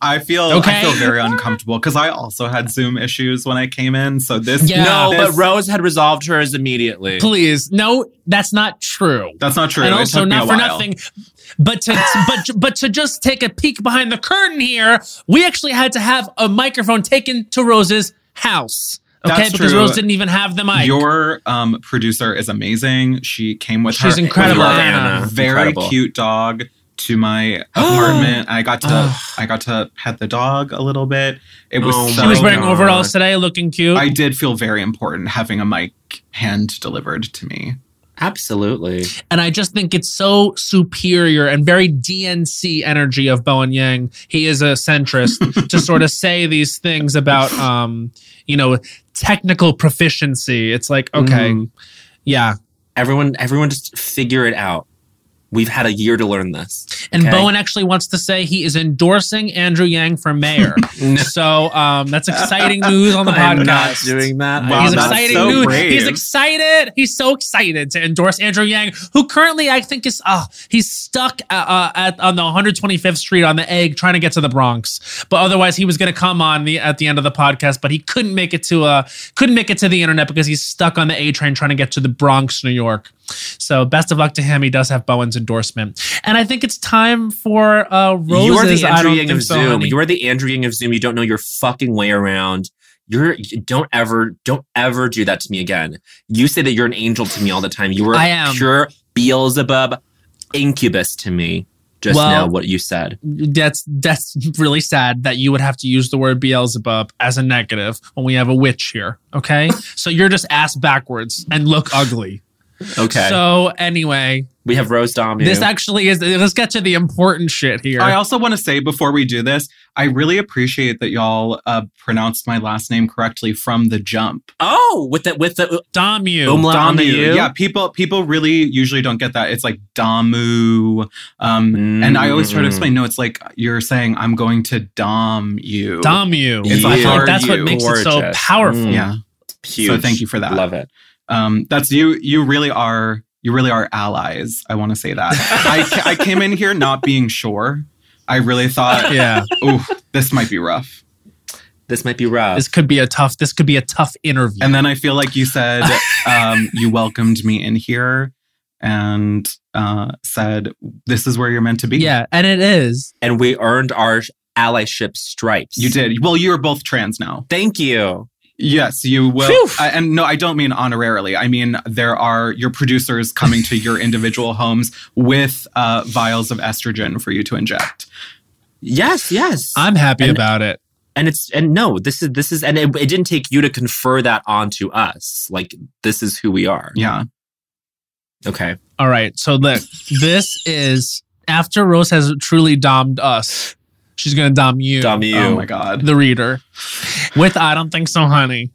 I feel okay? I feel very uncomfortable because I also had Zoom issues when I came in. So this yeah. no, this, but Rose had resolved hers immediately. Please, no, that's not true. That's not true. And it also, not for nothing, but to, to but but to just take a peek behind the curtain here, we actually had to have a microphone taken to Rose's house. Okay, That's because true. Rose didn't even have the mic. Your um, producer is amazing. She came with She's her incredible, Anna. Very incredible. Cute dog. to my apartment. I got to I got to pet the dog a little bit. It was oh so She was wearing God. overalls today, looking cute. I did feel very important having a mic hand delivered to me. Absolutely. And I just think it's so superior and very D N C energy of Bowen Yang. He is a centrist to sort of say these things about, um, you know, technical proficiency. It's like, okay, mm. yeah. Everyone, everyone just figure it out. We've had a year to learn this. And okay? Bowen actually wants to say he is endorsing Andrew Yang for mayor. No. So um, that's exciting news on the podcast. I'm not doing that. Wow, He's exciting so news. Brave. He's excited. He's so excited to endorse Andrew Yang, who currently I think is uh, he's stuck uh, at on the one hundred twenty-fifth Street on the Egg trying to get to the Bronx. But otherwise, he was going to come on the at the end of the podcast, but he couldn't make it to uh couldn't make it to the internet because he's stuck on the A train trying to get to the Bronx, New York. So best of luck to him. He does have Bowen's endorsement. And I think it's time for uh, Rose's. You are the Andrew Yang of so, Zoom. Honey. You are the Andrew Yang of Zoom. You don't know your fucking way around. You're, you don't ever, don't ever do that to me again. You say that you're an angel to me all the time. You were pure Beelzebub incubus to me. Just well, now what you said. That's that's really sad that you would have to use the word Beelzebub as a negative when we have a witch here. Okay? So you're just ass backwards and look ugly. Okay. So anyway, we have Rose Domu. This actually is. Let's get to the important shit here. I also want to say before we do this, I really appreciate that y'all uh, pronounced my last name correctly from the jump. Oh, with the with the Domu. Domu. Domu. Yeah, people people really usually don't get that. It's like Domu, um, mm. and I always try to explain. No, it's like you're saying I'm going to dom you. Dom you. It's like, like that's you. What makes Gorgeous. It so powerful. Mm. Yeah. Huge. So thank you for that. Love it. Um, that's you. You really are. You really are allies. I want to say that. I, I came in here not being sure. I really thought, yeah, oh, this might be rough. This might be rough. This could be a tough. This could be a tough interview. And then I feel like you said um, you welcomed me in here and uh, said this is where you're meant to be. Yeah, and it is. And we earned our allyship stripes. You did. Well, you are both trans now. Thank you. Yes, you will. I, and no, I don't mean honorarily. I mean, there are your producers coming to your individual homes with uh, vials of estrogen for you to inject. Yes, yes. I'm happy and, about it. And it's and no, this is this is and it, it didn't take you to confer that onto us. Like, this is who we are. Yeah. Okay. All right. So look, this is after Rose has truly domed us. She's going to dom you. Dom you. Oh, my God. The reader. With I Don't Think So, Honey.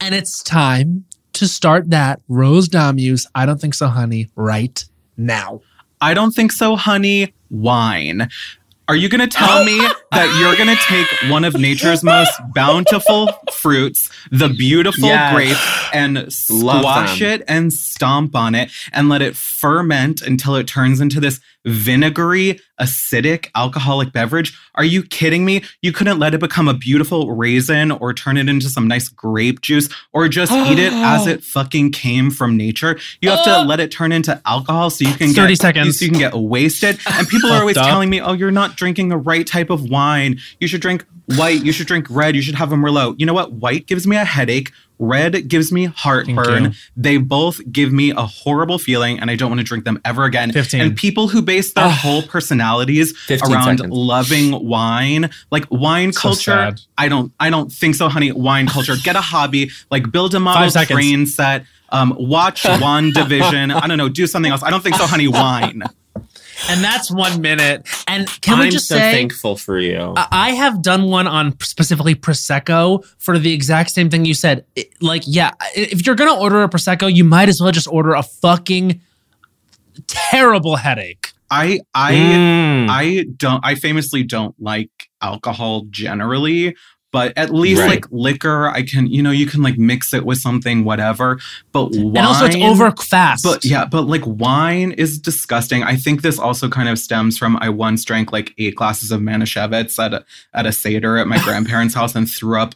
And it's time to start that Rose Dom You's I Don't Think So, Honey right now. I Don't Think So, Honey wine. Are you going to tell me that you're going to take one of nature's most bountiful fruits, the beautiful yes. grape, and squash it and stomp on it and let it ferment until it turns into this vinegary, acidic, alcoholic beverage? Are you kidding me? You couldn't let it become a beautiful raisin or turn it into some nice grape juice or just eat it as it fucking came from nature. You have to let it turn into alcohol so you can get seconds. So you can get wasted. And people are always telling me, oh, you're not drinking the right type of wine. You should drink white. You should drink red. You should have a Merlot. You know what? White gives me a headache. Red gives me heartburn. They both give me a horrible feeling, and I don't want to drink them ever again. fifteen And people who base their Ugh. whole personalities around seconds. loving wine, like wine so culture, sad. I don't, I don't think so, honey. Wine culture, get a hobby, like build a model train set, um, watch WandaVision. I don't know, do something else. I don't think so, honey. Wine. And that's one minute. And can I'm we just so say, thankful for you. I have done one on specifically Prosecco for the exact same thing you said. It, like, yeah, if you're going to order a Prosecco, you might as well just order a fucking terrible headache. I, I, mm. I don't, I famously don't like alcohol generally, but at least right. like liquor, I can, you know, you can like mix it with something, whatever. But wine. And also it's over fast. But yeah, but like wine is disgusting. I think this also kind of stems from, I once drank like eight glasses of Manischewitz at a, at a Seder at my grandparents' house and threw up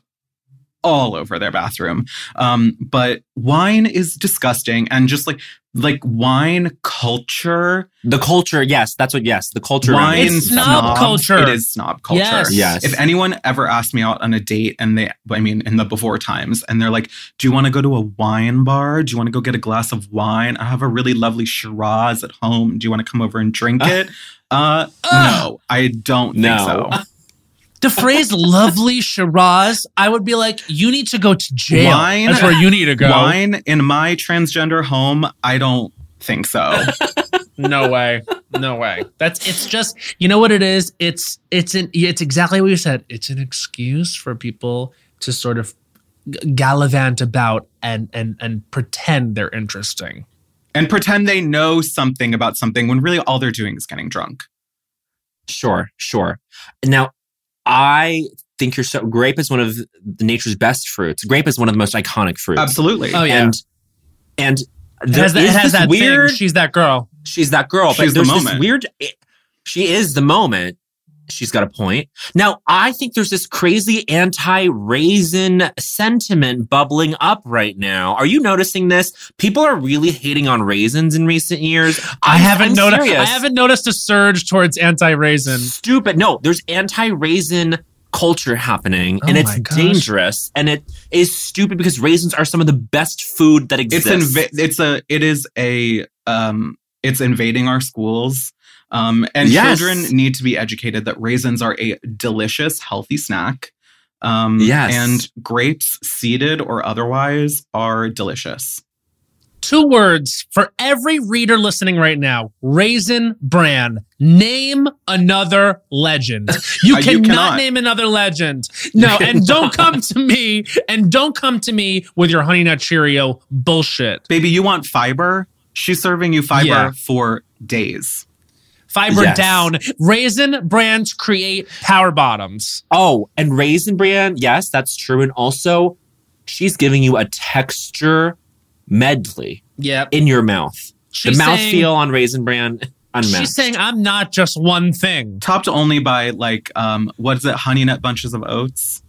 all over their bathroom. Um, but wine is disgusting. And just like like wine culture. The culture. Yes, that's what. Yes. The culture. Wine it's snob culture. It is snob culture. Yes. yes. If anyone ever asked me out on a date and they I mean, in the before times and they're like, do you want to go to a wine bar? Do you want to go get a glass of wine? I have a really lovely Shiraz at home. Do you want to come over and drink uh, it? Uh, uh, no, I don't no. think so. Uh, The phrase lovely Shiraz, I would be like, you need to go to jail. Wine, that's where you need to go. Wine in my transgender home, I don't think so. No way. No way. That's it's just, you know what it is? It's it's an, it's exactly what you said. It's an excuse for people to sort of gallivant about and and and pretend they're interesting. And pretend they know something about something when really all they're doing is getting drunk. Sure, sure. Now, I think you're so... Grape is one of nature's best fruits. Grape is one of the most iconic fruits. Absolutely. Oh, yeah. And, and there it has, the, is it has that weird... Thing. She's that girl. She's that girl. She's but the moment. This weird, it, she is the moment. She's got a point. Now, I think there's this crazy anti-raisin sentiment bubbling up right now. Are you noticing this? People are really hating on raisins in recent years. I, I haven't noticed. I haven't noticed a surge towards anti-raisin. Stupid. No, there's anti-raisin culture happening, oh and it's gosh. dangerous, and it is stupid because raisins are some of the best food that exists. It's inv- it's a. It is a. Um, it's invading our schools. Um, and yes. children need to be educated that raisins are a delicious, healthy snack. Um, yes. And grapes, seeded or otherwise, are delicious. Two words for every reader listening right now. Raisin Bran. Name another legend. You, cannot you cannot name another legend. No, and don't come to me. And don't come to me with your Honey Nut Cheerio bullshit. Baby, you want fiber? She's serving you fiber yeah. for days. Fiber yes. down. Raisin brands create power bottoms. Oh, and Raisin Bran, yes, that's true. And also, she's giving you a texture medley yep. in your mouth. She's the mouthfeel on Raisin Bran, unmatched. She's saying, I'm not just one thing. Topped only by, like, um, what is it, Honey Nut Bunches of Oats?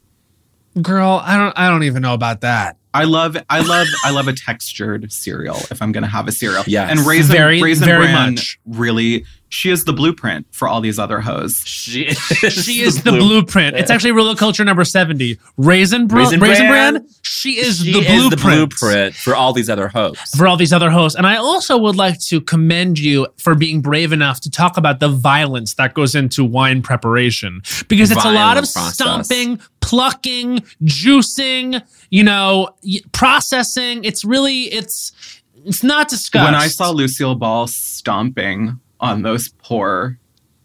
Girl, I don't I don't even know about that. I love, I love, I love a textured cereal. If I'm gonna have a cereal, yes, and Raisin, very, Raisin very Bran much. Really, she is the blueprint for all these other hoes. She is, she is the, the blueprint. blueprint. It's actually Real Culture number seventy. Raisin, bro- Raisin, Raisin Bran. Raisin Bran. She is she the blueprint. Is the blueprint for all these other hoes. For all these other hoes, and I also would like to commend you for being brave enough to talk about the violence that goes into wine preparation, because it's Violent a lot of process. stomping, plucking, juicing. You know, processing. It's really, it's it's not discussed. When I saw Lucille Ball stomping on those poor,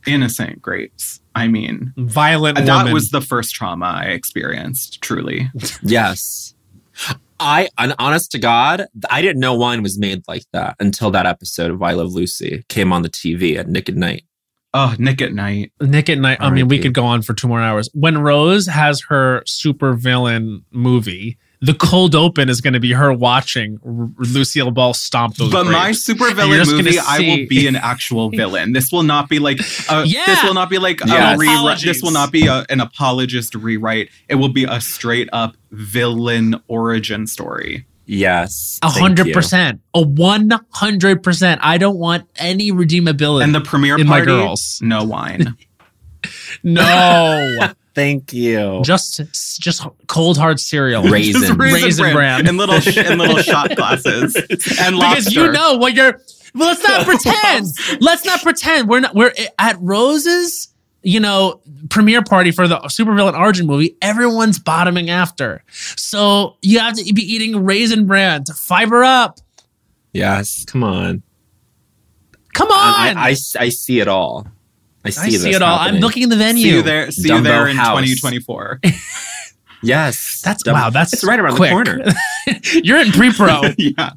innocent grapes, I mean, violent woman. That was the first trauma I experienced, truly. Yes. I, and honest to God, I didn't know wine was made like that until that episode of I Love Lucy came on the T V at Nick at Night. Oh, Nick at Night. Nick at Night. I mean, we could go on for two more hours. When Rose has her supervillain movie, the cold open is going to be her watching R- Lucille Ball stomp those But grapes. My supervillain movie, I will be an actual villain. This will not be like a, yeah. this will not be like yes. a rewrite. This will not be a, an apologist rewrite. It will be a straight up villain origin story. Yes. A hundred percent. A one hundred percent. I don't want any redeemability. And the premiere in party, my girls. No wine. No. Thank you. Just just cold hard cereal. Raisin. Raisin, Raisin Bran. And little and little shot glasses. And lobster. Because you know what you're well, let's not pretend. Let's not pretend. We're not we're at Rose's. You know, premiere party for the supervillain origin movie, everyone's bottoming after. So you have to be eating Raisin Bran to fiber up. Yes, come on. Come on! I, I, I, I see it all. I see, I see it all. Happening. I'm looking in the venue. See you there, see you there in twenty twenty-four. Yes. That's Dumb- wow, that's it's right around quick. the corner. You're in pre-pro. Yeah.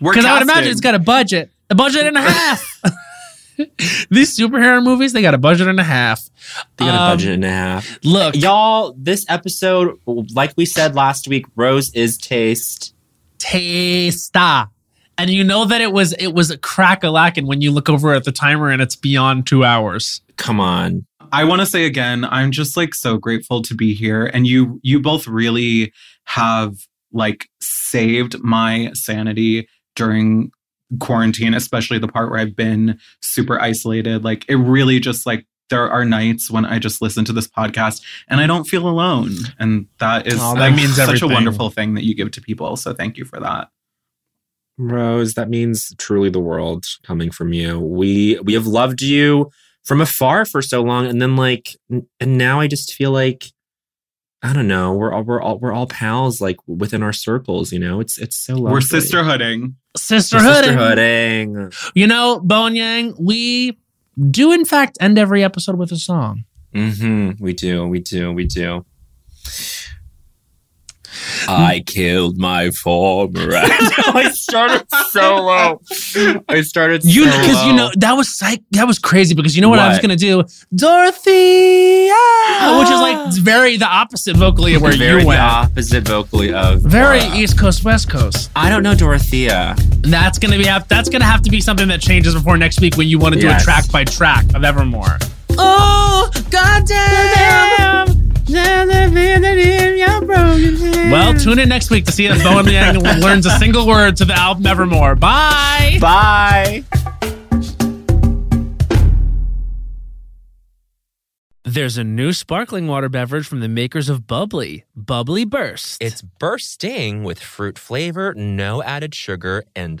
Because I would imagine it's got a budget. A budget and a half. These superhero movies, they got a budget and a half. They got um, a budget and a half. Look, y'all, this episode, like we said last week, Rose is taste. Tasta. And you know that it was it was a crack-a-lackin' when you look over at the timer and it's beyond two hours. Come on. I want to say again, I'm just like so grateful to be here. And you, you both really have like saved my sanity during quarantine, especially the part where I've been super isolated. Like it really just like, there are nights when I just listen to this podcast and I don't feel alone. And that is oh, that like, means such everything. A wonderful thing that you give to people. So thank you for that. Rose, that means truly the world coming from you. We we have loved you from afar for so long, and then like, and now I just feel like, I don't know, we're all we're all we're all pals like within our circles. You know, it's it's so lovely. We're sisterhooding, sisterhooding, sisterhooding. You know, Bo and Yang, we do in fact end every episode with a song. Mm-hmm. We do, we do, we do. I killed my former. I started so low. I started so you, cause, low. You know, that was psych- that was crazy because you know what, what? I was going to do? Dorothea! Ah. Which is like very the opposite vocally of where very you went. Very the opposite vocally of. Very uh, East Coast, West Coast. I don't know Dorothea. That's going to be that's gonna have to be something that changes before next week when you want to do yes. a track by track of Evermore. Oh, goddamn! Goddamn. Well, tune in next week to see if Bo and Yang learns a single word to the album Evermore. Bye. Bye. There's a new sparkling water beverage from the makers of Bubbly, Bubbly Burst. It's bursting with fruit flavor, no added sugar, and